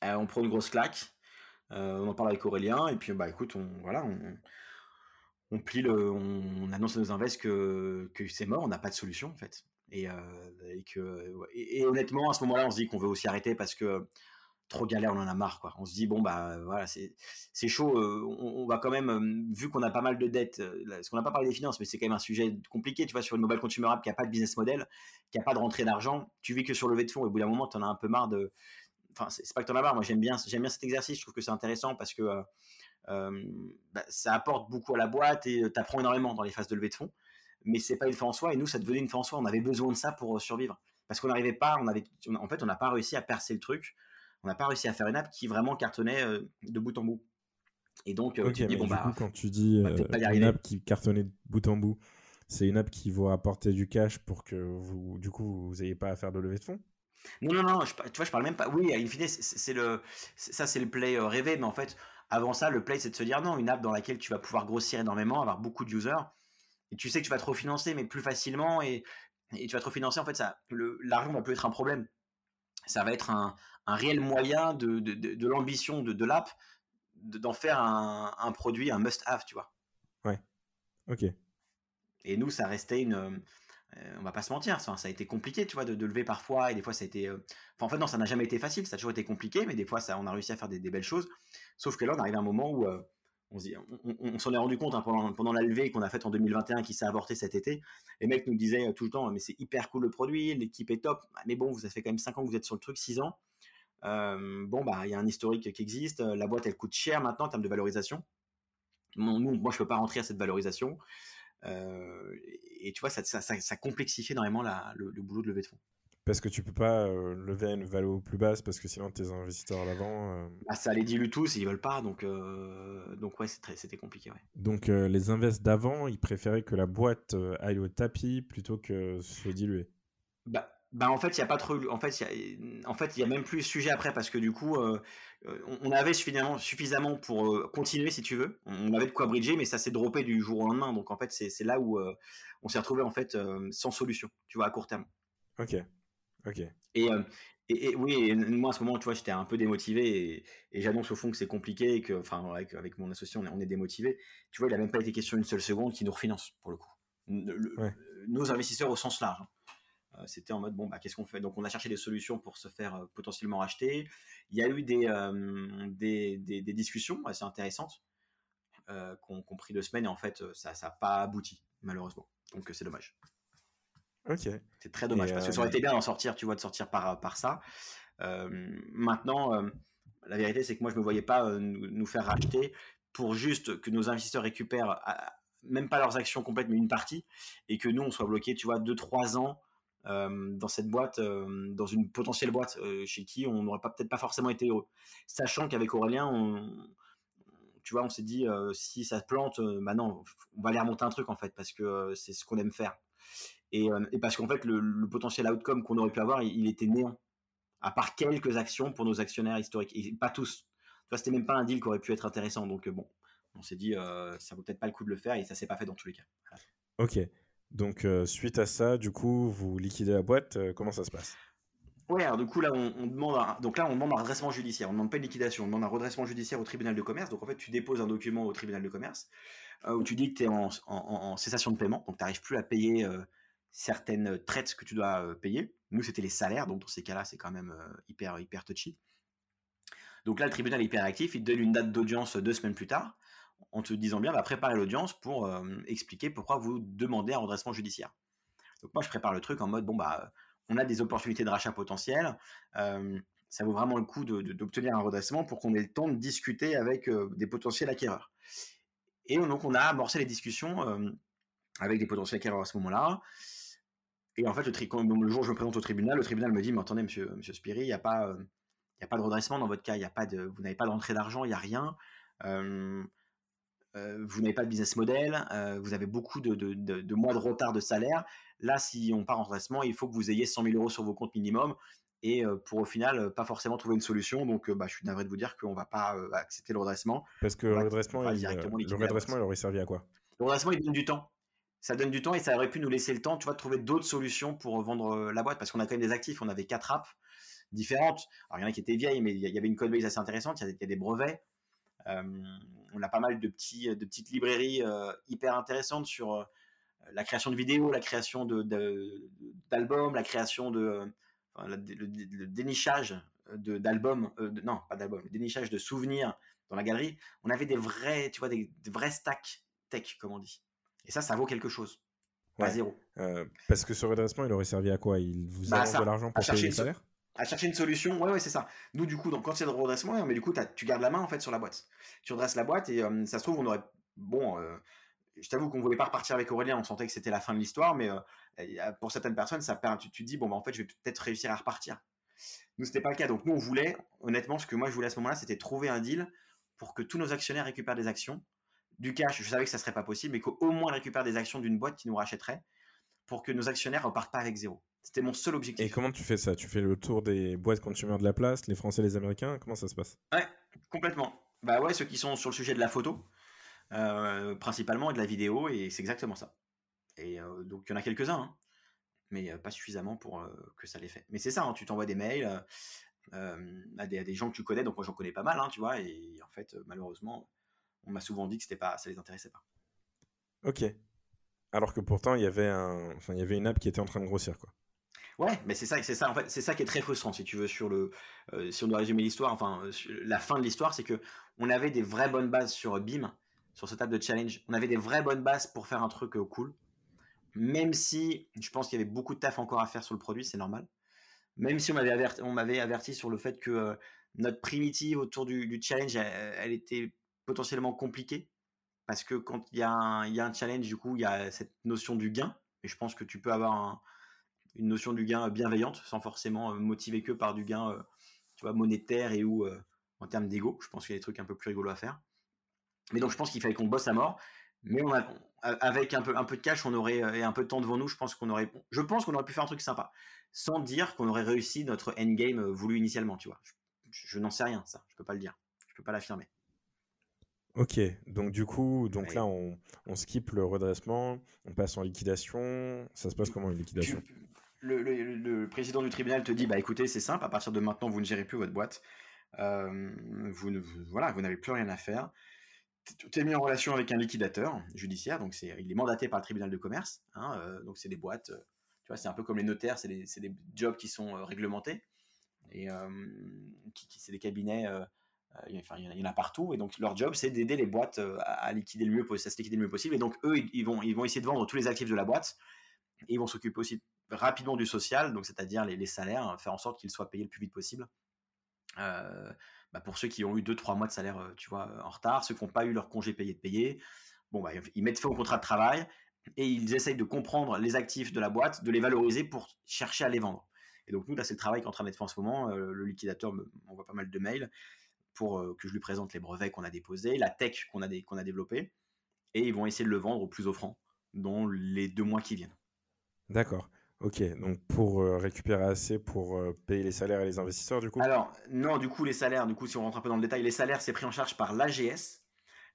On prend une grosse claque, on en parle avec Aurélien et puis, écoute, on plie, on annonce à nos invests que c'est mort, on n'a pas de solution, en fait. Et honnêtement, à ce moment-là, on se dit qu'on veut aussi arrêter parce que trop galère, on en a marre, quoi. On se dit c'est chaud, on va quand même, vu qu'on a pas mal de dettes, parce qu'on n'a pas parlé des finances, mais c'est quand même un sujet compliqué, tu vois, sur une mobile consumer app qui n'a pas de business model, qui n'a pas de rentrée d'argent, tu vis que sur levée de fonds, et au bout d'un moment, tu en as un peu marre de, enfin, c'est pas que tu en as marre, moi j'aime bien cet exercice, je trouve que c'est intéressant parce que ça apporte beaucoup à la boîte et tu apprends énormément dans les phases de levée de fonds. Mais c'est pas une fin en soi, et nous ça devenait une fin en soi. On avait besoin de ça pour survivre, parce qu'on n'arrivait pas, en fait on n'a pas réussi à percer le truc, on n'a pas réussi à faire une app qui vraiment cartonnait de bout en bout. Et donc tu dis, bon bah, coup, quand tu dis une app qui cartonnait de bout en bout, c'est une app qui vous apportait du cash pour que vous, du coup, vous n'ayez pas à faire de levée de fonds. Non, tu vois, je parle même pas. Oui, à in fine, c'est le play rêvé, mais en fait, avant ça, le play, c'est de se dire non, une app dans laquelle tu vas pouvoir grossir énormément, avoir beaucoup de users, et tu sais que tu vas te refinancer, mais plus facilement, et tu vas te refinancer. En fait, l'argent va plus être un problème. Ça va être un réel moyen de l'ambition de l'app, d'en faire un produit, un must-have, tu vois. Ouais, ok. Et nous, ça restait on va pas se mentir, ça a été compliqué, tu vois, de lever parfois, et des fois ça a été... en fait non, ça n'a jamais été facile, ça a toujours été compliqué, mais des fois on a réussi à faire des belles choses, sauf que là on arrive à un moment où on s'en est rendu compte, hein, pendant la levée qu'on a faite en 2021, qui s'est avortée cet été. Les mecs nous disaient tout le temps, mais c'est hyper cool le produit, l'équipe est top, mais bon, vous avez fait quand même 5 ans que vous êtes sur le truc, 6 ans, il y a un historique qui existe, la boîte elle coûte cher maintenant en termes de valorisation, moi je peux pas rentrer à cette valorisation. Et tu vois, ça complexifie énormément le boulot de levée de fonds. Parce que tu peux pas lever à une valo plus basse, parce que sinon tes investisseurs à l'avant... ça les dilue tous, ils veulent pas, donc ouais, c'était compliqué. Ouais. Donc les invests d'avant, ils préféraient que la boîte aille au tapis plutôt que se diluer. Bah en fait, il n'y a pas trop... En fait, il n'y a même plus de sujet après, parce que du coup, on avait suffisamment pour continuer, si tu veux. On avait de quoi bridger, mais ça s'est droppé du jour au lendemain. Donc, en fait, c'est là où on s'est retrouvé, en fait, sans solution, tu vois, à court terme. Ok. Et oui, et moi, à ce moment, tu vois, j'étais un peu démotivé et j'annonce au fond que c'est compliqué et que, avec mon associé, on est démotivé. Tu vois, il n'a même pas été question une seule seconde qui nous refinance, pour le coup. Nos investisseurs au sens large. C'était en mode, qu'est-ce qu'on fait? Donc, on a cherché des solutions pour se faire potentiellement racheter. Il y a eu des discussions assez intéressantes qui ont pris 2 semaines, et en fait, ça n'a pas abouti, malheureusement. Donc, c'est dommage. Ok. C'est très dommage, parce que ça aurait été bien d'en sortir, tu vois, de sortir par ça. Maintenant, la vérité, c'est que moi, je ne me voyais pas nous faire racheter pour juste que nos investisseurs récupèrent même pas leurs actions complètes, mais une partie, et que nous, on soit bloqués, tu vois, 2-3 ans dans cette boîte, dans une potentielle boîte chez qui on n'aurait peut-être pas forcément été heureux. Sachant qu'avec Aurélien, on s'est dit, si ça plante, non, on va aller remonter un truc, en fait, parce que c'est ce qu'on aime faire. Et parce qu'en fait, le potentiel outcome qu'on aurait pu avoir, il était néant. À part quelques actions pour nos actionnaires historiques. Et pas tous. Tu vois, c'était même pas un deal qui aurait pu être intéressant. Donc on s'est dit, ça vaut peut-être pas le coup de le faire, et ça s'est pas fait dans tous les cas. Voilà. Ok. Donc, suite à ça, du coup, vous liquidez la boîte. Comment ça se passe? Oui, alors du coup, là, on demande un redressement judiciaire. On ne demande pas une liquidation. On demande un redressement judiciaire au tribunal de commerce. Donc, en fait, tu déposes un document au tribunal de commerce où tu dis que tu es en cessation de paiement. Donc, tu n'arrives plus à payer certaines traites que tu dois payer. Nous, c'était les salaires. Donc, dans ces cas-là, c'est quand même hyper, hyper touchy. Donc là, le tribunal est hyper actif. Il te donne une date d'audience 2 semaines plus tard, en te disant bien, préparer l'audience pour expliquer pourquoi vous demandez un redressement judiciaire. Donc moi, je prépare le truc en mode, on a des opportunités de rachat potentielles, ça vaut vraiment le coup d'obtenir un redressement pour qu'on ait le temps de discuter avec des potentiels acquéreurs. Et donc, on a amorcé les discussions avec des potentiels acquéreurs à ce moment-là. Et en fait, le jour où je me présente au tribunal, le tribunal me dit, mais attendez, monsieur Spiry, il n'y a pas de redressement dans votre cas, vous n'avez pas d'entrée d'argent, il n'y a rien. Vous n'avez pas de business model, vous avez beaucoup de mois de retard de salaire. Là, si on part en redressement, il faut que vous ayez 100 000 euros sur vos comptes minimum, et pour au final, pas forcément trouver une solution. Donc, je suis navré de vous dire qu'on ne va pas accepter le redressement. Parce que le redressement, il aurait servi à quoi? Le redressement, il donne du temps. Ça donne du temps, et ça aurait pu nous laisser le temps, tu vois, de trouver d'autres solutions pour vendre la boîte, parce qu'on a quand même des actifs. On avait 4 apps différentes. Alors, il y en a qui étaient vieilles, mais il y avait une codebase assez intéressante. Il y a des brevets. On a pas mal de petites librairies hyper intéressantes sur la création de vidéos, la création d'albums, la création le dénichage d'albums, non pas d'albums, le dénichage de souvenirs dans la galerie. On avait des vrais stacks tech, comme on dit. Et ça vaut quelque chose. Pas zéro. Parce que ce redressement, il aurait servi à quoi? Il vous avance de l'argent pour payer les salaires? À chercher une solution, ouais, c'est ça. Nous, du coup, donc, quand il y a de redressement, mais du coup, tu gardes la main en fait sur la boîte. Tu redresses la boîte et ça se trouve, on aurait. Bon, je t'avoue qu'on ne voulait pas repartir avec Aurélien, on sentait que c'était la fin de l'histoire, mais pour certaines personnes, ça perd. Tu te dis, bon, bah, en fait, je vais peut-être réussir à repartir. Nous, ce n'était pas le cas. Donc, nous, on voulait, honnêtement, ce que moi, je voulais à ce moment-là, c'était trouver un deal pour que tous nos actionnaires récupèrent des actions, du cash. Je savais que ça ne serait pas possible, mais qu'au moins, ils récupèrent des actions d'une boîte qui nous rachèterait pour que nos actionnaires ne repartent pas avec zéro. C'était mon seul objectif. Et comment tu fais ça? Tu fais le tour des boîtes consommateurs de la place, les Français, les Américains? Comment ça se passe? Ouais, complètement. Bah ouais, ceux qui sont sur le sujet de la photo, principalement, et de la vidéo, et c'est exactement ça. Et donc, il y en a quelques-uns, hein, mais pas suffisamment pour que ça les fait. Mais c'est ça, hein, tu t'envoies des mails à des gens que tu connais, donc moi, j'en connais pas mal, hein, tu vois, et en fait, malheureusement, on m'a souvent dit que c'était pas, ça les intéressait pas. Ok. Alors que pourtant, il y avait une app qui était en train de grossir, quoi. Ouais, mais c'est ça, en fait, c'est ça qui est très frustrant, si tu veux, sur le, si on doit résumer l'histoire, enfin, la fin de l'histoire, c'est que on avait des vraies bonnes bases sur BIM, sur cette table de challenge, on avait des vraies bonnes bases pour faire un truc cool, même si, je pense qu'il y avait beaucoup de taf encore à faire sur le produit, c'est normal, même si on m'avait averti sur le fait que notre primitive autour du challenge, elle était potentiellement compliquée, parce que quand il y a un challenge, du coup, il y a cette notion du gain, et je pense que tu peux avoir une notion du gain bienveillante, sans forcément motiver que par du gain tu vois, monétaire et ou en termes d'ego. Je pense qu'il y a des trucs un peu plus rigolos à faire. Mais donc, je pense qu'il fallait qu'on bosse à mort. Mais avec un peu de cash, on aurait, et un peu de temps devant nous, je pense qu'on aurait pu faire un truc sympa. Sans dire qu'on aurait réussi notre endgame voulu initialement, tu vois. Je n'en sais rien, ça. Je ne peux pas le dire. Je ne peux pas l'affirmer. Ok, donc du coup, donc là on skip le redressement, on passe en liquidation. Ça se passe comment, une liquidation? Le président du tribunal te dit, bah écoutez, c'est simple, à partir de maintenant vous ne gérez plus votre boîte, vous n'avez plus rien à faire. Tu es mis en relation avec un liquidateur judiciaire, donc il est mandaté par le tribunal de commerce, hein, donc c'est des boîtes, tu vois, c'est un peu comme les notaires, c'est des jobs qui sont réglementés et c'est des cabinets. Enfin, il y en a partout, et donc leur job c'est d'aider les boîtes à liquider le mieux possible, et donc eux ils vont essayer de vendre tous les actifs de la boîte, et ils vont s'occuper aussi rapidement du social, donc c'est-à-dire les salaires, faire en sorte qu'ils soient payés le plus vite possible, bah, pour ceux qui ont eu 2-3 mois de salaire, tu vois, en retard, ceux qui n'ont pas eu leur congé payé, bon bah ils mettent fin au contrat de travail, et ils essayent de comprendre les actifs de la boîte, de les valoriser pour chercher à les vendre. Et donc nous là c'est le travail qui est en train d'être fait en ce moment. Le liquidateur m'envoie pas mal de mails pour que je lui présente les brevets qu'on a déposés, la tech qu'on a développée, et ils vont essayer de le vendre au plus offrant dans les 2 mois qui viennent. D'accord, ok. Donc pour récupérer assez pour payer les salaires et les investisseurs, du coup. Alors non, du coup les salaires, du coup si on rentre un peu dans le détail, les salaires c'est pris en charge par l'AGS.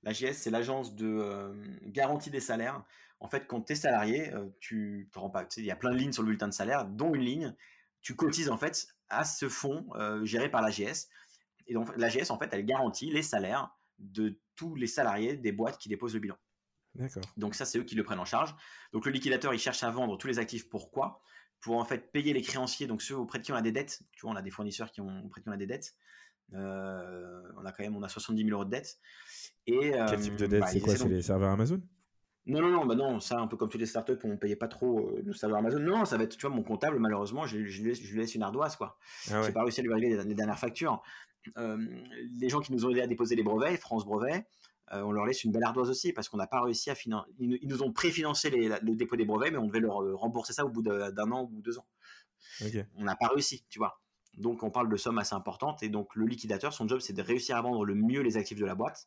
L'AGS c'est l'agence de garantie des salaires. En fait, quand t'es salarié, tu te rends pas, tu sais, il y a plein de lignes sur le bulletin de salaire, dont une ligne, tu cotises en fait à ce fonds géré par l'AGS. Et donc, l'AGS, en fait, elle garantit les salaires de tous les salariés des boîtes qui déposent le bilan. D'accord. Donc, ça, c'est eux qui le prennent en charge. Donc, le liquidateur, il cherche à vendre tous les actifs. Pourquoi? Pour, en fait, payer les créanciers, donc ceux auprès de qui on a des dettes. Tu vois, on a des fournisseurs auprès de qui on a des dettes. On a 70 000 euros de dettes. Et, quel type de dette? C'est quoi? C'est les serveurs Amazon? Non, bah non, ça, un peu comme toutes les startups, on ne payait pas trop nos serveurs Amazon. Non, ça va être, tu vois, mon comptable, malheureusement, je lui laisse une ardoise, quoi. Ah ouais. J'ai pas réussi à lui régler les dernières factures. Les gens qui nous ont aidés à déposer les brevets, France Brevets, on leur laisse une belle ardoise aussi, parce qu'on n'a pas réussi à financer. Ils nous ont préfinancé le dépôt des brevets, mais on devait leur rembourser ça au bout d'un an ou 2 ans. Okay. On n'a pas réussi, tu vois. Donc on parle de sommes assez importantes, et donc le liquidateur, son job, c'est de réussir à vendre le mieux les actifs de la boîte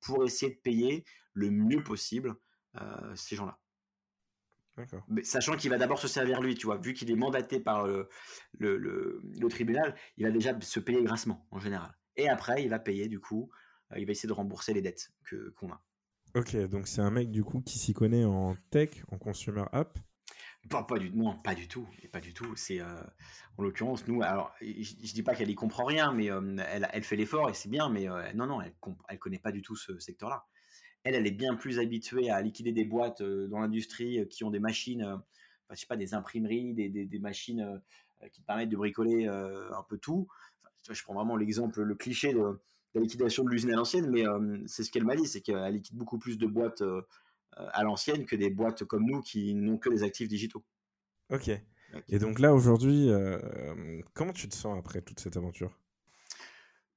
pour essayer de payer le mieux possible ces gens-là. D'accord. Mais sachant qu'il va d'abord se servir lui, tu vois, vu qu'il est mandaté par le tribunal, il va déjà se payer grassement en général. Et après, il va payer du coup, il va essayer de rembourser les dettes qu'on a. Ok, donc c'est un mec du coup qui s'y connaît en tech, en consumer app. Pas du tout. C'est en l'occurrence nous. Alors, je dis pas qu'elle y comprend rien, mais elle fait l'effort et c'est bien. Mais non, elle connaît pas du tout ce secteur-là. Elle est bien plus habituée à liquider des boîtes dans l'industrie qui ont des machines, je sais pas, des imprimeries, des machines qui permettent de bricoler un peu tout. Enfin, je prends vraiment l'exemple, le cliché de la liquidation de l'usine à l'ancienne, mais c'est ce qu'elle m'a dit, c'est qu'elle liquide beaucoup plus de boîtes à l'ancienne que des boîtes comme nous qui n'ont que des actifs digitaux. Ok. Okay. Et donc là, aujourd'hui, comment tu te sens après toute cette aventure?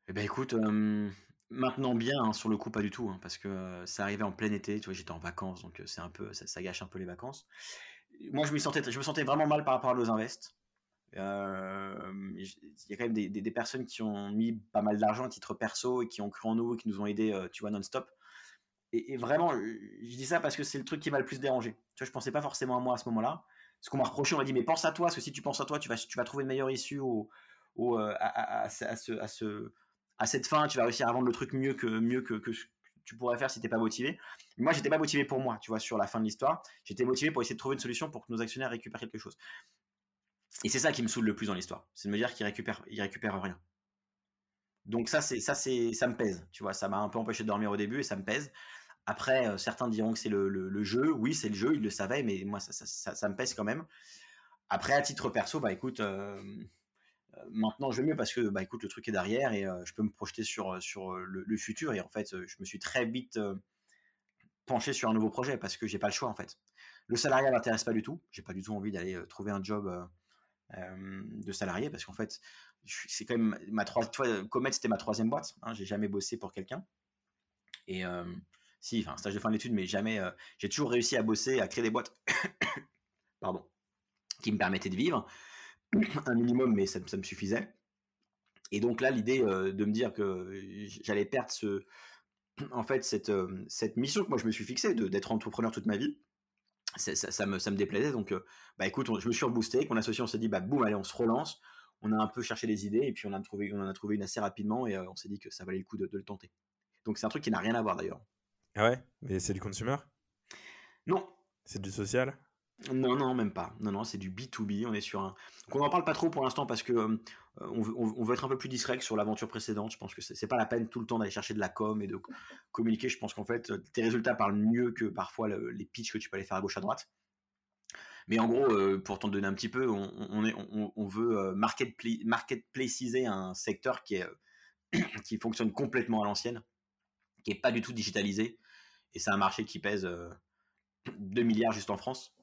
Eh ben écoute, maintenant bien, hein, sur le coup, pas du tout, hein, parce que ça arrivait en plein été, tu vois, j'étais en vacances, donc c'est un peu, ça gâche un peu les vacances. Moi, je me sentais vraiment mal par rapport à Los Invest. Il y a quand même des personnes qui ont mis pas mal d'argent à titre perso et qui ont cru en nous et qui nous ont aidés, tu vois, non-stop. Et vraiment, je dis ça parce que c'est le truc qui m'a le plus dérangé. Tu vois, je pensais pas forcément à moi à ce moment-là. Ce qu'on m'a reproché, on m'a dit, mais pense à toi, parce que si tu penses à toi, tu vas trouver une meilleure issue à cette fin, tu vas réussir à vendre le truc mieux que tu pourrais faire si t'es pas motivé. Mais moi, j'étais pas motivé pour moi, tu vois, sur la fin de l'histoire. J'étais motivé pour essayer de trouver une solution pour que nos actionnaires récupèrent quelque chose. Et c'est ça qui me saoule le plus dans l'histoire, c'est de me dire qu'ils récupèrent rien. Donc ça me pèse, tu vois, ça m'a un peu empêché de dormir au début et ça me pèse. Après, certains diront que c'est le jeu, oui, c'est le jeu, ils le savaient, mais moi, ça me pèse quand même. Après, à titre perso, bah écoute, maintenant, je vais mieux parce que, bah écoute, le truc est derrière et je peux me projeter sur le futur. Et en fait, je me suis très vite penché sur un nouveau projet parce que j'ai pas le choix, en fait. Le salariat ne m'intéresse pas du tout, j'ai pas du tout envie d'aller trouver un job de salarié parce qu'en fait, c'est quand même Comet, c'était ma troisième boîte, hein, j'ai jamais bossé pour quelqu'un. Et si, enfin, stage de fin d'études, mais jamais. J'ai toujours réussi à bosser, à créer des boîtes, pardon, qui me permettaient de vivre un minimum, mais ça me suffisait. Et donc là, l'idée de me dire que j'allais perdre cette mission que moi je me suis fixée d'être entrepreneur toute ma vie, ça me déplaisait. Donc, bah écoute, je me suis reboosté. Avec mon associé, on s'est dit, bah boum, allez, on se relance. On a un peu cherché des idées et puis on en a trouvé une assez rapidement et on s'est dit que ça valait le coup de le tenter. Donc c'est un truc qui n'a rien à voir d'ailleurs. Ah ouais? Mais c'est du consumer? Non. C'est du social? Non, même pas. Non, c'est du B2B. On est sur un... Donc on n'en parle pas trop pour l'instant parce que on veut être un peu plus discret que sur l'aventure précédente. Je pense que c'est pas la peine tout le temps d'aller chercher de la com et de communiquer. Je pense qu'en fait, tes résultats parlent mieux que parfois les pitchs que tu peux aller faire à gauche à droite. Mais en gros, pour t'en donner un petit peu, on veut marketplaciser un secteur qui fonctionne complètement à l'ancienne, qui n'est pas du tout digitalisé. Et c'est un marché qui pèse 2 milliards juste en France.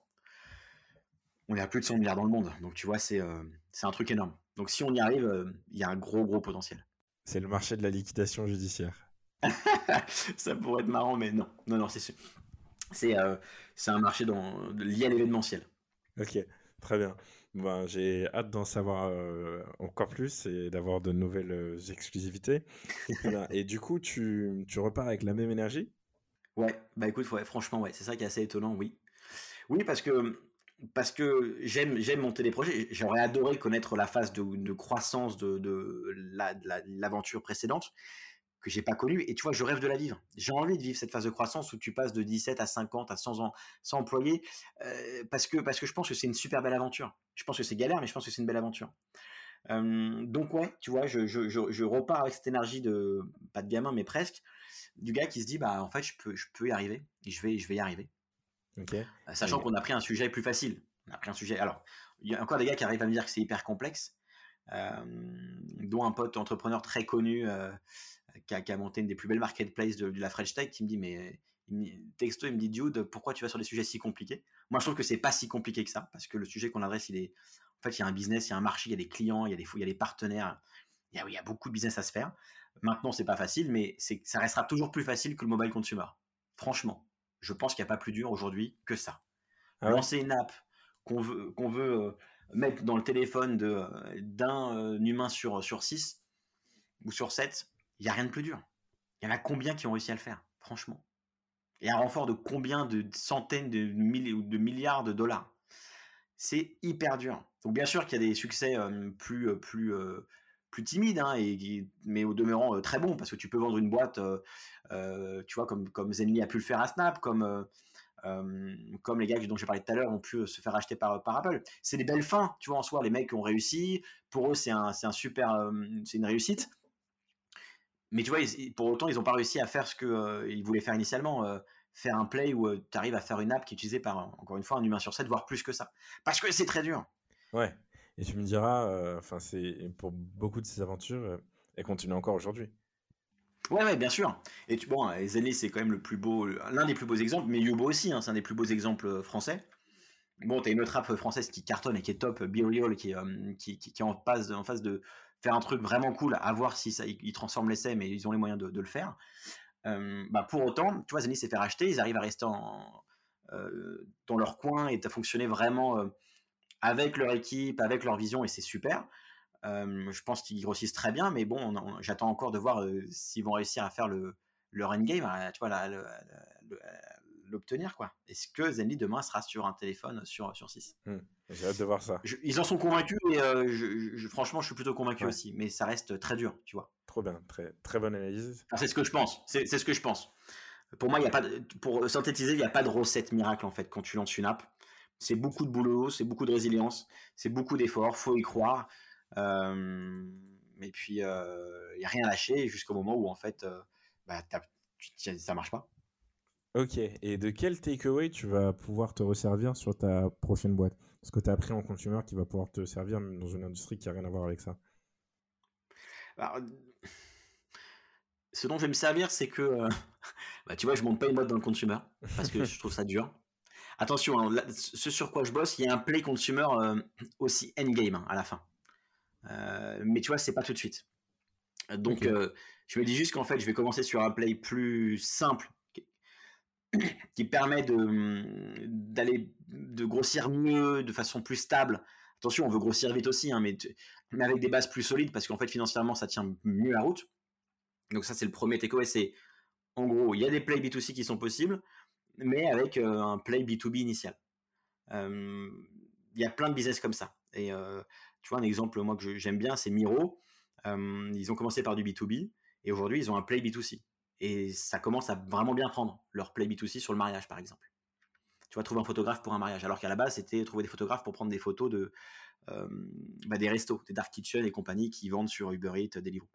On est à plus de 100 milliards dans le monde. Donc tu vois, c'est un truc énorme. Donc si on y arrive, il y a un gros potentiel. C'est le marché de la liquidation judiciaire. Ça pourrait être marrant, mais non, c'est sûr. C'est un marché lié à l'événementiel. Ok, très bien. Ben, j'ai hâte d'en savoir encore plus et d'avoir de nouvelles exclusivités. Voilà. Et du coup, tu repars avec la même énergie? Ouais, bah écoute, franchement, ouais, c'est ça qui est assez étonnant, oui. Oui, parce que j'aime monter des projets. J'aurais adoré connaître la phase de croissance de l'aventure précédente, que j'ai pas connu, et tu vois, je rêve de la vivre. J'ai envie de vivre cette phase de croissance où tu passes de 17 à 50 à 100 employés, parce que je pense que c'est une super belle aventure. Je pense que c'est galère, mais je pense que c'est une belle aventure. Donc ouais, tu vois, je repars avec cette énergie de, pas de gamin, mais presque, du gars qui se dit, bah en fait, je peux y arriver, je vais y arriver. Okay. Sachant qu'on a pris un sujet plus facile. Alors, il y a encore des gars qui arrivent à me dire que c'est hyper complexe, dont un pote entrepreneur très connu, qui a monté une des plus belles marketplaces de la French Tech, qui me dit, mais texto, il me dit, Dude, pourquoi tu vas sur des sujets si compliqués? Moi, je trouve que c'est pas si compliqué que ça, parce que le sujet qu'on adresse, en fait, il y a un business, il y a un marché, il y a des clients, il y a des partenaires, il y a beaucoup de business à se faire. Maintenant, c'est pas facile, mais ça restera toujours plus facile que le mobile consumer. Franchement, je pense qu'il n'y a pas plus dur aujourd'hui que ça. Ah ouais. Lancer une app qu'on veut mettre dans le téléphone d'un humain sur 6 ou sur 7, il n'y a rien de plus dur. Il y en a combien qui ont réussi à le faire, franchement? Et à renfort de combien de centaines de milliers ou de milliards de dollars? C'est hyper dur. Donc bien sûr qu'il y a des succès plus timides, hein, mais au demeurant très bons, parce que tu peux vendre une boîte, tu vois, comme Zenly a pu le faire à Snap, comme les gars dont j'ai parlé tout à l'heure ont pu se faire acheter par Apple. C'est des belles fins, tu vois, en soi, les mecs ont réussi, pour eux c'est une réussite. Mais tu vois, pour autant, ils n'ont pas réussi à faire ce qu'ils voulaient faire initialement, faire un play où tu arrives à faire une app qui est utilisée par, encore une fois, un humain sur 7, voire plus que ça. Parce que c'est très dur. Ouais, et tu me diras, c'est pour beaucoup de ces aventures, elles continuent encore aujourd'hui. Ouais, bien sûr. Et Zenly, c'est quand même l'un des plus beaux exemples, mais Yubo aussi, hein, c'est un des plus beaux exemples français. Bon, t'as une autre app française qui cartonne et qui est top, BeReal, qui est en phase de faire un truc vraiment cool, à voir si ça, ils transforment l'essai, mais ils ont les moyens de le faire. Bah pour autant, tu vois, Zenly s'est fait racheter, ils arrivent à rester dans leur coin et à fonctionner vraiment avec leur équipe, avec leur vision, et c'est super. Je pense qu'ils grossissent très bien, mais bon, j'attends encore de voir s'ils vont réussir à faire leur endgame, tu vois, l'obtenir, quoi. Est-ce que Zenly demain sera sur un téléphone sur 6? J'ai hâte de voir ça. Ils en sont convaincus, et franchement, je suis plutôt convaincu aussi, mais ça reste très dur, tu vois. Trop bien, très, très bonne analyse. Enfin, c'est ce que je pense. C'est ce que je pense. Pour moi, pour synthétiser, il n'y a pas de recette miracle en fait quand tu lances une app. C'est beaucoup de boulot, c'est beaucoup de résilience, c'est beaucoup d'efforts, faut y croire. Et puis, il n'y a rien à lâcher jusqu'au moment où en fait, ça marche pas. Ok, et de quel takeaway tu vas pouvoir te resservir sur ta prochaine boîte? Parce que tu as appris en consumer qui va pouvoir te servir même dans une industrie qui n'a rien à voir avec ça. Alors, ce dont je vais me servir, c'est que tu vois, je monte pas une boîte dans le consumer parce que je trouve ça dur. Attention, hein, ce sur quoi je bosse, il y a un play consumer aussi endgame à la fin. Mais tu vois, c'est pas tout de suite. Donc, je me dis juste qu'en fait, je vais commencer sur un play plus simple qui permet de grossir mieux, de façon plus stable. Attention, on veut grossir vite aussi, hein, mais avec des bases plus solides, parce qu'en fait, financièrement, ça tient mieux la route. Donc ça, c'est le premier takeaway. C'est, en gros, il y a des plays B2C qui sont possibles, mais avec un play B2B initial. Il y a plein de business comme ça. Et tu vois, un exemple, moi, que j'aime bien, c'est Miro. Ils ont commencé par du B2B, et aujourd'hui, ils ont un play B2C. Et ça commence à vraiment bien prendre, leur play B2C sur le mariage, par exemple. Tu vois, trouver un photographe pour un mariage, alors qu'à la base, c'était trouver des photographes pour prendre des photos de des restos, des dark kitchen et compagnie qui vendent sur Uber Eats, Deliveroo.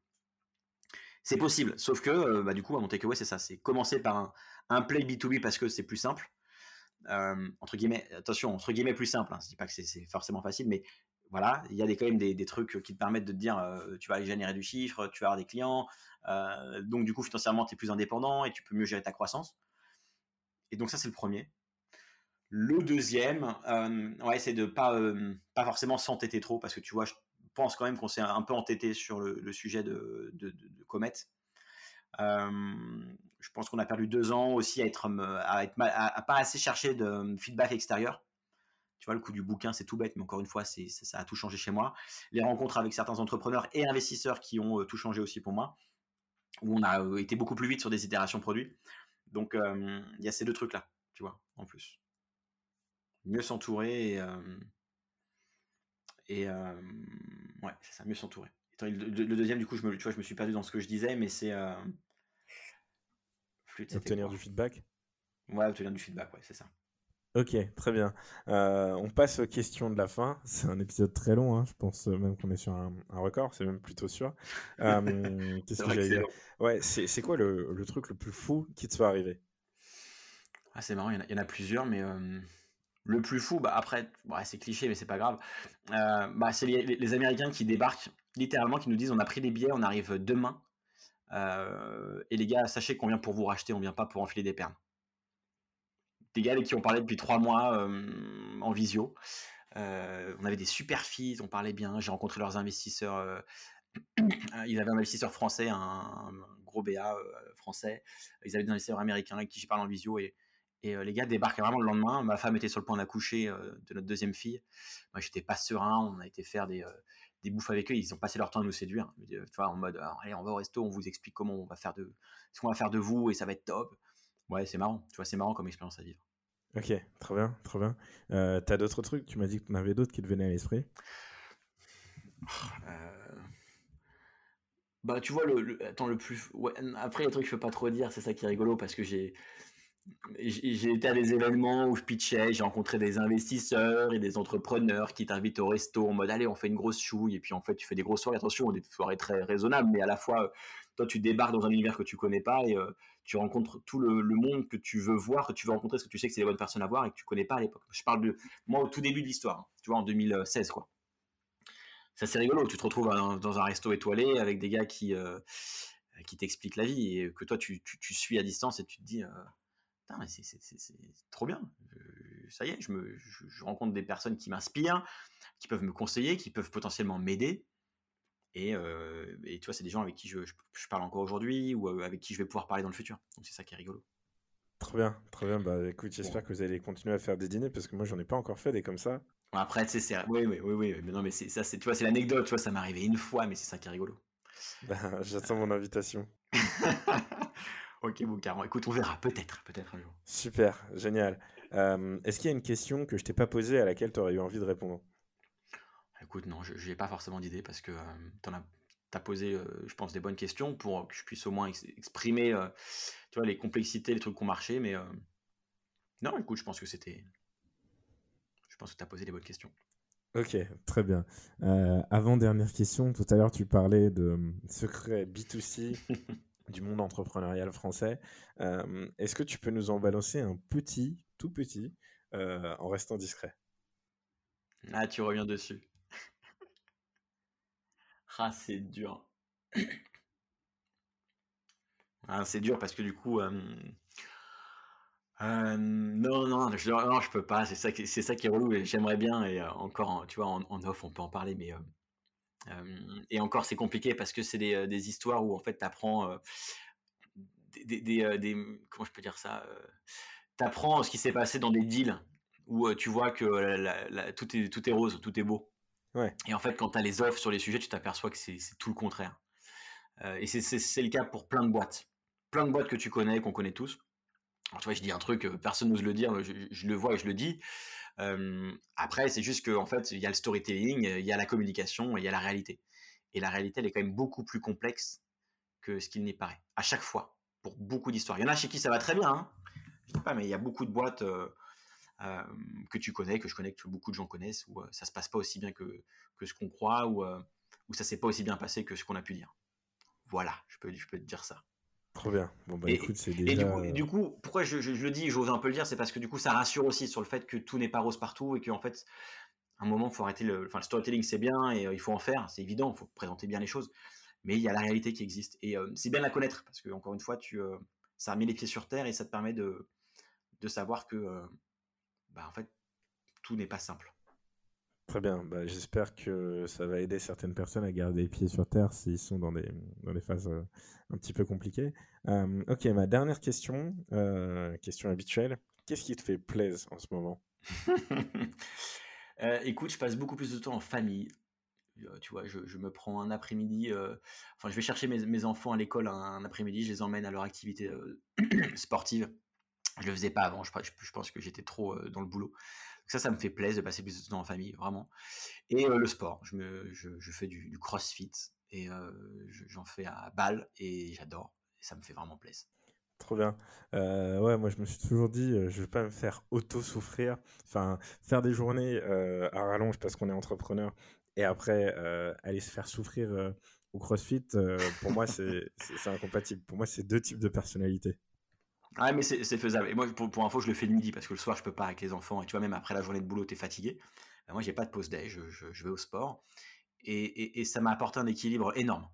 C'est possible, sauf que du coup, à mon takeaway, c'est ça, c'est commencer par un play B2B parce que c'est plus simple, entre guillemets, attention, entre guillemets plus simple, hein, je dis pas que c'est forcément facile, mais voilà, il y a quand même des trucs qui te permettent de te dire, tu vas aller générer du chiffre, tu vas avoir des clients, donc du coup, financièrement, tu es plus indépendant et tu peux mieux gérer ta croissance. Et donc ça, c'est le premier. Le deuxième, c'est de pas forcément s'entêter trop, parce que tu vois, je pense quand même qu'on s'est un peu entêté sur le sujet de Comet. Je pense qu'on a perdu 2 ans aussi à pas assez chercher de feedback extérieur. Tu vois, le coup du bouquin, c'est tout bête, mais encore une fois, ça a tout changé chez moi. Les rencontres avec certains entrepreneurs et investisseurs qui ont tout changé aussi pour moi, où on a été beaucoup plus vite sur des itérations produits. Donc, il y a ces 2 trucs-là, tu vois, en plus. Mieux s'entourer et c'est ça, mieux s'entourer. Le deuxième, du coup, je me suis perdu dans ce que je disais, mais c'est obtenir du feedback. Ouais, obtenir du feedback, ouais, c'est ça. Ok, très bien. On passe aux questions de la fin. C'est un épisode très long, hein. Je pense même qu'on est sur un record, c'est même plutôt sûr. Qu'est-ce que j'allais dire ? Ouais, c'est quoi le truc le plus fou qui te soit arrivé ? Ah, c'est marrant, il y en a plusieurs, mais... Le plus fou, après, c'est cliché, mais c'est pas grave. C'est les Américains qui débarquent, littéralement, qui nous disent on a pris les billets, on arrive demain. Et les gars, sachez qu'on vient pour vous racheter, on vient pas pour enfiler des perles. Des gars avec qui on parlait depuis 3 mois en visio. On avait des super feeds, on parlait bien. J'ai rencontré leurs investisseurs. Ils avaient un investisseur français, un gros BA français. Ils avaient des investisseurs américains avec qui je parle en visio. Et les gars débarquent vraiment le lendemain. Ma femme était sur le point d'accoucher de notre 2e fille. Moi, j'étais pas serein. On a été faire des bouffes avec eux. Ils ont passé leur temps à nous séduire. Tu vois, en mode, allez, on va au resto, on vous explique comment on va faire ce qu'on va faire de vous et ça va être top. Ouais, c'est marrant. Tu vois, c'est marrant comme expérience à vivre. Ok, très bien, très bien. T'as d'autres trucs? Tu m'as dit que t'en avais d'autres qui te venaient à l'esprit. Tu vois, le plus. Ouais, après, les trucs que je peux pas trop dire. C'est ça qui est rigolo parce que j'ai été à des événements où je pitchais, j'ai rencontré des investisseurs et des entrepreneurs qui t'invitent au resto en mode allez, on fait une grosse chouille, et puis en fait tu fais des grosses soirées. Attention, des soirées très raisonnables, mais à la fois toi tu débarques dans un univers que tu connais pas et tu rencontres tout le monde que tu veux voir, que tu veux rencontrer, parce que tu sais que c'est les bonnes personnes à voir et que tu connais pas à l'époque. Je parle de moi au tout début de l'histoire, hein, tu vois, en 2016 quoi. Ça c'est rigolo, tu te retrouves dans un resto étoilé avec des gars qui t'expliquent la vie et que toi tu suis à distance et tu te dis putain, mais c'est trop bien. ça y est, je rencontre des personnes qui m'inspirent, qui peuvent me conseiller, qui peuvent potentiellement m'aider. Et tu vois, c'est des gens avec qui je parle encore aujourd'hui ou avec qui je vais pouvoir parler dans le futur. Donc, c'est ça qui est rigolo. Trop bien, trop bien. Bah, écoute, j'espère que vous allez continuer à faire des dîners parce que moi, j'en ai pas encore fait des comme ça. Après, tu sais, oui. Mais non, mais c'est, ça, c'est, tu vois, c'est l'anecdote. Tu vois, ça m'est arrivé une fois, mais c'est ça qui est rigolo. Ben, j'attends mon invitation. Ok, Boukhar. Écoute, on verra. Peut-être un jour. Super, génial. Est-ce qu'il y a une question que je t'ai pas posée à laquelle tu aurais eu envie de répondre ? Écoute, non, je n'ai pas forcément d'idée parce que tu as posé, je pense, des bonnes questions pour que je puisse au moins exprimer tu vois, les complexités, les trucs qui ont marché. Mais non, écoute, je pense que c'était... Je pense que tu as posé les bonnes questions. Ok, très bien. Avant-dernière question, tout à l'heure, tu parlais de secret B2C du monde entrepreneurial français. Est-ce que tu peux nous en balancer un petit, tout petit, en restant discret ? Ah, tu reviens dessus. Ah, c'est dur. Ah, c'est dur parce que du coup... Non, je peux pas. C'est ça qui est relou. Et j'aimerais bien. Et encore, tu vois, en off, on peut en parler. Mais et encore, c'est compliqué parce que c'est des histoires où en fait, t'apprends comment je peux dire ça. T'apprends ce qui s'est passé dans des deals où tu vois que tout est rose, tout est beau. Ouais. Et en fait, quand t'as les offres sur les sujets, tu t'aperçois que c'est tout le contraire. Et c'est le cas pour plein de boîtes que tu connais, qu'on connaît tous. Alors, tu vois, je dis un truc, personne n'ose le dire, je le vois et je le dis. Après, c'est juste qu'en fait, il y a le storytelling, il y a la communication et il y a la réalité. Et la réalité, elle est quand même beaucoup plus complexe que ce qu'il n'y paraît, à chaque fois, pour beaucoup d'histoires. Il y en a chez qui ça va très bien, hein. Je ne sais pas, mais il y a beaucoup de boîtes que tu connais, que je connais, que beaucoup de gens connaissent, où ça ne se passe pas aussi bien que ce qu'on croit, où ça ne s'est pas aussi bien passé que ce qu'on a pu dire. Voilà, je peux te dire ça. Trop bien. Bon, bah, écoute, c'est déjà... et du coup, pourquoi je le dis, j'ose un peu le dire, c'est parce que du coup, ça rassure aussi sur le fait que tout n'est pas rose partout et qu'en fait, à un moment, il faut arrêter le storytelling, c'est bien et il faut en faire, c'est évident, il faut présenter bien les choses. Mais il y a la réalité qui existe et c'est bien de la connaître parce que, encore une fois, ça met les pieds sur terre et ça te permet de savoir que, en fait, tout n'est pas simple. Très bien. Bah, j'espère que ça va aider certaines personnes à garder les pieds sur terre s'ils sont dans des phases un petit peu compliquées. Ok, ma dernière question, question habituelle. Qu'est-ce qui te fait plaisir en ce moment ? Écoute, je passe beaucoup plus de temps en famille. Tu vois, je me prends un après-midi. Je vais chercher mes enfants à l'école un après-midi. Je les emmène à leur activité sportive. Je le faisais pas avant. Je pense que j'étais trop dans le boulot. Ça me fait plaisir de passer plus de temps en famille, vraiment. Et le sport, je fais du crossfit et j'en fais à Bâle et j'adore. Et ça me fait vraiment plaisir. Trop bien. Ouais, moi je me suis toujours dit, je vais pas me faire auto-souffrir. Enfin, faire des journées à rallonge parce qu'on est entrepreneur et après aller se faire souffrir au crossfit, pour moi c'est incompatible. Pour moi, c'est deux types de personnalités. Ouais, mais c'est faisable. Et moi, pour info, je le fais le midi parce que le soir, je peux pas avec les enfants. Et tu vois, même après la journée de boulot, t'es fatigué. Ben, moi, j'ai pas de pause déj. Je vais au sport. Et ça m'a apporté un équilibre énorme.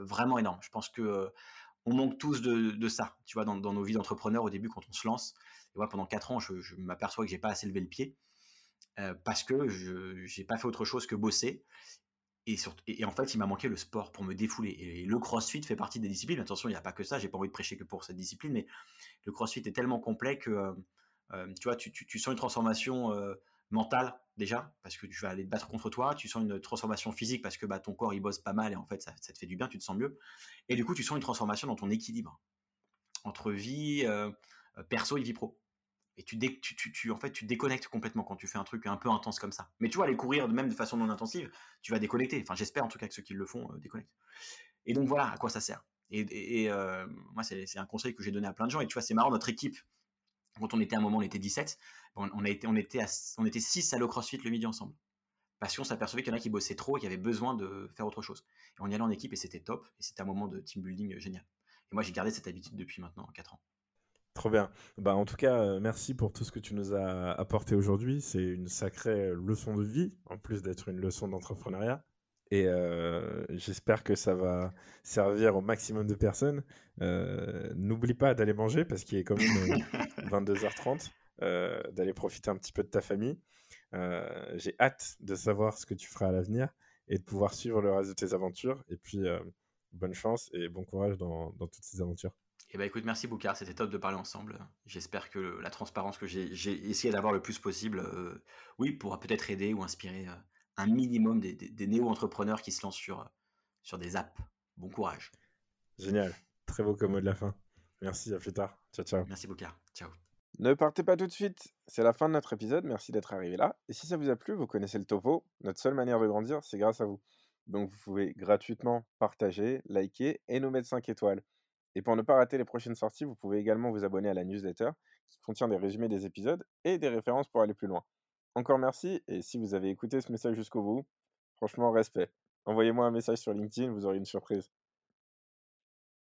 Vraiment énorme. Je pense que on manque tous de ça. Tu vois, dans nos vies d'entrepreneurs, au début, quand on se lance, et voilà, pendant 4 ans, je m'aperçois que j'ai pas assez levé le pied parce que j'ai pas fait autre chose que bosser. Et en fait, il m'a manqué le sport pour me défouler. Et le crossfit fait partie des disciplines. Attention, il n'y a pas que ça. J'ai pas envie de prêcher que pour cette discipline, mais le crossfit est tellement complet que tu vois, tu sens une transformation mentale déjà parce que tu vas aller te battre contre toi. Tu sens une transformation physique parce que bah, ton corps il bosse pas mal et en fait ça te fait du bien, tu te sens mieux. Et du coup, tu sens une transformation dans ton équilibre entre vie perso et vie pro. Et tu déconnectes complètement quand tu fais un truc un peu intense comme ça. Mais tu vois, aller courir même de façon non intensive, tu vas déconnecter. Enfin, j'espère en tout cas que ceux qui le font déconnectent. Et donc voilà à quoi ça sert. Et moi, c'est un conseil que j'ai donné à plein de gens. Et tu vois, c'est marrant, notre équipe, quand on était à un moment, on était 17, on était 6 à l'eau crossfit le midi ensemble. Parce qu'on s'apercevait qu'il y en a qui bossaient trop et qui avaient besoin de faire autre chose. Et on y allait en équipe et c'était top. Et c'était un moment de team building génial. Et moi, j'ai gardé cette habitude depuis maintenant 4 ans. Trop bien. Bah, en tout cas, merci pour tout ce que tu nous as apporté aujourd'hui. C'est une sacrée leçon de vie, en plus d'être une leçon d'entrepreneuriat. Et j'espère que ça va servir au maximum de personnes. N'oublie pas d'aller manger parce qu'il est quand même 22h30. d'aller profiter un petit peu de ta famille. J'ai hâte de savoir ce que tu feras à l'avenir et de pouvoir suivre le reste de tes aventures. Et puis, bonne chance et bon courage dans toutes ces aventures. Eh ben, écoute, merci Boukhar, c'était top de parler ensemble. J'espère que la transparence que j'ai essayé d'avoir le plus possible, oui, pourra peut-être aider ou inspirer un minimum des néo-entrepreneurs qui se lancent sur des apps. Bon courage. Génial, très beau comme mot de la fin. Merci, à plus tard. Ciao, ciao. Merci Boukhar, ciao. Ne partez pas tout de suite, c'est la fin de notre épisode, merci d'être arrivé là. Et si ça vous a plu, vous connaissez le topo, notre seule manière de grandir, c'est grâce à vous. Donc vous pouvez gratuitement partager, liker et nous mettre 5 étoiles. Et pour ne pas rater les prochaines sorties, vous pouvez également vous abonner à la newsletter qui contient des résumés des épisodes et des références pour aller plus loin. Encore merci, et si vous avez écouté ce message jusqu'au bout, franchement, respect. Envoyez-moi un message sur LinkedIn, vous aurez une surprise.